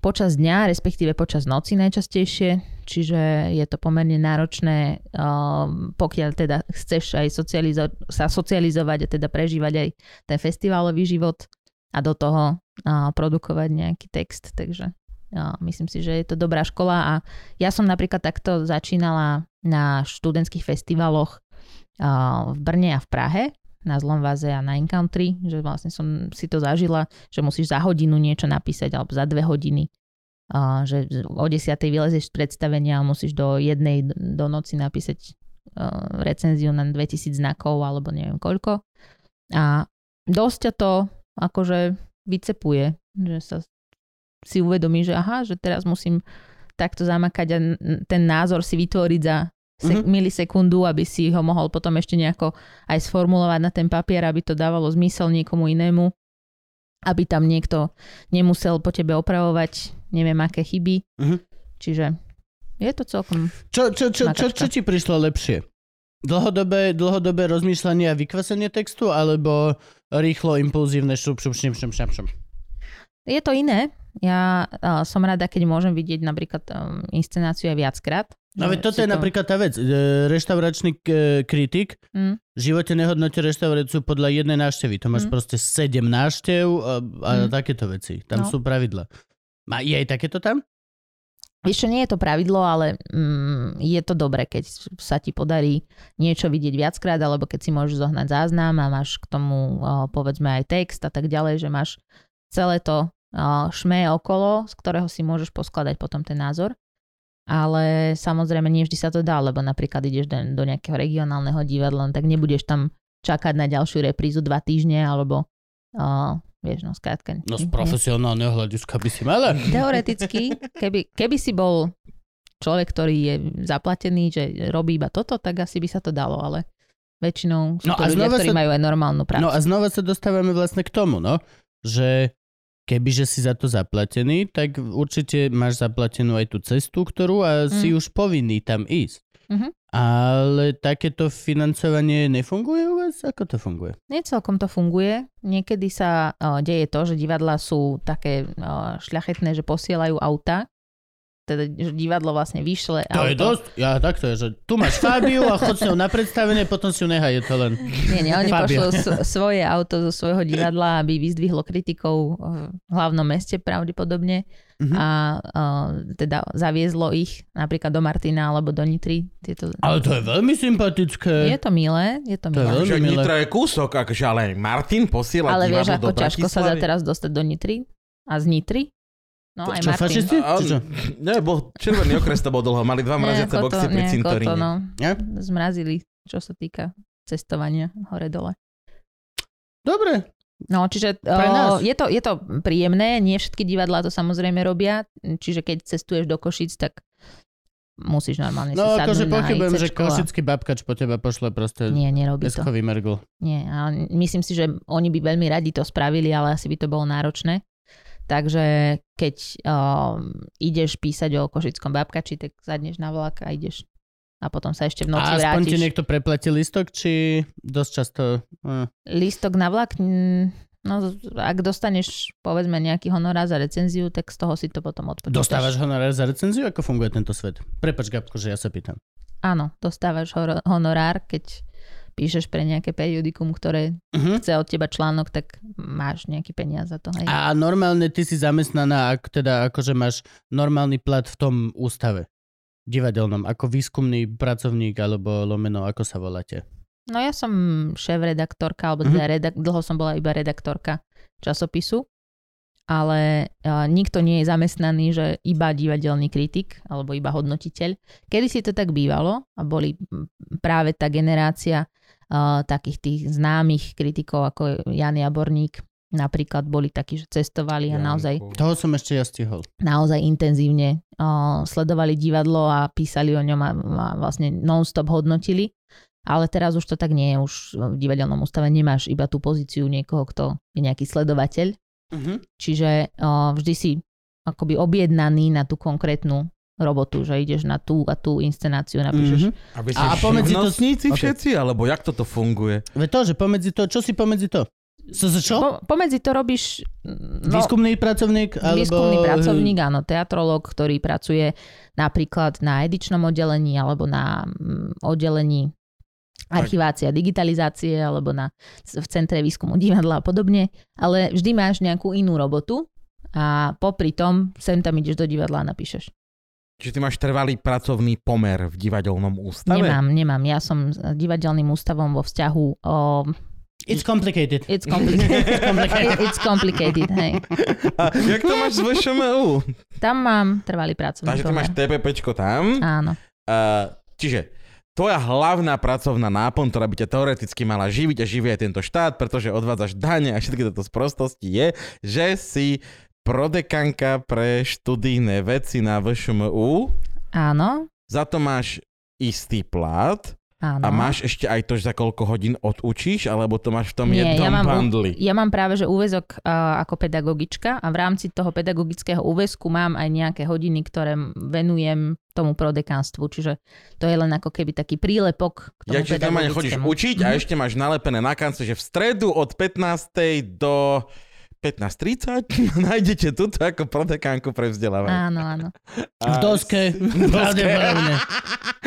počas dňa, respektíve počas noci najčastejšie, čiže je to pomerne náročné, uh, pokiaľ teda chceš aj socializo- sa socializovať a teda prežívať aj ten festivalový život, a do toho a, produkovať nejaký text. Takže a, myslím si, že je to dobrá škola a ja som napríklad takto začínala na študentských festivaloch a, v Brne a v Prahe, na Zlom Váze a na Encountry, že vlastne som si to zažila, že musíš za hodinu niečo napísať alebo za dve hodiny, a, že o desiatej vylezieš z predstavenia a musíš do jednej do noci napísať a, recenziu na dvetisíc znakov alebo neviem koľko. A dosť to akože vycepuje, že sa si uvedomí, že aha, že teraz musím takto zamakať a ten názor si vytvoriť za sek- mm-hmm. milisekundu, aby si ho mohol potom ešte nejako aj sformulovať na ten papier, aby to dávalo zmysel niekomu inému, aby tam niekto nemusel po tebe opravovať neviem aké chyby. Mm-hmm. Čiže je to celkom čo, čo, čo, čo, čo ti prišlo lepšie? Dlhodobé, dlhodobé rozmýšľanie a vykvasenie textu, alebo rýchlo, impulzívne, šup, šup, šup, šup, šup, šup? Je to iné. Ja uh, som rada, keď môžem vidieť napríklad um, inscenáciu aj viackrát. No veď toto je to... napríklad tá vec. Reštauračný k- kritik v mm. živote nehodnotí reštauráciu podľa jednej návštevy. To máš mm. proste sedem návštev a, a mm. takéto veci. Tam no. sú pravidla. A je aj takéto tam? Ešte nie je to pravidlo, ale mm, je to dobre, keď sa ti podarí niečo vidieť viackrát, alebo keď si môžeš zohnať záznam a máš k tomu o, povedzme aj text a tak ďalej, že máš celé to o, šmé okolo, z ktorého si môžeš poskladať potom ten názor. Ale samozrejme nie vždy sa to dá, lebo napríklad ideš do nejakého regionálneho divadla, tak nebudeš tam čakať na ďalšiu reprízu dva týždne, alebo... O, vieš, no skrátka. No z profesionálneho hľadiska by si mala. Teoreticky, keby, keby si bol človek, ktorý je zaplatený, že robí iba toto, tak asi by sa to dalo, ale väčšinou sú no to ľudia, ktorí sa, majú aj normálnu prácu. No a znova sa dostávame vlastne k tomu, no, že kebyže si za to zaplatený, tak určite máš zaplatenú aj tú cestu, ktorú a mm. si už povinný tam ísť. Mm-hmm. Ale takéto financovanie nefunguje u vás? Ako to funguje? Nie celkom to funguje. Niekedy sa o, deje to, že divadlá sú také o, šľachetné, že posielajú auta. Teda že divadlo vlastne vyšle auto. To je dosť? Ja takto je, že tu máš Fabiu a chod s ňou na predstavenie, potom si ju nehaje to len. Nie, nie, oni pošlú svoje auto zo svojho divadla, aby vyzdvihlo kritikov v hlavnom meste pravdepodobne. Uh-huh. A uh, teda zaviezlo ich napríklad do Martina alebo do Nitry. Tieto... Ale to je veľmi sympatické. Je to milé. Je to milé. To je veľmi milé. Nitra je kúsok, akože, ale Martin posiela ale divadlo vieš, do Bratislavy. Ale vieš, ako ťažko sa dá teraz dostať do Nitry a z Nitry. No to, aj čo, Martin. Fašisti? Čo? Nie, bol červený okres to bol dlho. Mali dva mraziace boxy pri cintoríne. No. Zmrazili, čo sa týka cestovania hore-dole. Dobre. No, čiže o, je, to, je to príjemné, nie všetky divadlá to samozrejme robia, čiže keď cestuješ do Košíc, tak musíš normálne no, si sadnúť na I C čko. No, akože pochybujem, že klasický babkač po teba pošle proste peskový mergl. Nie, ale myslím si, že oni by veľmi radi to spravili, ale asi by to bolo náročné. Takže keď o, ideš písať o košickom babkači, tak sadneš na vlak a ideš. A potom sa ešte v noci vrátiš. A aspoň ti niekto preplatí listok, či dosť často... Uh. Listok na vlak? No, ak dostaneš, povedzme, nejaký honorár za recenziu, tak z toho si to potom odpočítaš. Dostávaš honorár za recenziu? Ako funguje tento svet? Prepáč, Gabko, že ja sa pýtam. Áno, dostávaš hor- honorár, keď píšeš pre nejaké periodikum, ktoré uh-huh. chce od teba článok, tak máš nejaký peniaz za to. Hej. A normálne ty si zamestnaná, ak teda akože máš normálny plat v tom ústave. divadelnom, ako výskumný pracovník, alebo lomeno, ako sa voláte? No ja som šéf-redaktorka, alebo teda mm-hmm. redak- dlho som bola iba redaktorka časopisu, ale uh, nikto nie je zamestnaný, že iba divadelný kritik, alebo iba hodnotiteľ. Kedysi to tak bývalo a boli práve tá generácia uh, takých tých známych kritikov, ako Jan Jaborník, napríklad boli takí, že cestovali a naozaj... Toho som ešte ja stihol. Naozaj intenzívne uh, sledovali divadlo a písali o ňom a, a vlastne non-stop hodnotili. Ale teraz už to tak nie je. Už v divadelnom ústave nemáš iba tú pozíciu niekoho, kto je nejaký sledovateľ. Uh-huh. Čiže uh, vždy si akoby objednaný na tú konkrétnu robotu, že ideš na tú a tú inscenáciu, napíšeš. Uh-huh. A, a pomedzi to sníci všetci? Okay. Alebo jak toto funguje? Ve to, že pomedzi to, čo si pomedzi to? Čo? Po, pomedzi to robíš... No, výskumný pracovník? Alebo... Výskumný pracovník, áno, teatrológ, ktorý pracuje napríklad na edičnom oddelení alebo na oddelení archivácia, digitalizácie alebo na, v centre výskumu divadla a podobne, ale vždy máš nejakú inú robotu a popri tom sem tam ideš do divadla a napíšeš. Čiže ty máš trvalý pracovný pomer v divadelnom ústave? Nemám, nemám. Ja som divadelným ústavom vo vzťahu o... It's complicated. It's complicated. It's complicated, It's complicated hej. A jak to máš z vé ŠMU? Tam mám trvalý pracovný pomer. Takže ty máš TPPčko tam? Áno. Uh, čiže... Tvoja hlavná pracovná náplň, ktorá by ťa teoreticky mala živiť a živie aj tento štát, pretože odvádzaš dane a všetky toto sprostosti je, že si prodekanka pre študijné veci na vé ŠMU. Áno. Za to máš istý plat. Áno. A máš ešte aj to, že za koľko hodín odučíš, alebo to máš v tom Nie, jednom ja mám, bandli? Ja mám práve, že úväzok uh, ako pedagogička a v rámci toho pedagogického úväzku mám aj nejaké hodiny, ktoré venujem tomu prodekánstvu, čiže to je len ako keby taký prílepok k tomu ja, pedagogickému. Ja, čiže chodíš učiť a ešte máš nalepené na kance, že v stredu od pätnástej do pätnásť tridsať nájdete tuto ako prodekánku pre vzdelávanie. Áno, áno. A... V doske. V doske.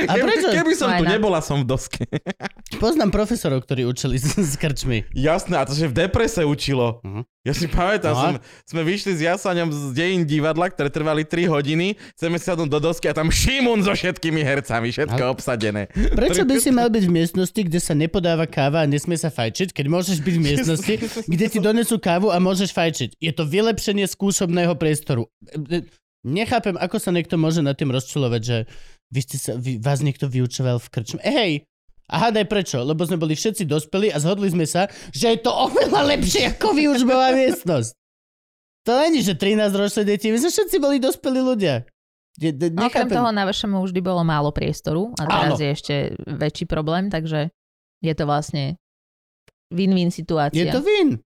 A keby, keby som tu nebola, som v doske. Poznám profesorov, ktorí učili s krčmi. Jasné, a to že v deprese učilo. Uh-huh. Ja si pamätám, no. som, sme vyšli s Jasaňom z dejín divadla, ktoré trvali tri hodiny, chceme sadnúť do dosky a tam Šimún so všetkými hercami, všetko ale... obsadené. Prečo by si mal byť v miestnosti, kde sa nepodáva káva a nesmie sa fajčiť, keď môžeš byť v miestnosti, kde ti donesú kávu a môžeš fajčiť? Je to vylepšenie skúšobného priestoru. Nechápem, ako sa niekto môže nad tým rozčulovať, že vy ste sa, vy, vás niekto vyučoval v krčme. Hej, a hádaj prečo? Lebo sme boli všetci dospelí a zhodli sme sa, že je to oveľa lepšie ako výučbová miestnosť. To není, že trinásťročné deti, my sme všetci boli dospelí ľudia. De, de, Okrem toho na vašemu vždy bolo málo priestoru a teraz Áno. je ešte väčší problém, takže je to vlastne win-win situácia. Je to win.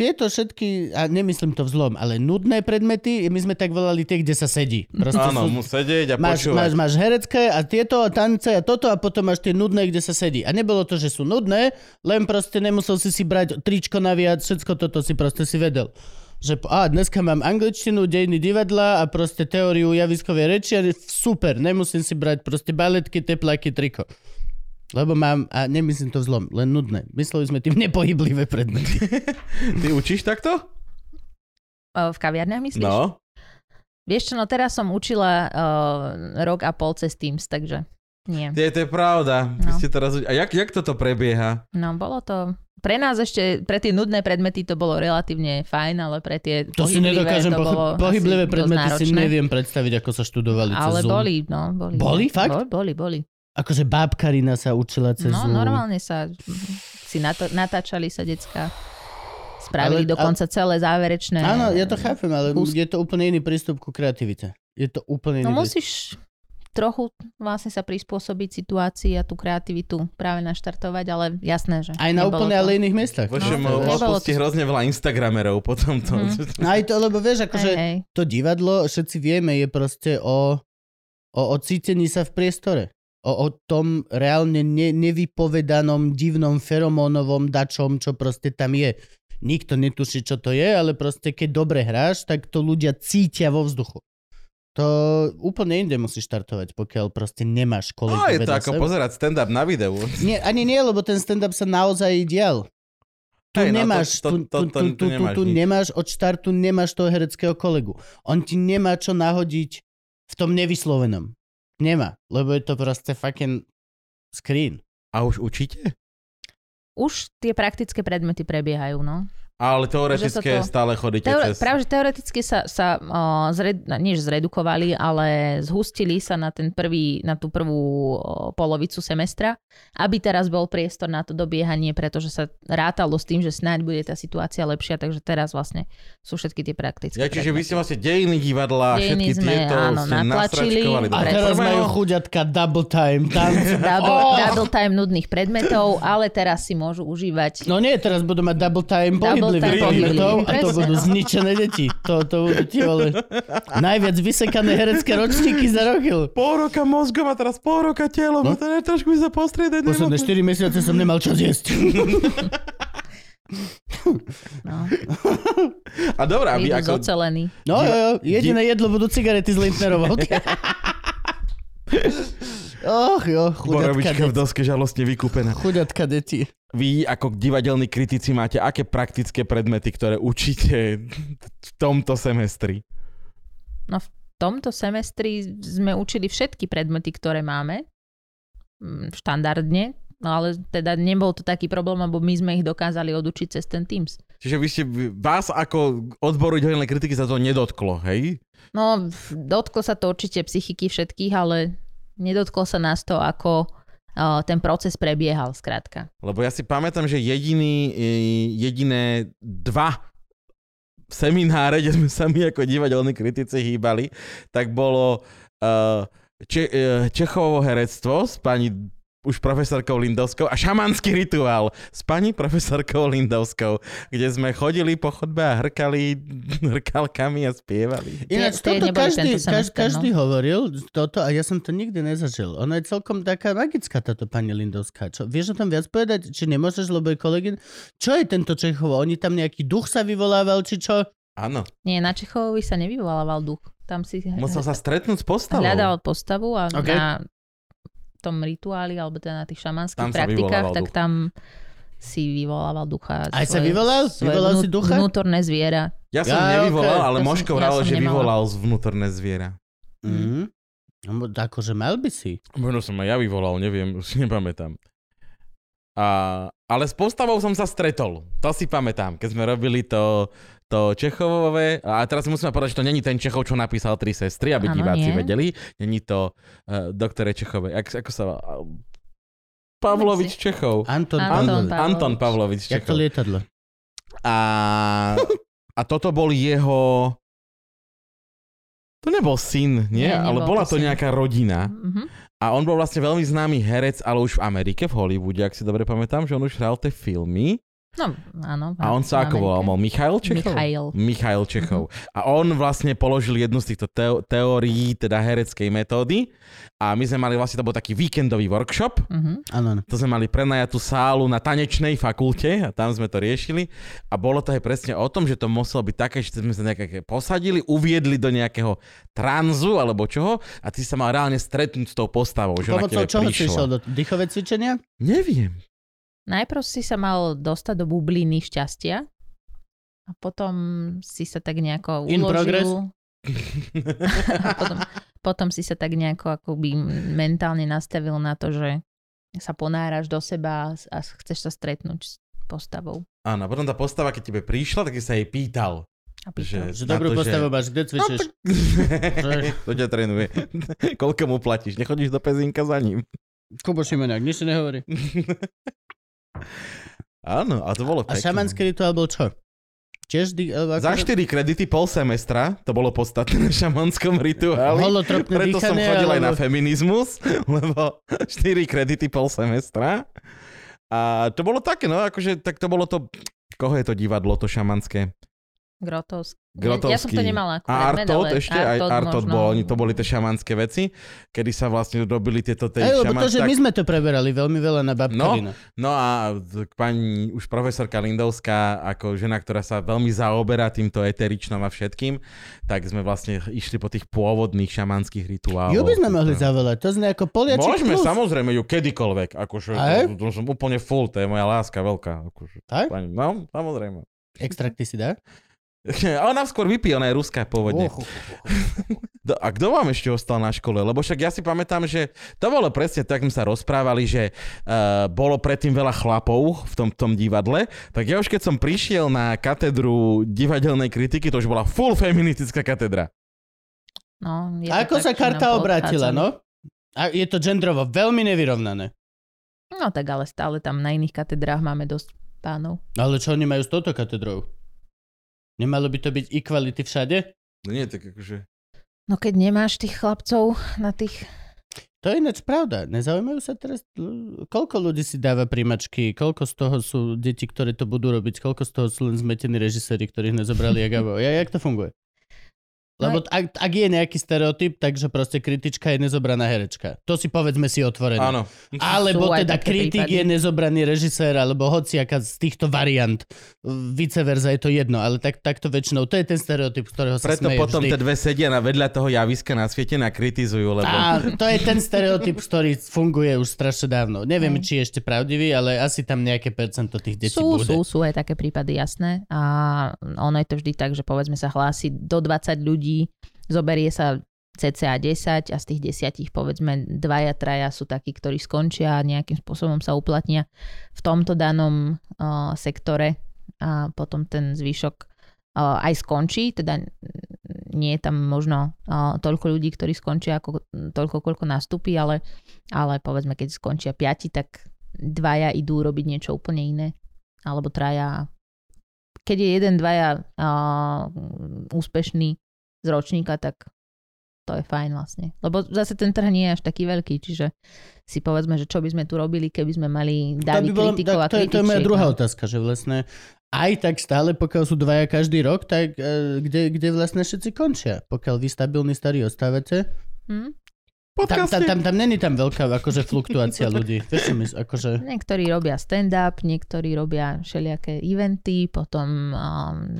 Tieto všetky, a nemyslím to v zlom, ale nudné predmety, my sme tak volali tie, kde sa sedí. Proste Áno, sú, mu sedieť a máš, počúvať. Máš, máš herecké a tieto a tance a toto a potom máš tie nudné, kde sa sedí. A nebolo to, že sú nudné, len proste nemusel si si brať tričko naviac, všetko toto si proste si vedel. Že a dneska mám angličtinu, dejiny divadla a proste teóriu javiskovej reči a super, nemusím si brať proste baletky, tepláky, triko. Lebo mám, a nemyslím to v zlom, len nudné. Mysleli sme tým nepohyblivé predmety. Ty učíš takto? V kaviarniach myslíš? No. Vieš čo, no teraz som učila uh, rok a pol cez Teams, takže nie. To je, to je pravda. No. Ste teraz... A jak, jak toto prebieha? No bolo to... Pre nás ešte, pre tie nudné predmety to bolo relatívne fajn, ale pre tie to si nedokážem, to bolo pohyblivé predmety náročné. Si neviem predstaviť, ako sa študovali cez Zoom. Ale boli, no. Boli, boli fakt? Boli, boli. Akože bábkarina sa učila cez... No, normálne sa si nato- natáčali sa decká. Spravili ale, dokonca ale... celé záverečné... Áno, ja to chápem, ale ús... je to úplne iný prístup ku kreativite. Je to úplne iný... No musíš trochu vlastne sa prispôsobiť situácii a tú kreativitu práve naštartovať, ale jasné, že... Aj na úplne, to... ale iných miestach. Bože, no, opustí hrozne veľa instagramerov po tomto. Mm. Aj to, lebo vieš, akože hey, hey. to divadlo, všetci vieme, je proste o, o, o cítení sa v priestore. O, o tom reálne ne, nevypovedanom divnom feromónovom dačom, čo proste tam je. Nikto netuší, čo to je, ale proste keď dobre hráš, tak to ľudia cítia vo vzduchu. To úplne inde musíš štartovať, pokiaľ proste nemáš kolegu vedľa seba. No je to ako pozerať stand-up na videu. Nie, ani nie, lebo ten stand-up sa naozaj dial. Tu nemáš, tu nemáš od štartu, nemáš toho hereckého kolegu. On ti nemá čo nahodiť v tom nevyslovenom. Nemá, lebo je to proste fucking screen. A už učíte? Už tie praktické predmety prebiehajú, no. Ale teoretické to... stále chodíte Teore... cez... Práve, že teoreticky sa, sa uh, zred... nie že zredukovali, ale zhustili sa na, ten prvý, na tú prvú uh, polovicu semestra, aby teraz bol priestor na to dobiehanie, pretože sa rátalo s tým, že snáď bude tá situácia lepšia, takže teraz vlastne sú všetky tie praktické. Ja, čiže vy ste vlastne dejiny divadla, dejiny všetky sme, tieto áno, ste nastračkovali. A teraz majú chuďatka double time. double, oh! double time nudných predmetov, ale teraz si môžu užívať... No nie, teraz budú mať double time pohyb. Predmetov, a to budú zničené deti. To, to budú ti, vole, najviac vysekané herecké ročníky za roky. Pol roka mozgom a teraz pol roka telom. No? To je trošku za postriedať. Posledné štyri mesiace som nemal čas jesť. No. A dobrá, vy ako... Zocelený. No jo, jo, jediné jedlo budú cigarety z Lindnerovou. Och jo, chuďatka v doske žalostne vykúpená. Chuďatka deti. Vy ako divadelní kritici máte aké praktické predmety, ktoré učíte v tomto semestri? No v tomto semestri sme učili všetky predmety, ktoré máme. Štandardne. No ale teda nebol to taký problém, lebo my sme ich dokázali odučiť cez ten Teams. Čiže vy ste, vás ako odboru divadelnej kritiky sa to nedotklo, hej? No dotklo sa to určite psychiky všetkých, ale... Nedotklo sa nás to, ako uh, ten proces prebiehal, skrátka. Lebo ja si pamätám, že jediný, jediné dva semináre, kde sme sami ako divadelní kritici hýbali, tak bolo uh, če, uh, Čechovo herectvo s pani už profesorkou Lindovskou a šamanský rituál s pani profesorkou Lindovskou, kde sme chodili po chodbe a hrkali hrkalkami a spievali. Ináč toto každý, semester, každý no? hovoril toto a ja som to nikdy nezažil. Ona je celkom taká magická táto pani Lindovská. Čo, vieš o tom viac povedať? Či nemôžeš, lebo je kolegyn? Čo je tento Čechovo? Oni tam nejaký duch sa vyvolával, či čo? Áno. Nie, na Čechovovi sa nevyvolával duch. Tam si musel sa stretnúť s postavou. Hľadal postavu a okay. na... v tom rituáli, alebo teda na tých šamanských praktikách, tak duch. Tam si vyvolával ducha. Aj svoje, sa vyvolal? Vyvolal vnú, si ducha? Vnútorné zviera. Ja som ja, nevyvolal, okay. ale Moško vralo, ja že nemala. Vyvolal vnútorné zviera. Mm. Mm. Akože mal by si. Možno som aj ja vyvolal, neviem, už nepamätám. A, ale s postavou som sa stretol. To si pamätám, keď sme robili to... to Čechovové, a teraz musíme povedať, že to není ten Čechov, čo napísal Tri sestry, aby ano, diváci nie. Vedeli. Není to uh, doktore Čechové. Ak, ako sa... Uh, Pavlovič Čechov. Anton, Anton, Anton, Pavlovič. Anton Pavlovič Čechov. Jak to lietadlo. A, a toto bol jeho... To nebol syn, nie? nie ale bola to syn. Nejaká rodina. Mm-hmm. A on bol vlastne veľmi známy herec, ale už v Amerike, v Hollywoode, ak si dobre pamätám, že on už hral tie filmy. No, áno. A on sa ako volal? Michail Čechov? Michail. Michail Čechov. Uh-huh. A on vlastne položil jednu z týchto teo- teórií, teda hereckej metódy. A my sme mali vlastne, to bol taký víkendový workshop. Uh-huh. Ano, ano. To sme mali prenajatú sálu na tanečnej fakulte a tam sme to riešili. A bolo to aj presne o tom, že to muselo byť také, že sme sa nejaké posadili, uviedli do nejakého tranzu alebo čoho a ty sa mal reálne stretnúť s tou postavou, že na tebe prišlo. Pomocou čoho si išiel? Do dýchové cvičenia? Neviem. Najprv si sa mal dostať do bubliny šťastia a potom si sa tak nejako uložil. In progress. A potom, potom si sa tak nejako akoby mentálne nastavil na to, že sa ponáraš do seba a chceš sa stretnúť s postavou. Áno, potom tá postava, keď tebe prišla, tak sa jej pýtal. A pýtal. Že, že dobrú to, postavu že... máš, kde cvičíš? To ťa trénuje. Koľko mu platíš? Nechodíš do Pezinka za ním? Kubo Šimoniak, nič nehovorí. Áno, a to bolo pekné. A šamanský rituál bol čo? Di- Za štyri kredity pol semestra to bolo podstatné na šamanskom rituáli. Holotropné dýchanie. Preto som chodil ale... aj na feminizmus, lebo štyri kredity pol semestra. A to bolo také, no akože, tak to bolo to, koho je to divadlo, to šamanské? Grotovský. Grotovský. Ja som to nemala. Artot ešte, aj Artot bol, to boli tie šamanské veci, kedy sa vlastne robili tieto tie šamanské... Aj lebo to, že my sme to preberali veľmi veľa na babkarina. No, no a pani, už profesorka Lindovská, ako žena, ktorá sa veľmi zaoberá týmto eteričnom a všetkým, tak sme vlastne išli po tých pôvodných šamanských rituálov. Jo by sme mohli zavolať, to sme ako Poliaček plus. Môžeme, samozrejme, ju kedykoľvek, akože to, to som úplne full, to je moja láska veľká. Akože, pani, no, samozrejme. Extrakty si dá? A ona skôr vypije, ona je ruská pôvodne. Oh, oh, oh. A kto vám ešte ostal na škole? Lebo však ja si pamätám, že to bolo presne tak, sme sa rozprávali, že uh, bolo predtým veľa chlapov v tom, tom divadle. Tak ja už keď som prišiel na katedru divadelnej kritiky, to už bola full feministická katedra. No, a ako sa karta obrátila, no? A je to gendrovo veľmi nevyrovnané. No tak ale stále tam na iných katedrách máme dosť pánov. Ale čo oni majú s touto katedrou? Nemalo by to byť equality všade? No nie, tak akože... No keď nemáš tých chlapcov na tých... To je ináč pravda. Nezaujímajú sa teraz, koľko ľudí si dáva príjmačky, koľko z toho sú deti, ktoré to budú robiť, koľko z toho sú len zmetení režiséri, ktorých nezobrali jak abo. Ja, jak to funguje? Lebo ak, ak je nejaký stereotyp, takže proste kritička je nezobraná herečka. To si povedzme si otvorene. Áno. Alebo teda kritik je nezobraný režisér, alebo hociaká z týchto variant. Vice versa je to jedno, ale tak, takto väčšinou. To je ten stereotyp, ktorého sa smeje vždy. Preto potom tie dve sedia na vedľa toho javiska na svietená kritizujú. Lebo... A to je ten stereotyp, ktorý funguje už strašne dávno. Neviem, mm. či je ešte pravdivý, ale asi tam nejaké percento tých detí sú, bude. Sú, sú aj také prípady, jasné. A ono je to vždy tak, že povedzme sa hlási do dvadsať ľudí, zoberie sa cca desať a z tých desiatich povedzme dvaja, traja sú takí, ktorí skončia a nejakým spôsobom sa uplatnia v tomto danom uh, sektore a potom ten zvyšok uh, aj skončí, teda nie je tam možno uh, toľko ľudí, ktorí skončia ako toľko, koľko nastúpi, ale, ale povedzme keď skončia piati, tak dvaja idú robiť niečo úplne iné alebo traja. Keď je jeden, dvaja uh, úspešný z ročníka, tak to je fajn vlastne. Lebo zase ten trh nie je až taký veľký, čiže si povedzme, že čo by sme tu robili, keby sme mali dali kritikov a kritičiek. To je moja druhá otázka, že vlastne aj tak stále, pokiaľ sú dvaja každý rok, tak kde, kde vlastne všetci končia? Pokiaľ vy stabilní starí ostávate? Hm? Tam, tam, tam, tam není tam veľká akože fluktuácia ľudí. Myslím, akože... Niektorí robia stand-up, niektorí robia všelijaké eventy, potom um,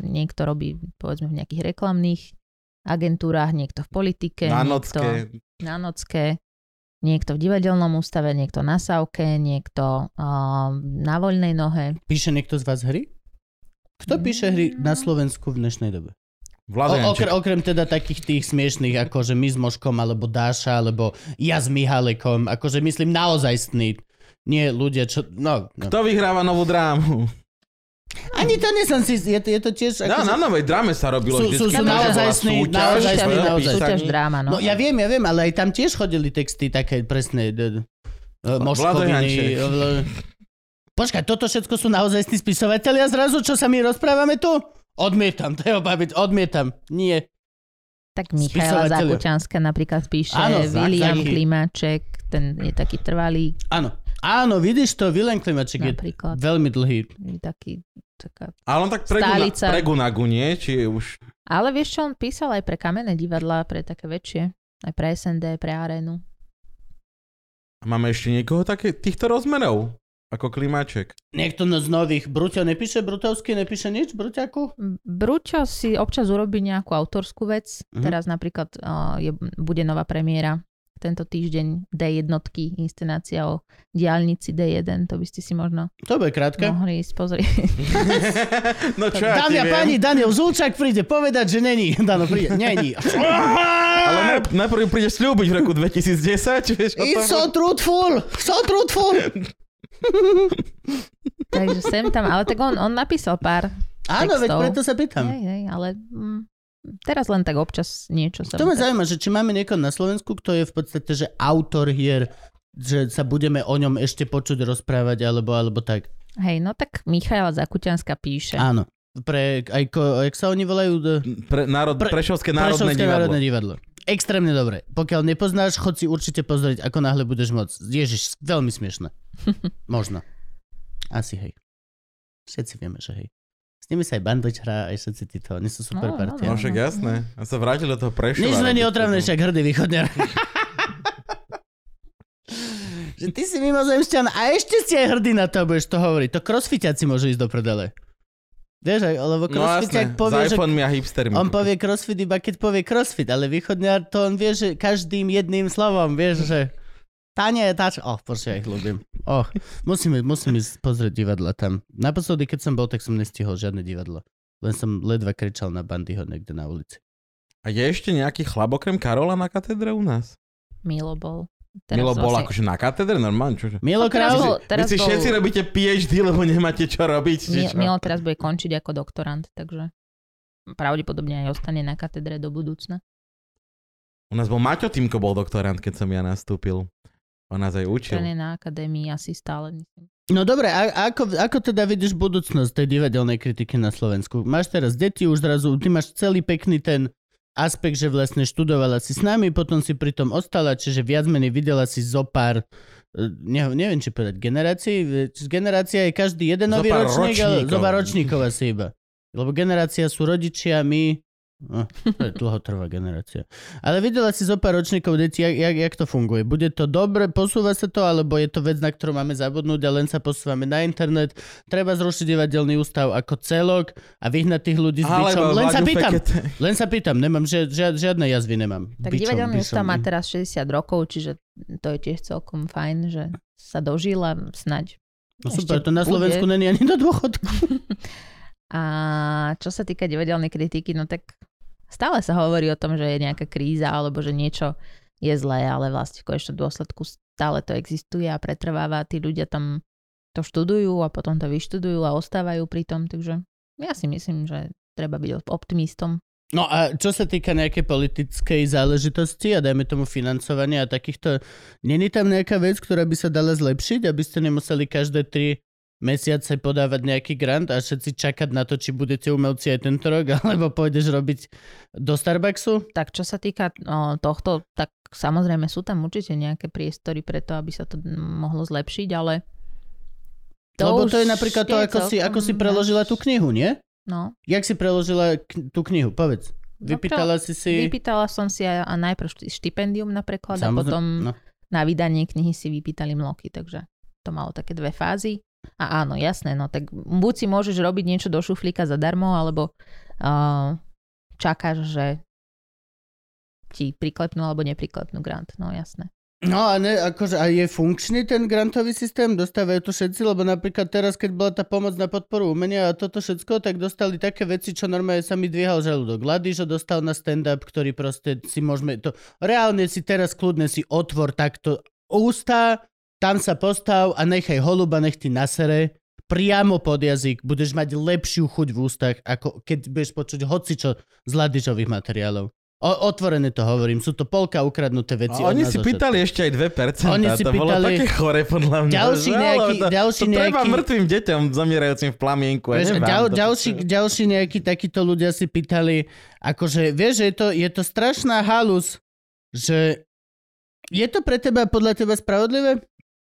niekto robí povedzme v nejakých reklamných agentúrách, niekto v politike, na nocke. Niekto na nocke, niekto v divadelnom ústave, niekto na sávke, niekto uh, na voľnej nohe. Píše niekto z vás hry? Kto píše hry na Slovensku v dnešnej dobe? O, okr- okrem teda takých tých smiešných, akože my s Možkom, alebo Dáša, alebo ja s Mihalekom, akože myslím naozajstný. Nie ľudia, čo... No, no. Kto vyhráva novú drámu? Ani to nie som si... Je to, je to tiež... No, na novej dráme sa robilo vždy. Sú, sú, sú naozajstný, naozajstný, naozajstný. Súťaž dráma, no. No ja viem, ja viem, ale aj tam tiež chodili texty také presné... D- d- Možkoviny... Vl- Počkaj, toto všetko sú naozajstní spisovatelia zrazu, čo sa my rozprávame tu? Odmietam, to je obaviť, odmietam. Nie. Tak Michála Zakučanská napríklad píše, áno, William základky. Klimaček, ten je taký trvalý. Áno. Áno, vidíš to, Vilén Klimaček je veľmi dlhý. Taký, taká ale on tak pre Gunagu, nie? Či už... Ale vieš čo, on písal aj pre kamenné divadlá, pre také väčšie. Aj pre es en dé, pre Arénu. A máme ešte niekoho také, týchto rozmerov? Ako Klimaček. Niekto z nových. Bruťo nepíše? Brutovský nepíše nič? Bruťaku? Bruťo si občas urobí nejakú autorskú vec. Mhm. Teraz napríklad uh, je, bude nová premiéra. Tento týždeň dé jedna, inscenácia o diaľnici dé jedna, to by ste si možno... To bude krátka. Mohli ísť pozrieť. No čo, ja ti viem. Pani, Daniel Zulčák príde povedať, že není. Dano príde, není. Ale najprv prídeš sľúbiť v roku dvetisícdesať. Vieš, It's so truthful, so truthful. Takže sem tam, ale tak on, on napísal pár áno, textov. Áno, veď preto sa pýtam. Hej, hej, ale... Mm. Teraz len tak občas niečo sa... To ma zaujíma, že či máme niekoho na Slovensku, kto je v podstate, že autor hier, že sa budeme o ňom ešte počuť rozprávať, alebo, alebo tak. Hej, no tak Michála Zakuťanská píše. Áno. Pre, aj ko, jak sa oni volajú? Pre, národ, pre, Prešovské národné Prešovské divadlo. Národné divadlo. Extrémne dobre. Pokiaľ nepoznáš, chod si určite pozrieť, ako náhle budeš môcť. Ježiš, veľmi smiešné. Možno. Asi hej. Všetci vieme, že hej. Nimi sa aj Bandič hrá, aj všetci títo. Oni sú super no, partia. No, no však jasné. A sa vrátil do toho Prešova. Nič len je otravné, však hrdý východňar. Že ty si mimozemšťan a ešte si aj hrdý na to, budeš to hovoriť. To crossfitiaci môžu ísť do prdele. Vieš, lebo crossfitiak no, povie, že... a hipstermi. On povie crossfit iba keď povie crossfit, ale východňar to on vie, že každým jedným slovom vieš, že... Tania je táč... Oh, Porsche, ja ich ľúbim. Oh, musím, musím ísť pozrieť divadla tam. Naposledy, keď som bol, tak som nestihol žiadne divadlo. Len som ledva kričal na Bandyho niekde na ulici. A je ešte nejaký chlap okrem Karola na katedre u nás? Milo bol. Teraz Milo bol si... akože na katedre? Normálne? Čože? Milo teraz bol... Teraz vy si bol... všetci robíte PhD, lebo nemáte čo robiť. Či čo? Milo teraz bude končiť ako doktorant, takže pravdepodobne aj ostane na katedre do budúcna. U nás bol Maťo Týmko, bol doktorant, keď som ja nastúpil. On nás aj učil. Ten je na akadémii asi stále, myslím. No dobre, a ako, ako teda vidíš budúcnosť tej divadelnej kritiky na Slovensku? Máš teraz deti už zrazu, ty máš celý pekný ten aspekt, že vlastne študovala si s nami, potom si pri tom ostala, čiže viac menej videla si zopár, ne, neviem či povedať, generácií? Generácia je každý jeden nový ročník, ale zopár ročníkov asi iba. Lebo generácia sú rodičia, my... No, to je dlhotrvá generácia. Ale videla si zo pár ročníkov detí, jak, jak, jak to funguje. Bude to dobre, posúva sa to, alebo je to vec, na ktorú máme zabudnúť a len sa posúvame na internet. Treba zrušiť divadelný ústav ako celok a vyhnať tých ľudí s bičom. Len sa pýtam, len sa pýtam, nemám, žiad, žiadne jazvy nemám. Tak bičom, divadelný ústav má teraz šesťdesiat rokov, čiže to je tiež celkom fajn, že sa dožila snaď. No super, to na Slovensku není ani do dôchodku. A čo sa týka divadelnej kritiky, no tak stále sa hovorí o tom, že je nejaká kríza alebo že niečo je zlé, ale vlastne v konečnom dôsledku stále to existuje a pretrváva. Tí ľudia tam to študujú a potom to vyštudujú a ostávajú pri tom. Takže ja si myslím, že treba byť optimistom. No a čo sa týka nejakej politickej záležitosti a dajme tomu financovania a takýchto, není tam nejaká vec, ktorá by sa dala zlepšiť, aby ste nemuseli každé tri mesiace podávať nejaký grant a všetci čakať na to, či budete umelci aj tento rok, alebo pôjdeš robiť do Starbucksu? Tak čo sa týka no, tohto, tak samozrejme sú tam určite nejaké priestory pre to, aby sa to mohlo zlepšiť, ale... To Lebo to je napríklad to, ako, si, ako si preložila tú knihu, nie? No. Jak si preložila k- tú knihu? Povedz. Vypýtala no, si si... Vypýtala som si a, a najprv štipendium na preklad samozrejme, a potom no. na vydanie knihy si vypýtali mloky, takže to malo také dve fázy. A áno, jasné, no tak buď si môžeš robiť niečo do šuflíka zadarmo, alebo uh, čakáš, že ti priklepnú alebo nepriklepnú grant, no jasné. No a, ne, akože, a je funkčný ten grantový systém? Dostávajú to všetci? Lebo napríklad teraz, keď bola tá pomoc na podporu umenia a toto všetko, tak dostali také veci, čo normálne sa mi dvíhal žalúdok. Ladižo dostal na stand-up, ktorý proste si môžeme... To, reálne si teraz kľudne si otvor takto ústa... Tam sa postav a nechaj holuba, nech ti nasere priamo pod jazyk. Budeš mať lepšiu chuť v ústach, ako keď budeš počuť hocičo z Ladičových materiálov. O, otvorene to hovorím, sú to polka ukradnuté veci. A oni si pýtali všetko. Ešte aj dve percentá, oni si to pýtali... bolo také chore podľa mňa. Ďalší nejaký... To, ďalší to treba nejaký... mŕtvým deťom zamierajúcim v plamienku. Vieš, ďal, to... ďalší, ďalší nejakí takíto ľudia si pýtali, akože vieš, že je to, je to strašná halus, že je to pre teba podľa teba spravodlivé?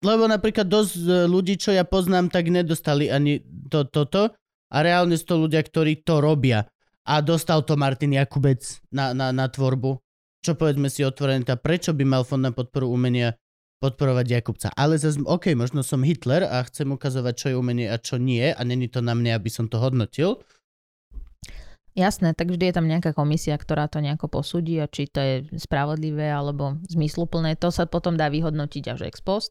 Lebo napríklad dosť ľudí, čo ja poznám, tak nedostali ani to, toto. A reálne sú to ľudia, ktorí to robia. A dostal to Martin Jakubec na, na, na tvorbu. Čo povedzme si otvorene, tá prečo by mal Fond na podporu umenia podporovať Jakubca. Ale zase, ok, možno som Hitler a chcem ukazovať, čo je umenie a čo nie. A není to na mne, aby som to hodnotil. Jasné, tak vždy je tam nejaká komisia, ktorá to nejako posúdi a či to je spravodlivé alebo zmysluplné. To sa potom dá vyhodnotiť až ex post.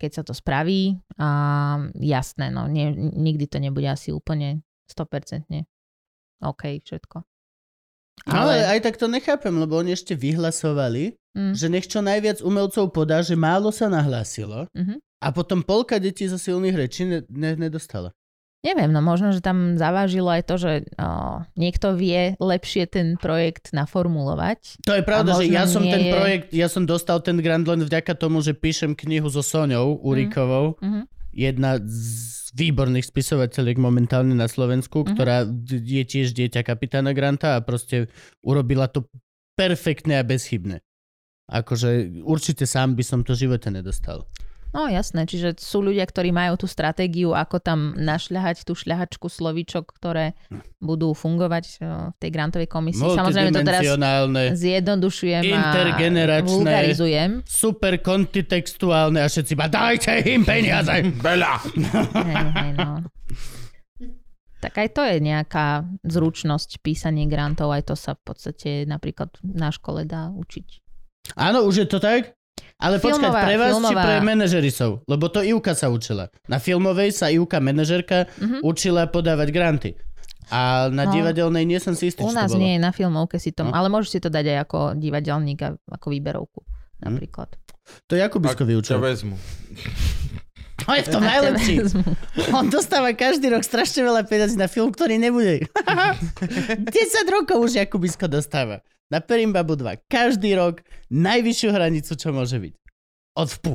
Keď sa to spraví, a jasné, no nie, nikdy to nebude asi úplne sto percent OK, všetko. Ale... ale aj tak to nechápem, lebo oni ešte vyhlasovali, mm. že nech čo najviac umelcov podá, že málo sa nahlásilo mm-hmm. a potom polka detí zo silných rečí ne- ne- nedostala. Neviem, no možno, že tam zavážilo aj to, že o, niekto vie lepšie ten projekt naformulovať. To je pravda, že ja som ten je... projekt, ja som dostal ten grant len vďaka tomu, že píšem knihu so Soňou Urikovou, mm-hmm. jedna z výborných spisovateľiek momentálne na Slovensku, mm-hmm. ktorá je tiež dieťa kapitána Granta a proste urobila to perfektne a bezchybne. Akože určite sám by som to v živote nedostal. No jasné, čiže sú ľudia, ktorí majú tú stratégiu, ako tam našľahať tú šľahačku slovíčok, ktoré budú fungovať v tej grantovej komisii. Samozrejme to teraz zjednodušujem a vulgarizujem. Super kontitextuálne a všetci ma dajte im peniaze! Veľa! Hej, hej, no. Tak aj to je nejaká zručnosť písanie grantov, aj to sa v podstate napríklad na škole dá učiť. Áno, už je to tak? Ale filmová, počkať, pre vás filmová. Či pre manažerisov? Lebo to Ivka sa učila. Na filmovej sa Ivka, manažerka, mm-hmm. učila podávať granty. A na no, divadelnej nie som si istý, čo to bolo. U nás nie je na filmovke si to, no. ale môžeš si to dať aj ako divadelník, ako výberovku napríklad. To Jakubisko vyučil. To vezmu. On je v tom najlepší. On dostáva každý rok strašne veľa peňazí na film, ktorý nebude. desať rokov už Jakubisko dostáva. Na Perimbabu dva. Každý rok najvyššiu hranicu, čo môže byť. Od vpú.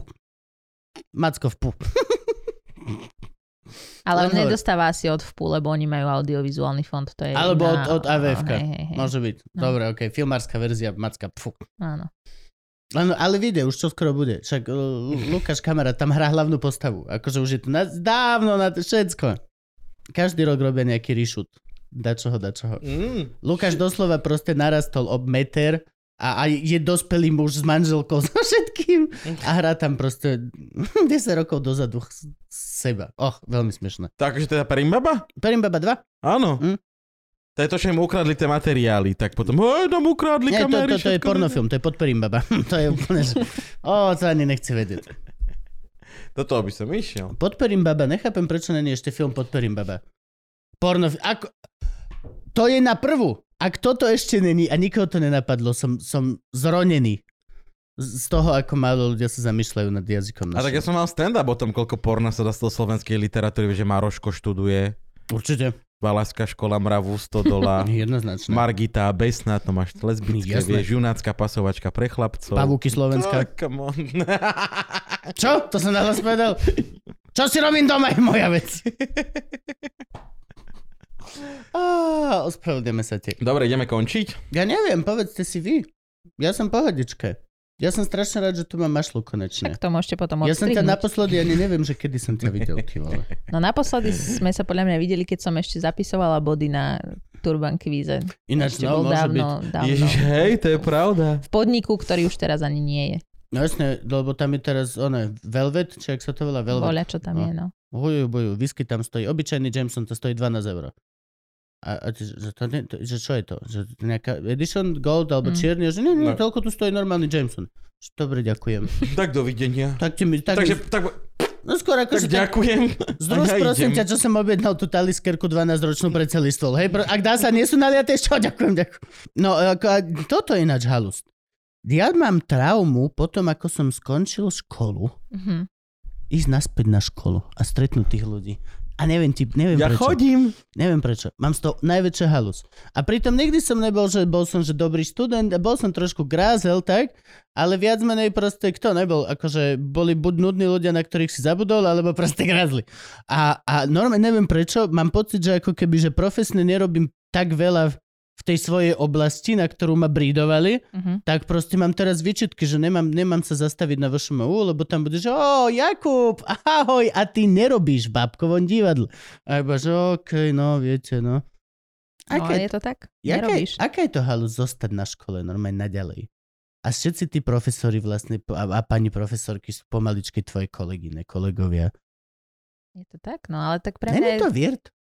Macko vpú. Ale on nedostáva asi od vpú, lebo oni majú audiovizuálny fond. To je alebo iná, od, od á vé ef. Hej, hej, hej. Môže byť. No. Dobre, okej. Okay. Filmárska verzia Macka vpú. Áno. Len, ale vidie, už čo skoro bude. Však uh, Lukáš Kamarát tam hrá hlavnú postavu. Akože už je to na, dávno na t- všetko. Každý rok robia nejaký reshoot. Dačoho, dačoho. Mm. Lukáš doslova proste narastol ob meter a, a je dospelý muž s manželkou so všetkým a hrá tam proste desať rokov dozadu z seba. Och, veľmi smiešné. Takže teda Perimbaba? Perimbaba dva? Áno. Mm. To je to, že im ukradli tie materiály, tak potom hej, nám ukradli Nie, kamery. Nie, to, to, to je pornofilm, to je pod Perimbaba. To je úplne... Ó, to ani nechci vedieť. Do toho by som išiel. Pod Perimbaba, nechápem, prečo není ešte film pod Perimbaba. Pornof... Ako... To je na prvú. Ak toto ešte není a nikoho to nenapadlo, som, som zronený z toho, ako málo ľudia sa zamýšľajú nad jazykom. Našim. A tak ja som mal stand-up o tom, koľko porna sa dá z toho slovenskej literatúry, že Maroško študuje. Určite. Valašská škola mravu, sto dola. Jednoznačne. Margita, Besna, to máš lesbické, vieš, junácka pasovačka pre chlapcov. Pavúky Slovenska. Oh, come on. Čo? To som nahlas povedal. Čo si robím doma je moja vec. Oh, ospravedlňujeme sa ti. Dobre, ideme končiť. Ja neviem, povedzte si vy. Ja som pohodička. Ja som strašne rád, že tu mám mašlu konečne. Tak to môžete potom odstrihnúť. Ja som ťa naposledy, ani neviem, že kedy som ťa videl, ty vole. No naposledy sme sa podľa mňa videli, keď som ešte zapisovala body na Turban Kvíze. Ináč, no, môže dávno, byť. Dávno. Ježiš, hej, to je pravda. V podniku, ktorý už teraz ani nie je. No jasne, lebo tam je teraz, ono, Velvet, či ak sa to volá, Velvet. Voľa, čo tam no. je, no. Hujú, boju, whisky tam stojí. Obyčajný Jameson to stojí dvanásť eur. A, a že, to nie, to, že čo je to? Že nejaká edition gold alebo mm. čierny? Že nie, nie, no. toľko tu stojí normálny Jameson. Že, dobre, ďakujem. Tak dovidenia. Tak ti mi... Tak Takže, mi... tak... No skôr ako... Tak ďakujem. Združ, prosím ťa, čo som objednal tú taliskerku dvanásťročnú pre celý stôl. Hej, ak dá sa, nie sú naliaté, čo? Ďakujem, ďakujem. No, ako, toto je ináč halus. Ja mám traumu potom, ako som skončil školu, mm-hmm. ísť naspäť na školu a stretnúť tých ľudí. A neviem, typ, neviem ja prečo. Ja chodím. Neviem prečo. Mám z toho najväčšia halus. A pritom nikdy som nebol, že bol som že dobrý študent, bol som trošku grázel, tak? Ale viac menej proste kto nebol? Akože boli buď nudní ľudia, na ktorých si zabudol, alebo proste grázli. A, a normálne neviem prečo. Mám pocit, že ako keby, že profesne nerobím tak veľa v tej svojej oblasti, na ktorú ma brídovali, uh-huh. tak proste mám teraz výčitky, že nemám, nemám sa zastaviť na VŠMU, lebo tam bude, že ó, Jakub, ahoj, a ty nerobíš bábkovom divadle. A iba, že okej, okay, no, viete, no. Aká, no, je to tak? Nerobíš. Aká, aká je to halus zostať na škole normálne naďalej? A všetci tí profesori vlastne a, a pani profesorky sú pomaličky tvoje kolegyne, kolegovia. Je to tak? No, ale tak pre mňa... Není to viert?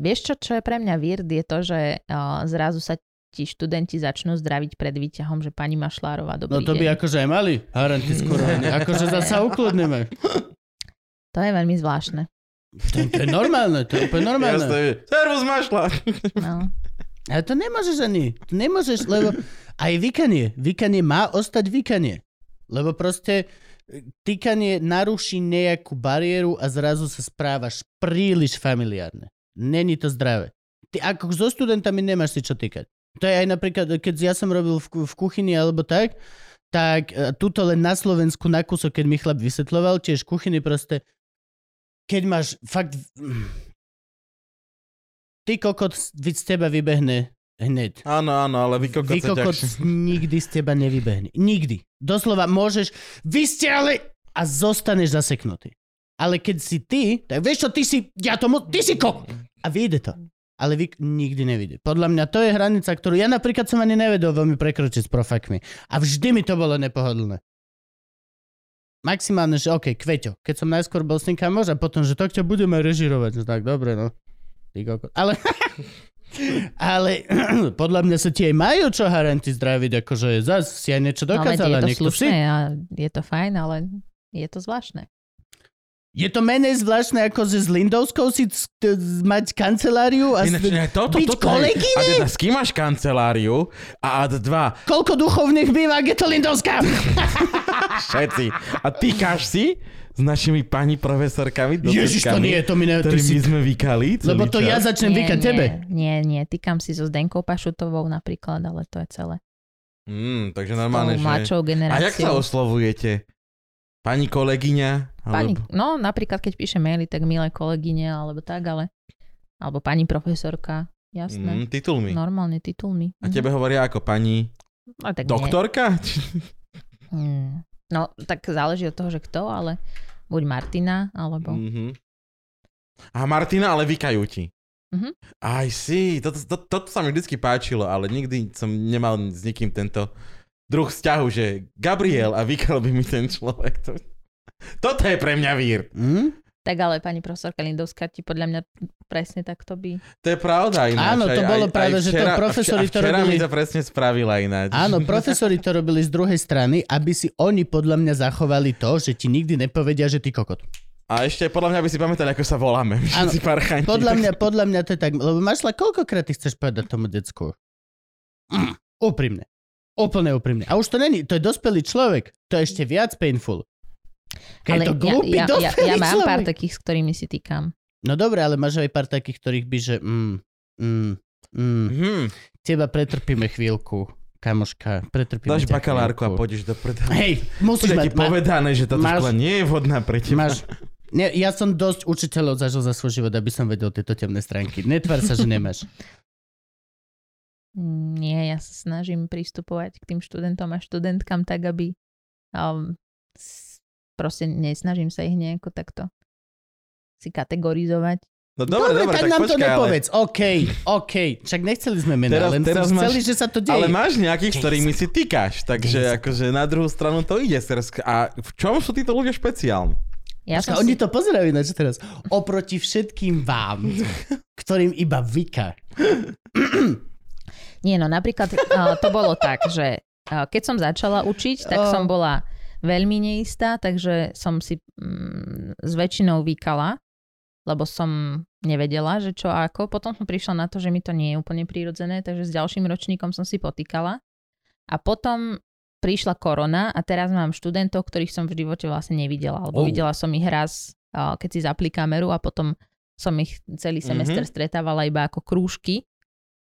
Vieš čo, čo je pre mňa weird, je to, že uh, zrazu sa ti študenti začnú zdraviť pred výťahom, že pani Mašlárová, dobrý deň. No to by deň. Akože aj mali, haranty skoro. Akože zasa ukludneme. To je veľmi zvláštne. To, to je normálne, to je úplne normálne. Jasne, servus Mašlá. No. Ale to nemôžeš ani, to nemôžeš, lebo aj vykanie, vykanie má ostať vykanie. Lebo proste týkanie naruší nejakú bariéru a zrazu sa správaš príliš familiárne. Není to zdravé. Ty ako so študentami nemáš si čo týkať. To je aj napríklad, keď ja som robil v, v kuchyni alebo tak, tak tuto len na Slovensku na kúsok, keď mi chlap vysvetľoval, tiež kuchyny proste, keď máš fakt... Ty kokot z teba vybehne hneď. Áno, áno, ale vy kokot, vy kokot nikdy z teba nevybehne. Nikdy. Doslova môžeš, vy ste ale... A zostaneš zaseknutý. Ale keď si ty, tak vieš čo, ty si, ja tomu, ty si kok. A vyjde to. Ale vy nikdy nevidí. Podľa mňa to je hranica, ktorú ja napríklad som ani nevedel veľmi prekročiť s profakmi. A vždy mi to bolo nepohodlné. Maximálne, že okej, okay, Kveťo. Keď som najskôr bol s tým kamoš a potom, že tak ťa budeme režirovať. No tak, dobre, no. Ty koko. Ale, ale podľa mňa sa ti aj majú čo haranti zdraviť, akože zase si aj niečo dokázala. No, ale je to slušné si... a je to fajn, ale je to zvláštne. Je to menej zvláštne ako že s Lindovskou si c- c- mať kanceláriu a Ináč, ne, toto, byť toto, kolegyne? A teda s kým máš kanceláriu a, a dva... Koľko duchovných býva, je to Lindovská? Všetci. A týkaš si s našimi pani profesorkami, docetkami, ktorými si... sme vykali. Lebo to čas? Ja začnem vykať tebe. Nie, nie, týkam si so Zdenkou Pašutovou napríklad, ale to je celé. Mm, takže normálne, že... A jak sa oslovujete? Pani kolegyňa? Pani, alebo... No, napríklad, keď píše maily, tak milé kolegyne, alebo tak, ale... Alebo pani profesorka, jasné. Mm, titulmi. Normálne titulmi. A tebe hovoria ako pani no, tak doktorka? Mm, no, tak záleží od toho, že kto, ale buď Martina, alebo... Mm-hmm. A Martina, ale vykajú ti. Mm-hmm. Aj si, toto, to, toto sa mi vždycky páčilo, ale nikdy som nemal s nikým tento... druh vzťahu, že Gabriel a vykal by mi ten človek. To... Toto je pre mňa vír. Hm? Tak ale pani profesorka Lindovská ti podľa mňa presne takto by... To je pravda ináč. Áno, to aj, bolo aj, práve, aj včera, že to profesori včera, to robili... Včera mi to presne spravila ináč. Áno, profesori to robili z druhej strany, aby si oni podľa mňa zachovali to, že ti nikdy nepovedia, že ty kokot. A ešte podľa mňa by si pamätali, ako sa voláme. Áno, podľa mňa, podľa mňa to je tak... Lebo Mašla, koľkokrát ty chceš povedať tomu decku? Mm, úprimne. Úplne úprimne. A už to není, to je dospelý človek. To je ešte viac painful. Keď ale to glúpy ja, ja, dospelý ja, ja mám človek. Pár takých, s ktorými si týkam. No dobre, ale máš aj pár takých, ktorých by, že mm, mm, mm, mm. Teba pretrpíme chvíľku, kamoška. Pretrpíme Dáš bakalárku chvíľku. A pôjdeš do predáva. Hej, musíš mať. Bude ti povedané, že táto škola nie je vhodná pre teba. Máš, ne, ja som dosť učiteľov zažil za svoj život, aby som vedel tieto temné stránky. Netvár sa, že nemáš. Nie, ja sa snažím pristupovať k tým študentom a študentkám tak, aby um, proste nesnažím sa ich nejako takto si kategorizovať. No dobre, dobre, dobre tak, tak nám počkaj, to nepovedz. Ale... OK, OK. Však nechceli sme mená, len teraz chceli, máš... že sa to deje. Ale máš nejakých, ktorými si týkaš, takže akože na druhú stranu to ide. A v čom sú títo ľudia špeciálni? Ja Počka, si... Oni to pozerajú ináč teraz. Oproti všetkým vám, ktorým iba vyka. Nie, no napríklad uh, to bolo tak, že uh, keď som začala učiť, tak som bola veľmi neistá, takže som si um, s väčšinou vykala, lebo som nevedela, že čo ako. Potom som prišla na to, že mi to nie je úplne prírodzené, takže s ďalším ročníkom som si potýkala. A potom prišla korona a teraz mám študentov, ktorých som v živote vlastne nevidela, lebo oh. videla som ich raz, uh, keď si zapli kameru a potom som ich celý semester mm-hmm. stretávala iba ako krúžky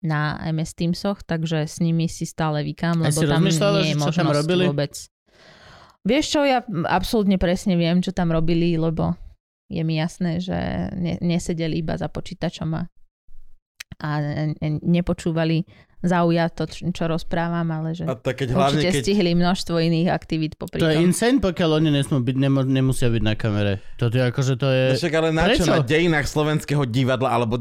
na em es Teamsoch, takže s nimi si stále vykám, lebo tam nie je možnosť vôbec. Vieš čo, ja absolútne presne viem, čo tam robili, lebo je mi jasné, že ne, nesedeli iba za počítačom a, a nepočúvali zaujato, čo rozprávam, ale že a keď, určite keď... stihli množstvo iných aktivít popri tom. To je insane, pokiaľ oni nesmú byť, nemo- nemusia byť na kamere. To je akože to je... Však ale na čo? Na dejinách slovenského divadla, alebo...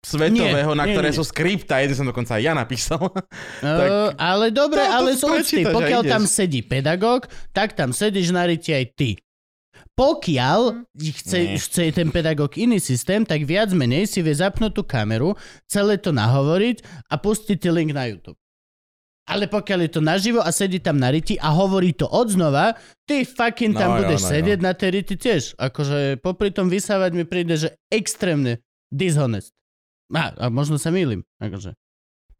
svetového, nie, na ktoré nie, nie. Sú skripta, jeden som dokonca aj ja napísal. tak, uh, ale dobre, to, ale sú úcty. Pokiaľ tam sedí pedagóg, tak tam sedíš na ryti aj ty. Pokiaľ chce, chce ten pedagóg iný systém, tak viac menej si vie zapnúť tú kameru, celé to nahovoriť a pustiť link na YouTube. Ale pokiaľ je to naživo a sedí tam na ryti a hovorí to odznova, ty fucking tam no, budeš jo, no, sedieť jo. Na tej ryti tiež. Akože popri tom vysávať mi príde, že extrémne dishonest. A, a možno sa mýlim, akože.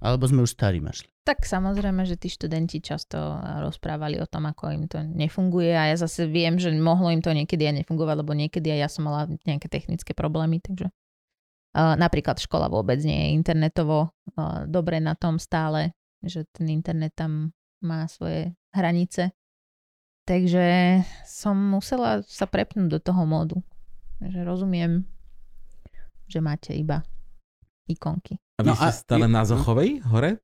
Alebo sme už starí mašli. Tak samozrejme, že tí študenti často rozprávali o tom, ako im to nefunguje a ja zase viem, že mohlo im to niekedy aj nefungovať, lebo niekedy aj ja som mala nejaké technické problémy, takže uh, napríklad škola vôbec nie je internetovo uh, dobre na tom stále, že ten internet tam má svoje hranice. Takže som musela sa prepnúť do toho módu. Takže rozumiem, že máte iba ikonky. A vy no ste stále je... na Zochovej hore?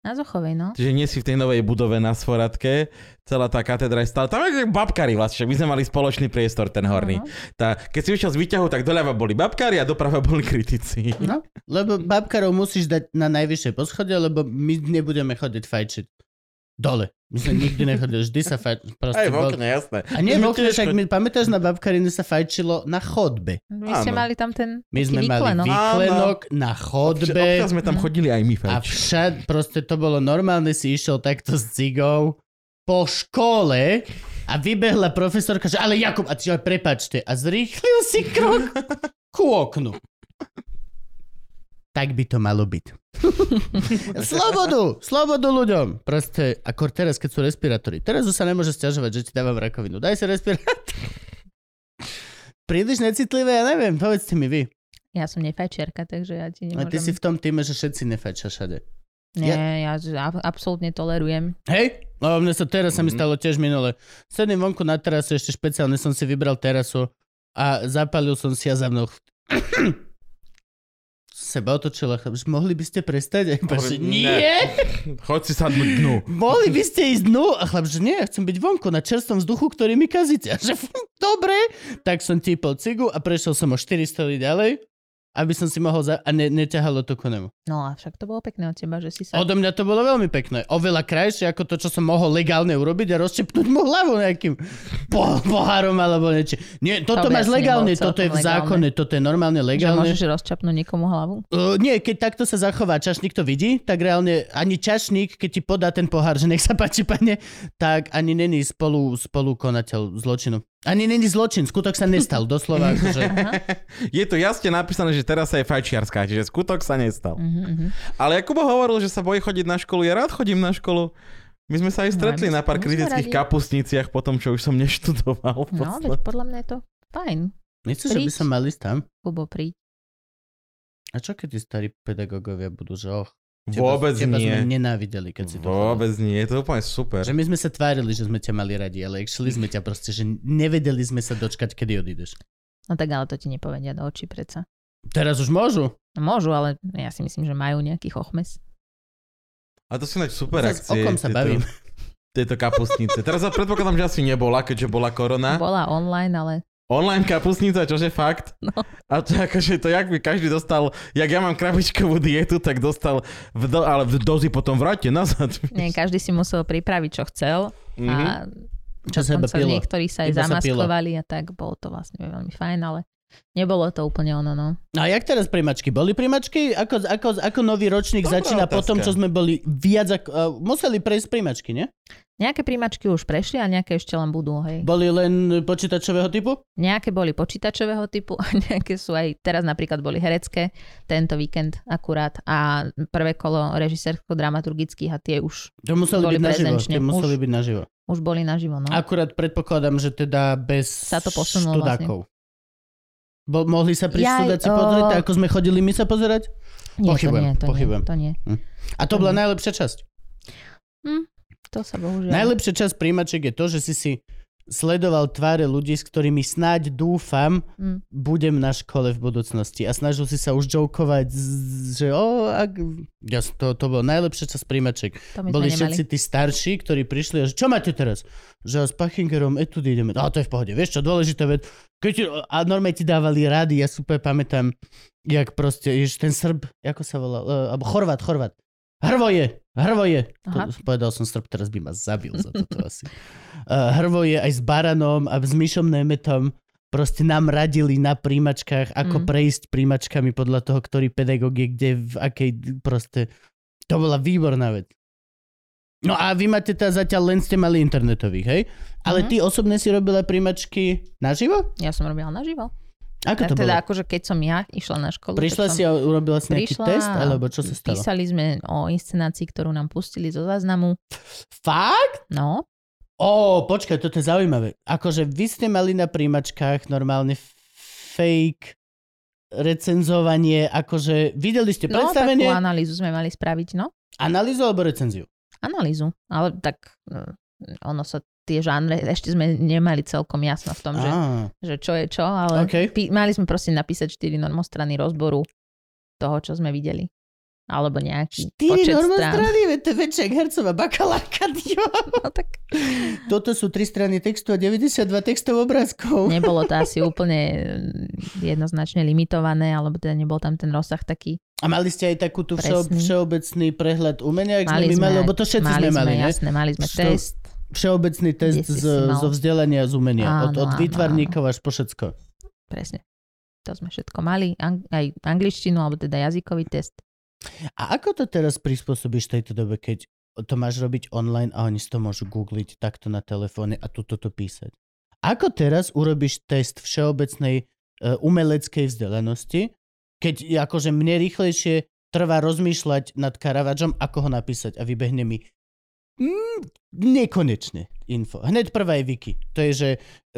Na Zochovej, no. Čiže nie si v tej novej budove na Svoradke. Celá tá katedra je stále. Tam je babkári vlastne. My sme mali spoločný priestor, ten horný. Uh-huh. Tá, keď si vyšiel z výťahu, tak doľava boli babkári a doprava boli kritici. No, lebo babkárov musíš dať na najvyššie poschodie, lebo my nebudeme chodiť fajčiť. Dole. My sme nikdy nechodili. Vždy sa fajčilo. Aj v okne, jasné. A nie v okne, však mi pamätáš, na babkarine sa fajčilo na chodbe. My ste mali tam ten My sme výklenok. mali výklenok áno. na chodbe. Občas sme tam chodili aj my fajčili. A však proste to bolo normálne, si išiel takto s cigou po škole A vybehla profesorka, že ale Jakub, a ty, ale prepáčte, a zrýchlil si krok ku oknu. Tak by to malo byť. Slobodu! Slobodu ľuďom! Proste, ako teraz, keď sú respirátory. Teraz už sa nemôže sťažovať, že ti dávam rakovinu. Daj si respirátor. Príliš necitlivé, ja neviem, povedzte mi vy. Ja som nefajčiarka, takže ja ti nemôžem... A ty si v tom týme, že všetci nefajčia všade. Nie, ja, ja absolútne tolerujem. Hej? No, mne sa teraz mm-hmm. sa mi stalo tiež minule. Sedím vonku na terasu, ešte špeciálne som si vybral terasu a zapálil som si ja za mnou... seba otočila, že mohli by ste prestať? Chlap, že nie. Choď si sadnúť dnu. Mohli by ste ísť dnu? A chlap, že nie, chcem byť vonku na čerstvom vzduchu, ktorý mi kazíte. A že dobre. Tak som típol cigu a prešiel som o štyri stoly ďalej, aby som si mohol za... a ne, neťahalo to ku nemu. No a však to bolo pekné od teba, že si sa... Odo mňa to bolo veľmi pekné. Oveľa krajšie ako to, čo som mohol legálne urobiť a rozčepnúť mu hlavu nejakým po- pohárom alebo niečo. Nie, toto to máš legálne, toto je v zákone, legálne. Toto je normálne legálne. Že môžeš rozčapnúť niekomu hlavu? Uh, nie, keď takto sa zachová, čašník to vidí, tak reálne ani čašník, keď ti podá ten pohár, že nech sa páči, pane, tak ani není spolu, spolu konateľ zločinu. Ani není zločin, skutok sa nestal, doslova. Akože... Je tu jasne napísané, že teraz sa je fajčiarska, čiže skutok sa nestal. Uh-huh. Ale Jakubo hovoril, že sa bojí chodiť na školu, ja rád chodím na školu. My sme sa aj stretli no, na pár kritických kapustniciach po tom, čo už som neštudoval. No, veď podľa mňa je to fajn. Nechceš, že by som mal ísť tam? Kubo, príď. A čo keď tí starí pedagógovia budú, že oh, teba, vôbec teba nie. Sme nenávideli, keď si to vôbec hovoril. Nie, je to úplne super. Že my sme sa tvárili, že sme ťa mali radi, ale actually sme ťa proste, že nevedeli sme sa dočkať, kedy odídeš. No tak ale to ti nepovedia do očí predsa. Teraz už môžu. No, môžu, ale ja si myslím, že majú nejaký chochmes. A to sú nač super akcie. O kom sa tieto, bavím. Tieto kapustnice. Teraz ja predpokladám, že asi nebola, keďže bola korona. Bola online, ale... Online kapustnica, čože fakt. No. A to akože to, jak by každý dostal, jak ja mám krabičkovú dietu, tak dostal, v do, ale v dozy potom vráte nazad. Nie, každý si musel pripraviť, čo chcel. Mm-hmm. A čo sa pilo. Niektorí sa aj zamaskovali a tak, bolo to vlastne veľmi fajn, ale nebolo to úplne ono, no. A jak teraz primačky? Boli primačky? Ako, ako, ako nový ročník Dobrá začína otázka. Po tom, čo sme boli viac ako... Uh, museli prejsť primačky, nie? Nejaké príjmačky už prešli a nejaké ešte len budú, hej. Boli len počítačového typu? Nejaké boli počítačového typu a nejaké sú aj, teraz napríklad boli herecké, tento víkend akurát a prvé kolo režisérsko-dramaturgických a tie už to museli boli byť prezenčne. Naživo, tie museli už, byť naživo. Už boli naživo, no. Akurát predpokladám, že teda bez sa to posunulo študákov. Vlastne. Bo, mohli sa prísť studáci o... pozrieť, ako sme chodili my sa pozerať? Nie, pochybujem, to nie, to pochybujem. Nie, to nie. Hm. A to, to bola nie. Najlepšia časť? Hm. To sa bohužiaľ... Najlepšia časť príjmačiek je to, že si si sledoval tváre ľudí, s ktorými snáď dúfam, mm. budem na škole v budúcnosti. A snažil si sa už jokovať, že o, ak... ja, to, to bolo najlepšia časť príjmačiek. Boli všetci tí starší, ktorí prišli a že čo máte teraz? Že s Pachingerom etudy ideme. A to je v pohode. Vieš čo, dôležité vec. Keď... A normálne ti dávali rady, ja super pamätám, jak proste, ješ ten Srb, ako sa volal, alebo Chorvát, Chorvát. Hrvoje, Hrvoje. To, povedal som Srb, teraz by ma zabil za toto asi. Uh, Hrvoje aj s Baranom a s Myšom Nemetom proste nám radili na príjmačkách, ako mm. prejsť príjmačkami podľa toho, ktorý pedagóg je, kde, v akej proste. To bola výborná vec. No a vy máte teda zatiaľ len ste mali internetových, hej? Ale mm-hmm. ty osobne si robila príjmačky naživo? Ja som robila naživo. Ako to teda bolo? Akože keď som ja išla na školu. Prišla si a urobila si nejaký test? Alebo čo sa stalo? Písali sme o inscenácii, ktorú nám pustili zo záznamu. Fakt? No. Ó, počkaj, toto je zaujímavé. Akože vy ste mali na príjmačkách normálne fake recenzovanie, akože videli ste predstavenie? No, takú analýzu sme mali spraviť, no. Analýzu alebo recenziu? Analýzu, ale tak ono sa... tie žánre, ešte sme nemali celkom jasno v tom, že, že čo je čo, ale okay. pí, mali sme proste napísať štyri normostrany rozboru toho, čo sme videli. Alebo nejaký počet normostrany, strán. To je väčšia hercová bakalárka. No, tak... Toto sú tri strany textu a deväťdesiatdva textov obrázkov. Nebolo to asi úplne jednoznačne limitované, alebo teda nebol tam ten rozsah taký. A mali ste aj takú tú všeo, všeobecný prehľad umenia? Mali sme, mali, lebo to všetci mali sme mali. Sme, jasné, mali sme Sto... test. Všeobecný test z, mal... zo vzdelania a z umenia. Áno, od od áno, výtvarníkov áno. až po všetko. Presne. To sme všetko mali. Ang- aj angličtinu, alebo teda jazykový test. A ako to teraz prispôsobíš tejto dobe, keď to máš robiť online a oni si to môžu googliť takto na telefóne a toto to písať. Ako teraz urobíš test všeobecnej uh, umeleckej vzdelanosti, keď akože mne rýchlejšie trvá rozmýšľať nad Caravaggeom, ako ho napísať a vybehne mi mm, nekonečne info. Hneď prvá je wiki. To je, že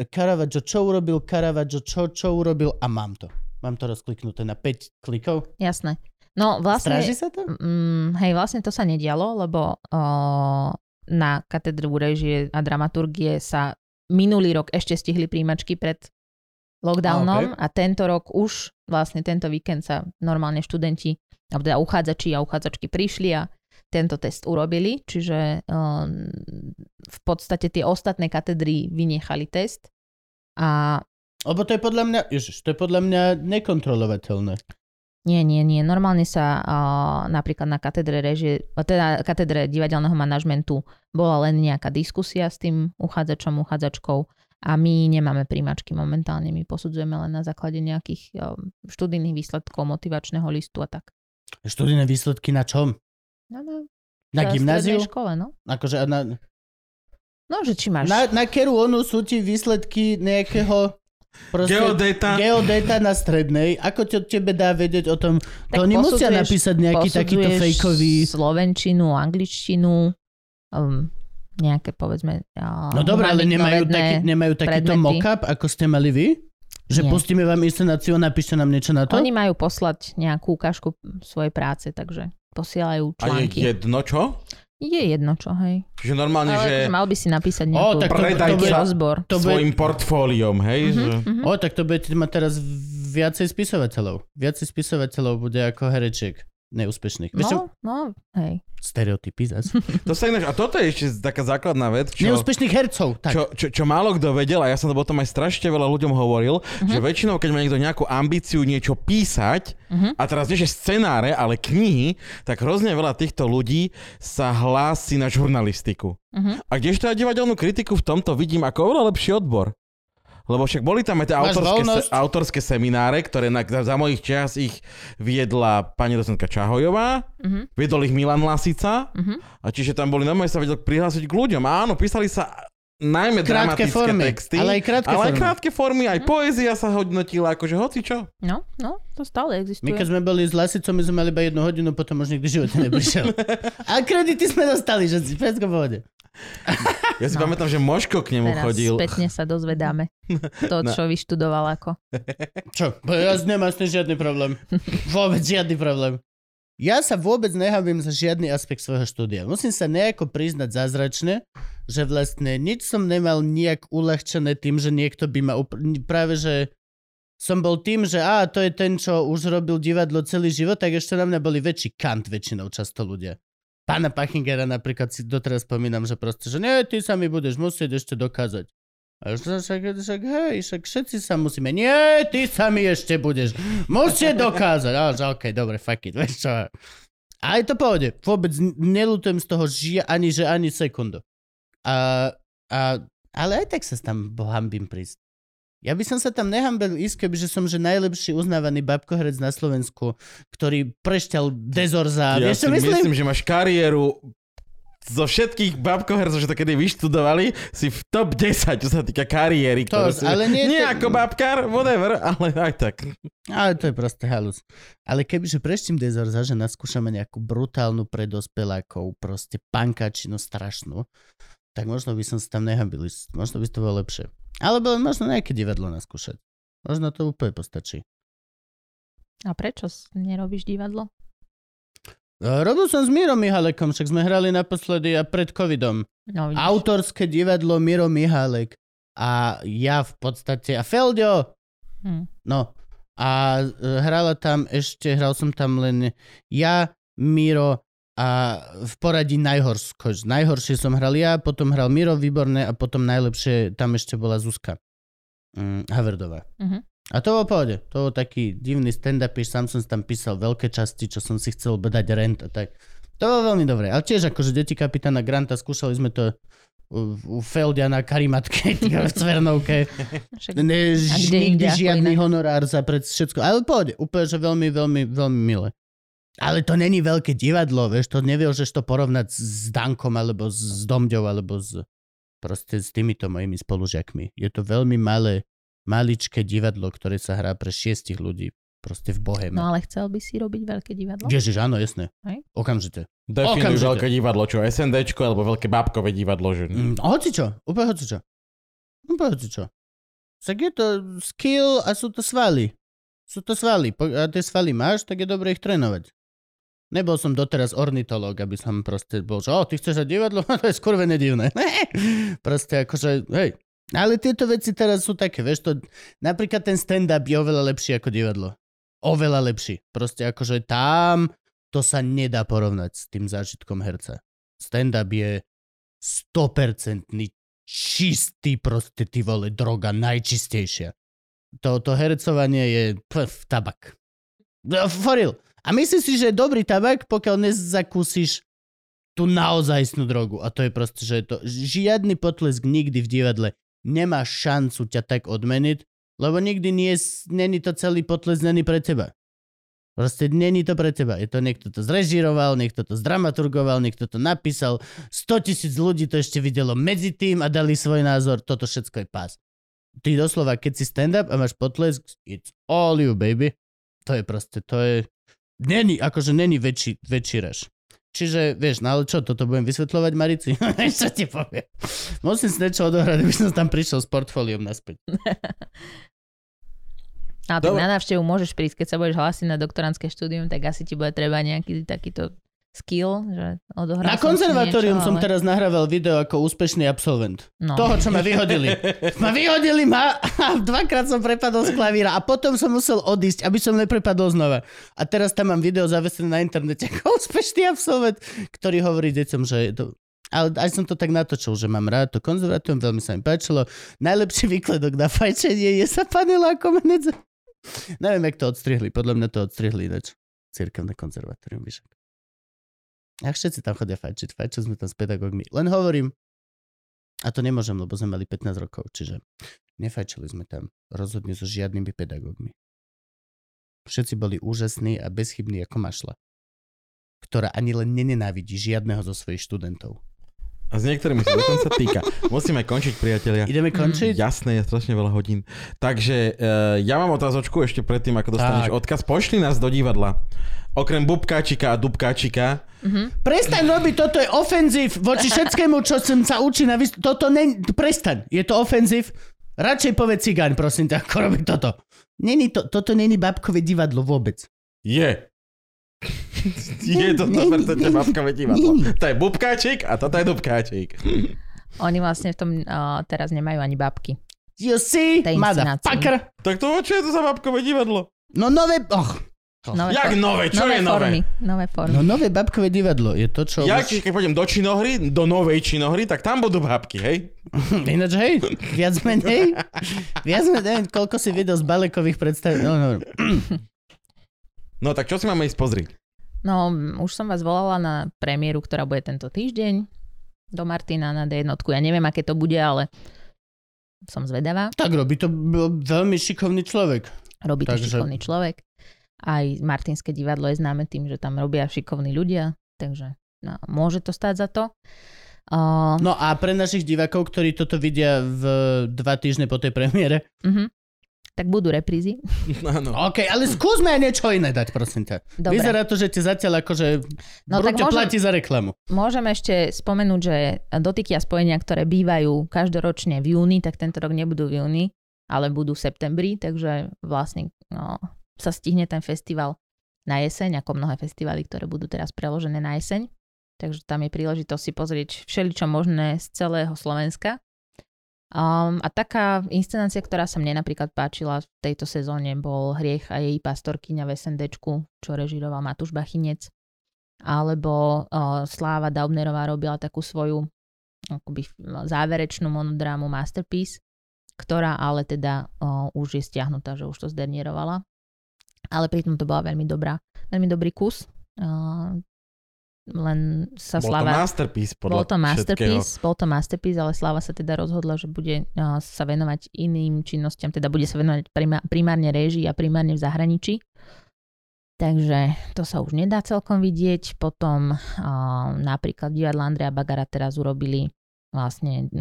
Caravaggio čo urobil, Caravaggio čo, čo urobil a mám to. Mám to rozkliknuté na päť klikov. Jasné. No vlastne... Stráži sa to? Mm, hej, vlastne to sa nedialo, lebo o, na katedru režie a dramaturgie sa minulý rok ešte stihli príjmačky pred lockdownom okay. a tento rok už, vlastne tento víkend sa normálne študenti, alebo teda uchádzači a uchádzačky prišli a tento test urobili, čiže o, v podstate tie ostatné katedry vynechali test a... Lebo to je podľa mňa, ježiš, to je podľa mňa nekontrolovateľné. Nie, nie, nie. Normálne sa uh, napríklad na katedre režie, teda katedre divadelného manažmentu bola len nejaká diskusia s tým uchádzačom, uchádzačkou a my nemáme príjmačky momentálne. My posudzujeme len na základe nejakých uh, študijných výsledkov, motivačného listu a tak. Študijné výsledky na čom? Na, na, na gymnáziu? Na škole, no. Akože na... No, že či máš... Na, na keru onu sú ti výsledky nejakého... Proste, geodéta. Geodéta na strednej. Ako to tebe dá vedieť o tom? Tak to oni musia napísať nejaký takýto fejkový... slovenčinu, angličtinu, um, nejaké povedzme... Uh, no dobré, ale nemajú, taký, nemajú takýto predmety. Mock-up, ako ste mali vy? Že nie. Pustíme vám inscenáciu a napíšte nám niečo na to? Oni majú poslať nejakú ukážku svojej práce, takže posielajú články. A je jedno čo? Je jedno čo, hej. Že normálne, ale že... mal by si napísať nejakú... O, tak to, predajte to rozbor. To bude... svojim portfóliom, hej. Uh-huh, že... uh-huh. O, tak to budete mať teraz viacej spisovateľov. Viacej spisovateľov bude ako herečiek neúspešných. No, čo... no, hej. Stereotypy zase. To sa ináč, a toto je ešte taká základná vec, čo... Neúspešných hercov, tak. Čo, čo, čo málo kto vedel, a ja som to potom aj strašne veľa ľuďom hovoril, uh-huh. že väčšinou, keď má niekto nejakú ambíciu niečo písať, uh-huh. a teraz nie že scenáre, ale knihy, tak hrozne veľa týchto ľudí sa hlási na žurnalistiku. Uh-huh. A kdežto aj divadelnú kritiku v tomto vidím ako oveľa lepší odbor. Lebo však boli tam aj tie autorské, se, autorské semináre, ktoré na, za, za mojich čas ich viedla pani docentka Čahojová, uh-huh. viedol ich Milan Lasica, uh-huh. a čiže tam boli, normálne sa vedel prihlásiť k ľuďom. A áno, písali sa najmä krátke dramatické formy, texty, ale aj krátke, ale aj krátke formy, aj uh-huh. poézia sa hodnotila, akože hocičo. No, no, to stále existuje. My keď sme boli s Lasicom, my sme mali iba jednu hodinu, potom už nikdy život neprišiel. A kredity sme dostali, že si všetko povede. Ja si no. pamätám, že Moško k nemu teraz chodil. Teraz spätne sa dozvedáme to, no. čo vyštudoval ako. Čo? Ja nemám s tým žiadny problém. Vôbec žiadny problém. Ja sa vôbec nehábim za žiadny aspekt svojho štúdia. Musím sa nejako priznať zázračne, že vlastne nič som nemal nejak uľahčené tým, že niekto by ma... Upr- práve, že som bol tým, že á, to je ten, čo už robil divadlo celý život, tak ešte na mňa boli väčší kant väčšinou často ľudia. Pána Pachingera napríklad si doteraz spomínam, že proste, že nie, ty sa mi budeš musieť ešte dokázať. A však, však, hej, však všetci sa musíme, nie, ty sa mi ešte budeš musieť dokázať. A že okej, okay, dobre, fuck it, vieš čo. A je to pohode, vôbec neľutujem z toho žia, ani že ani sekundu. A, a, ale aj tak sa tam hambím prísť. Ja by som sa tam nehambil ísť, kebyže som že najlepší uznávaný babkoherec na Slovensku, ktorý prešťal Dezor za... Ja si myslím? myslím, že máš kariéru zo všetkých babkohercov, že to kedy vyštudovali, si v top desať, čo sa týka kariéry. To, si... ale nie, nie to... ako babkár, whatever, ale aj tak. Ale to je proste halus. Ale kebyže preštím Dezor za, že naskúšame nejakú brutálnu pre dospelákov, proste pankačinu strašnú, tak možno by som sa tam nehambil ísť. Možno by to bolo lepšie. Alebo možno nejaké divadlo naskúšať. Možno to úplne postačí. A prečo nerobíš divadlo? Robil som s Mírom Mihalekom, však sme hrali naposledy a pred covidom. No, autorské divadlo Miro Mihalek a ja v podstate a Feldio! Hm. No a hrala tam ešte, hral som tam len ja, Miro a v poradí najhoršie. Najhoršie som hral ja, potom hral Miro, výborné, a potom najlepšie tam ešte bola Zuzka mm, Haverdová. Uh-huh. A to bol pohode. To bol taký divný stand-up, sám som tam písal veľké časti, čo som si chcel dať rent a tak. To bolo veľmi dobré. Ale tiež akože deti kapitána Granta, skúšali sme to u, u Feldia na Karimatke v Cvernovke. Ne, nikdy žiadny honorár za pred všetko. Ale pohode, úplne, že veľmi, veľmi, veľmi milé. Ale to není veľké divadlo, vieš, to nevieš to porovnať s Dankom, alebo s Domďou, alebo s, proste s týmito mojimi spolužiakmi. Je to veľmi malé, maličké divadlo, ktoré sa hrá pre šiestich ľudí, proste v Boheme. No ale chcel by si robiť veľké divadlo? Ježiš, áno, jasné. Hej. Okamžite. Definuj veľké divadlo, čo SNDčko, alebo veľké bábkové divadlo, že? Mm, hocičo, úplne hocičo. Úplne hocičo. Tak je to skill a sú to svaly. Sú to svaly. A tie svaly máš, tak je dobre ich trénovať. Nebol som doteraz ornitológ, aby som proste bol, že o, ty chceš sa divadlo? To je skurvené divné. Proste akože, hej. Ale tieto veci teraz sú také, vieš, to napríklad ten stand-up je oveľa lepší ako divadlo. Oveľa lepší. Proste akože tam to sa nedá porovnať s tým zážitkom herca. Stand-up je sto percent čistý, proste ty vole, droga, najčistejšia. Toto hercovanie je pf, tabak. Foril. A myslíš si, že je dobrý tabak, pokiaľ nezakúsiš tú naozajstnú drogu. A to je proste, že je to žiadny potlesk nikdy v divadle nemá šancu ťa tak odmeniť, lebo nikdy nie není to celý potlesk, není pre teba. Proste není to pre teba. Je to niekto to zrežíroval, niekto to zdramaturgoval, niekto to napísal. sto tisíc ľudí to ešte videlo medzi tým a dali svoj názor. Toto všetko je pás. Ty doslova, keď si stand-up a máš potlesk, it's all you, baby. To je proste, to je... Není, akože není väčší, väčší raž. Čiže, vieš, no ale čo, toto budem vysvetľovať Marici? Čo ti poviem? Musím si niečo odohrať, aby som tam prišiel s portfóliom naspäť. Ale tak na návštevu môžeš prísť, keď sa budeš hlásiť na doktorantské štúdium, tak asi ti bude treba nejaký takýto skill, že odohrá. Na konzervatórium som, niečo, som ale... teraz nahrával video ako úspešný absolvent. No. Toho, čo ma vyhodili. ma vyhodili ma a dvakrát som prepadol z klavíra a potom som musel odísť, aby som neprepadol znova. A teraz tam mám video zavesené na internete ako úspešný absolvent, ktorý hovorí deťom, že... To... Ale aj som to tak natočil, že mám rád to konzervatórium, veľmi sa mi páčilo. Najlepší výkladok na fajčenie je sa panela ako menedza. Neviem, jak to odstrihli. Podľa mňa to odstrihli inač. Cirkevné konzervatórium, víš. A všetci tam chodia fajčiť. Fajčili sme tam s pedagógmi. Len hovorím, a to nemôžem, lebo sme mali pätnásť rokov, čiže nefajčili sme tam rozhodne so žiadnymi pedagógmi. Všetci boli úžasní a bezchybní ako mašla, ktorá ani len nenenávidí žiadneho zo svojich študentov. A s niektorými sa dokonca týka. Musíme končiť, priatelia. Ideme končiť? Mm. Jasné, je strašne veľa hodín. Takže e, ja mám otázočku ešte predtým, ako dostaneš tak odkaz. Pošli nás do divadla. Okrem bubkáčika a dubkáčika. Mm-hmm. Prestaň robiť, toto je ofenzív voči všetkému, čo som sa učí na výstup. Toto ne... Prestaň, je to ofenzív. Radšej poved cigáň, prosím ťa, ako robiť toto. Není to... Toto není babkové divadlo vôbec. Je. Yeah. Je to sto percent babkové divadlo. To je bubkáčik a toto je dubkáčik. Oni vlastne v tom uh, teraz nemajú ani babky. You see, motherfucker. Tak to, čo je to za babkové divadlo? No nové... Och. Oh. Nové Jak formy. nové? Čo nové je nové? Formy. Nové formy. No nové babkové divadlo je to, čo... Ja už... keď pôjdem do činohry, do novej činohry, tak tam budú babky, hej? Ináč, hej? Viac menej? Viac menej, koľko si videl z balekových predstavení. No, no. No tak čo si máme ísť pozrieť? No, už som vás volala na premiéru, ktorá bude tento týždeň do Martina na dé jedna. Ja neviem, aké to bude, ale som zvedavá. Tak robí to veľmi šikovný človek. Robí to takže... šikovný človek. Aj Martinské divadlo je známe tým, že tam robia šikovní ľudia, takže no, môže to stáť za to. Uh... No a pre našich divákov, ktorí toto vidia v dva týždne po tej premiére, uh-huh. Tak budú reprízy. Áno. OK, ale skúsme aj niečo iné dať, prosím ťa. Dobre. Vyzerá to, že ti zatiaľ akože no, Brúťo môžem, platí za reklamu. Môžem ešte spomenúť, že dotyky a spojenia, ktoré bývajú každoročne v júni, tak tento rok nebudú v júni, ale budú v septembri, takže vlastne no, sa stihne ten festival na jeseň, ako mnohé festivaly, ktoré budú teraz preložené na jeseň. Takže tam je príležitosť si pozrieť všeličo možné z celého Slovenska. Um, a taká inscenácia, ktorá sa mne napríklad páčila v tejto sezóne, bol Hriech a jej pastorkyňa v SNDčku, čo režiroval Matúš Bachinec. Alebo uh, Sláva Daubnerová robila takú svoju akoby, záverečnú monodrámu Masterpiece, ktorá ale teda uh, už je stiahnutá, že už to zdernierovala. Ale pritom to bola veľmi dobrá, veľmi dobrý kus. Uh, len sa bol Slava... to masterpiece podľa bol to masterpiece, všetkého. Bol to masterpiece, ale Slava sa teda rozhodla, že bude sa venovať iným činnostiam, teda bude sa venovať primárne réžii a primárne v zahraničí. Takže to sa už nedá celkom vidieť. Potom napríklad divadlo Andreja Bagara teraz urobili vlastne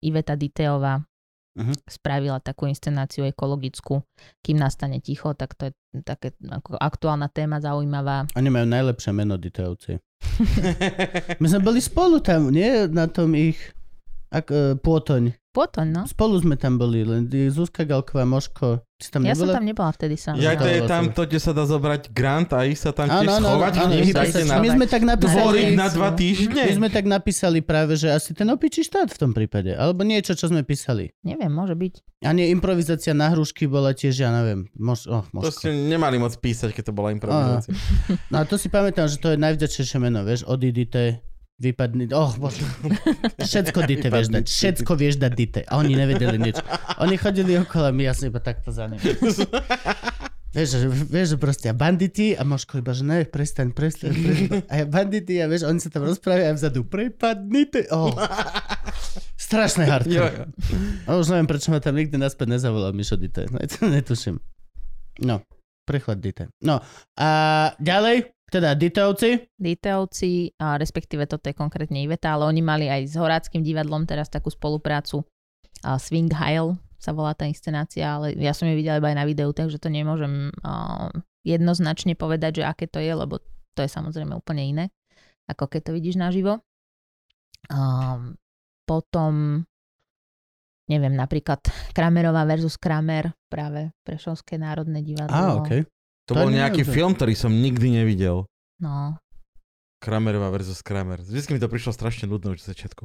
Iveta Diteová uh-huh. spravila takú inscenáciu ekologickú Kým nastane ticho, tak to je také ako aktuálna téma zaujímavá. Oni majú najlepšie meno Diteovci. My sme boli spolu tam, nie? Na tom ich ak, Pôtoň. Pôtoň, no. Spolu sme tam boli, len Zuzka Galková, Moško. Tam ja nebola? Som tam nebola vtedy sám. Ja to je tam to, kde sa dá zobrať grant a ísť sa tam tiež ano, schovať. Ano, ano, sa sa na... My sme tak napísali... na dva týždne. My sme tak napísali práve, že asi ten opičí štát v tom prípade. Alebo niečo, čo sme písali. Neviem, môže byť. A nie, improvizácia na hrušky bola tiež, ja neviem. Mož... Oh, to ste nemali moc písať, keď to bola improvizácia. Aha. No a to si pamätám, že to je najvďačnejšie meno, vieš, odidite. Vypadni, oh, bože. Všetko dite vieš dať, všetko vieš dať dite. A oni nevedeli nič. Oni chodili okolo, my jasne iba takto za nimi. Vieš, vieš, proste, a banditi, a Moško iba, že ne, prestaň, prestaň, prestaň. A banditi, a vieš, oni sa tam rozprávajú a vzadu, prepadnite. Oh. Strašné hardcore. A už neviem, prečo ma tam nikdy naspäť nezavolal Mišo dite. No, netuším. No, prechod dite. No, a ďalej? Teda Diteovci? Diteovci, a respektíve toto je konkrétne Iveta, ale oni mali aj s Horáckým divadlom teraz takú spoluprácu. A Swing Heil sa volá tá inscenácia, ale ja som ju videla iba aj na videu, takže to nemôžem a, jednoznačne povedať, že aké to je, lebo to je samozrejme úplne iné, ako keď to vidíš naživo. A, potom, neviem, napríklad Kramerová versus Kramer, práve Prešovské národné divadlo. Á, okej. Okay. To, to bol nejaký neviem. film, ktorý som nikdy nevidel. No. Kramerová versus Kramer. Vždycky mi to prišlo strašne nudno už v začiatku.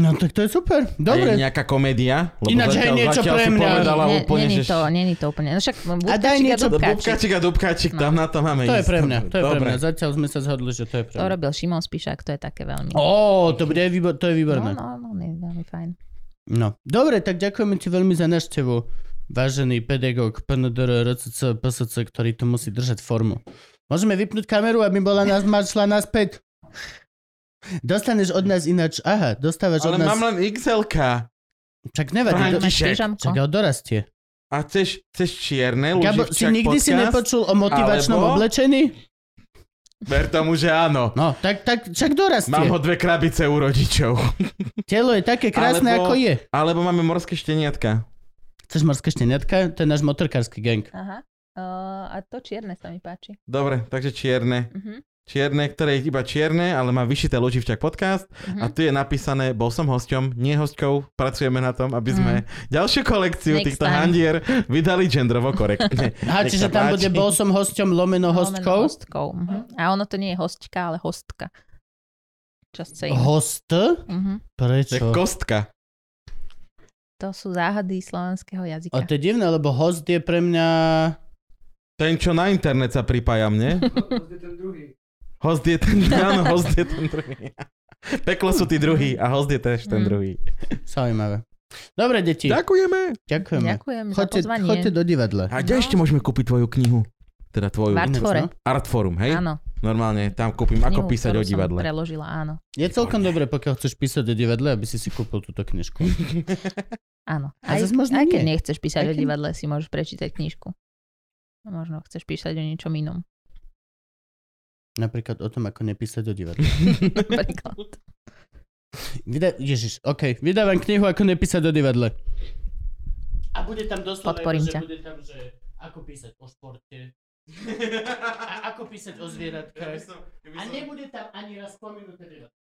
No tak to je super. Dobre. A je nejaká komédia? Ináč je niečo pre mňa. Ne, úplne, neni, že... to, neni to úplne. No však Bubkačík a Dubkačík. Bubkačík a Dubkačík, tam na to máme ísť. To je pre mňa. To je pre mňa. Zatiaľ sme sa zhodli, že to je pre mňa. To robil Šimon Spišák, to je také veľmi... Ó, to je výborné. No, no, no, je veľmi fajn. No. Dobre, tak ďakujeme ti veľmi za návštevu. Vážený pedagóg, pé en dé er, er cé cé, pé es cé, ktorý to musí držať formu. Môžeme vypnúť kameru, aby bola nás šla naspäť. Dostaneš od nás ináč... Aha, dostávaš ale od nás... Ale mám len iks elka. Čak nevadí. Čak ho dorastie. A chceš, chceš čierne? Gabo, si nikdy podcast, si nepočul o motivačnom alebo... oblečení? Ver tomu, že áno. No, tak, tak čak dorastie. Mám ho dve krabice u rodičov. Telo je také krásne, alebo, ako je. Alebo máme morské šteniatka. Chceš morské šteniatka? To je náš motorkársky gang. Aha. Uh, a to čierne sa mi páči. Dobre, takže čierne. Uh-huh. Čierne, ktoré je iba čierne, ale má vyšité Lučivčak podcast. Uh-huh. A tu je napísané, bol som hosťom, nie hostkou, pracujeme na tom, aby sme uh-huh. ďalšiu kolekciu Next týchto time. handier vydali genderovo korektne. Aha, čiže tam bude bol som hosťom lomeno hostkou? Lomeno hostkou. Uh-huh. A ono to nie je hostka, ale hostka. Časť sa iné. Host? Uh-huh. Prečo? To je kostka. To sú záhady slovenského jazyka. A to je divné, lebo host je pre mňa... Ten, čo na internet sa pripájam, nie? Host je ten druhý. Host je ten, áno, host je ten druhý. Peklo sú tí druhí a host je tiež ten druhý. Zaujímavé. Dobre, deti. Ďakujeme. Ďakujeme. Ďakujem za pozvanie. Chodte do divadla. A kde no. ešte môžeme kúpiť tvoju knihu? Teda tvoju... Artforum. Artforum, hej? Áno. Normálne tam kúpim, knihu, ako písať o divadle. Preložila, áno. Je celkom dobre, pokiaľ chceš písať o divadle, aby si si kúpil túto knižku. Áno. Aj, aj keď nechceš písať o divadle, si môžeš prečítať knižku. Možno chceš písať o niečom inom. Napríklad o tom, ako nepísať o divadle. Napríklad. Vyda- Ježiš, okej. Okay. Vydávam knihu, ako nepísať o divadle. A bude tam doslova, že bude tam, že ako písať o športe. A ako písať o zvieratkách. A nebude tam ani raz spomenuté divadlo.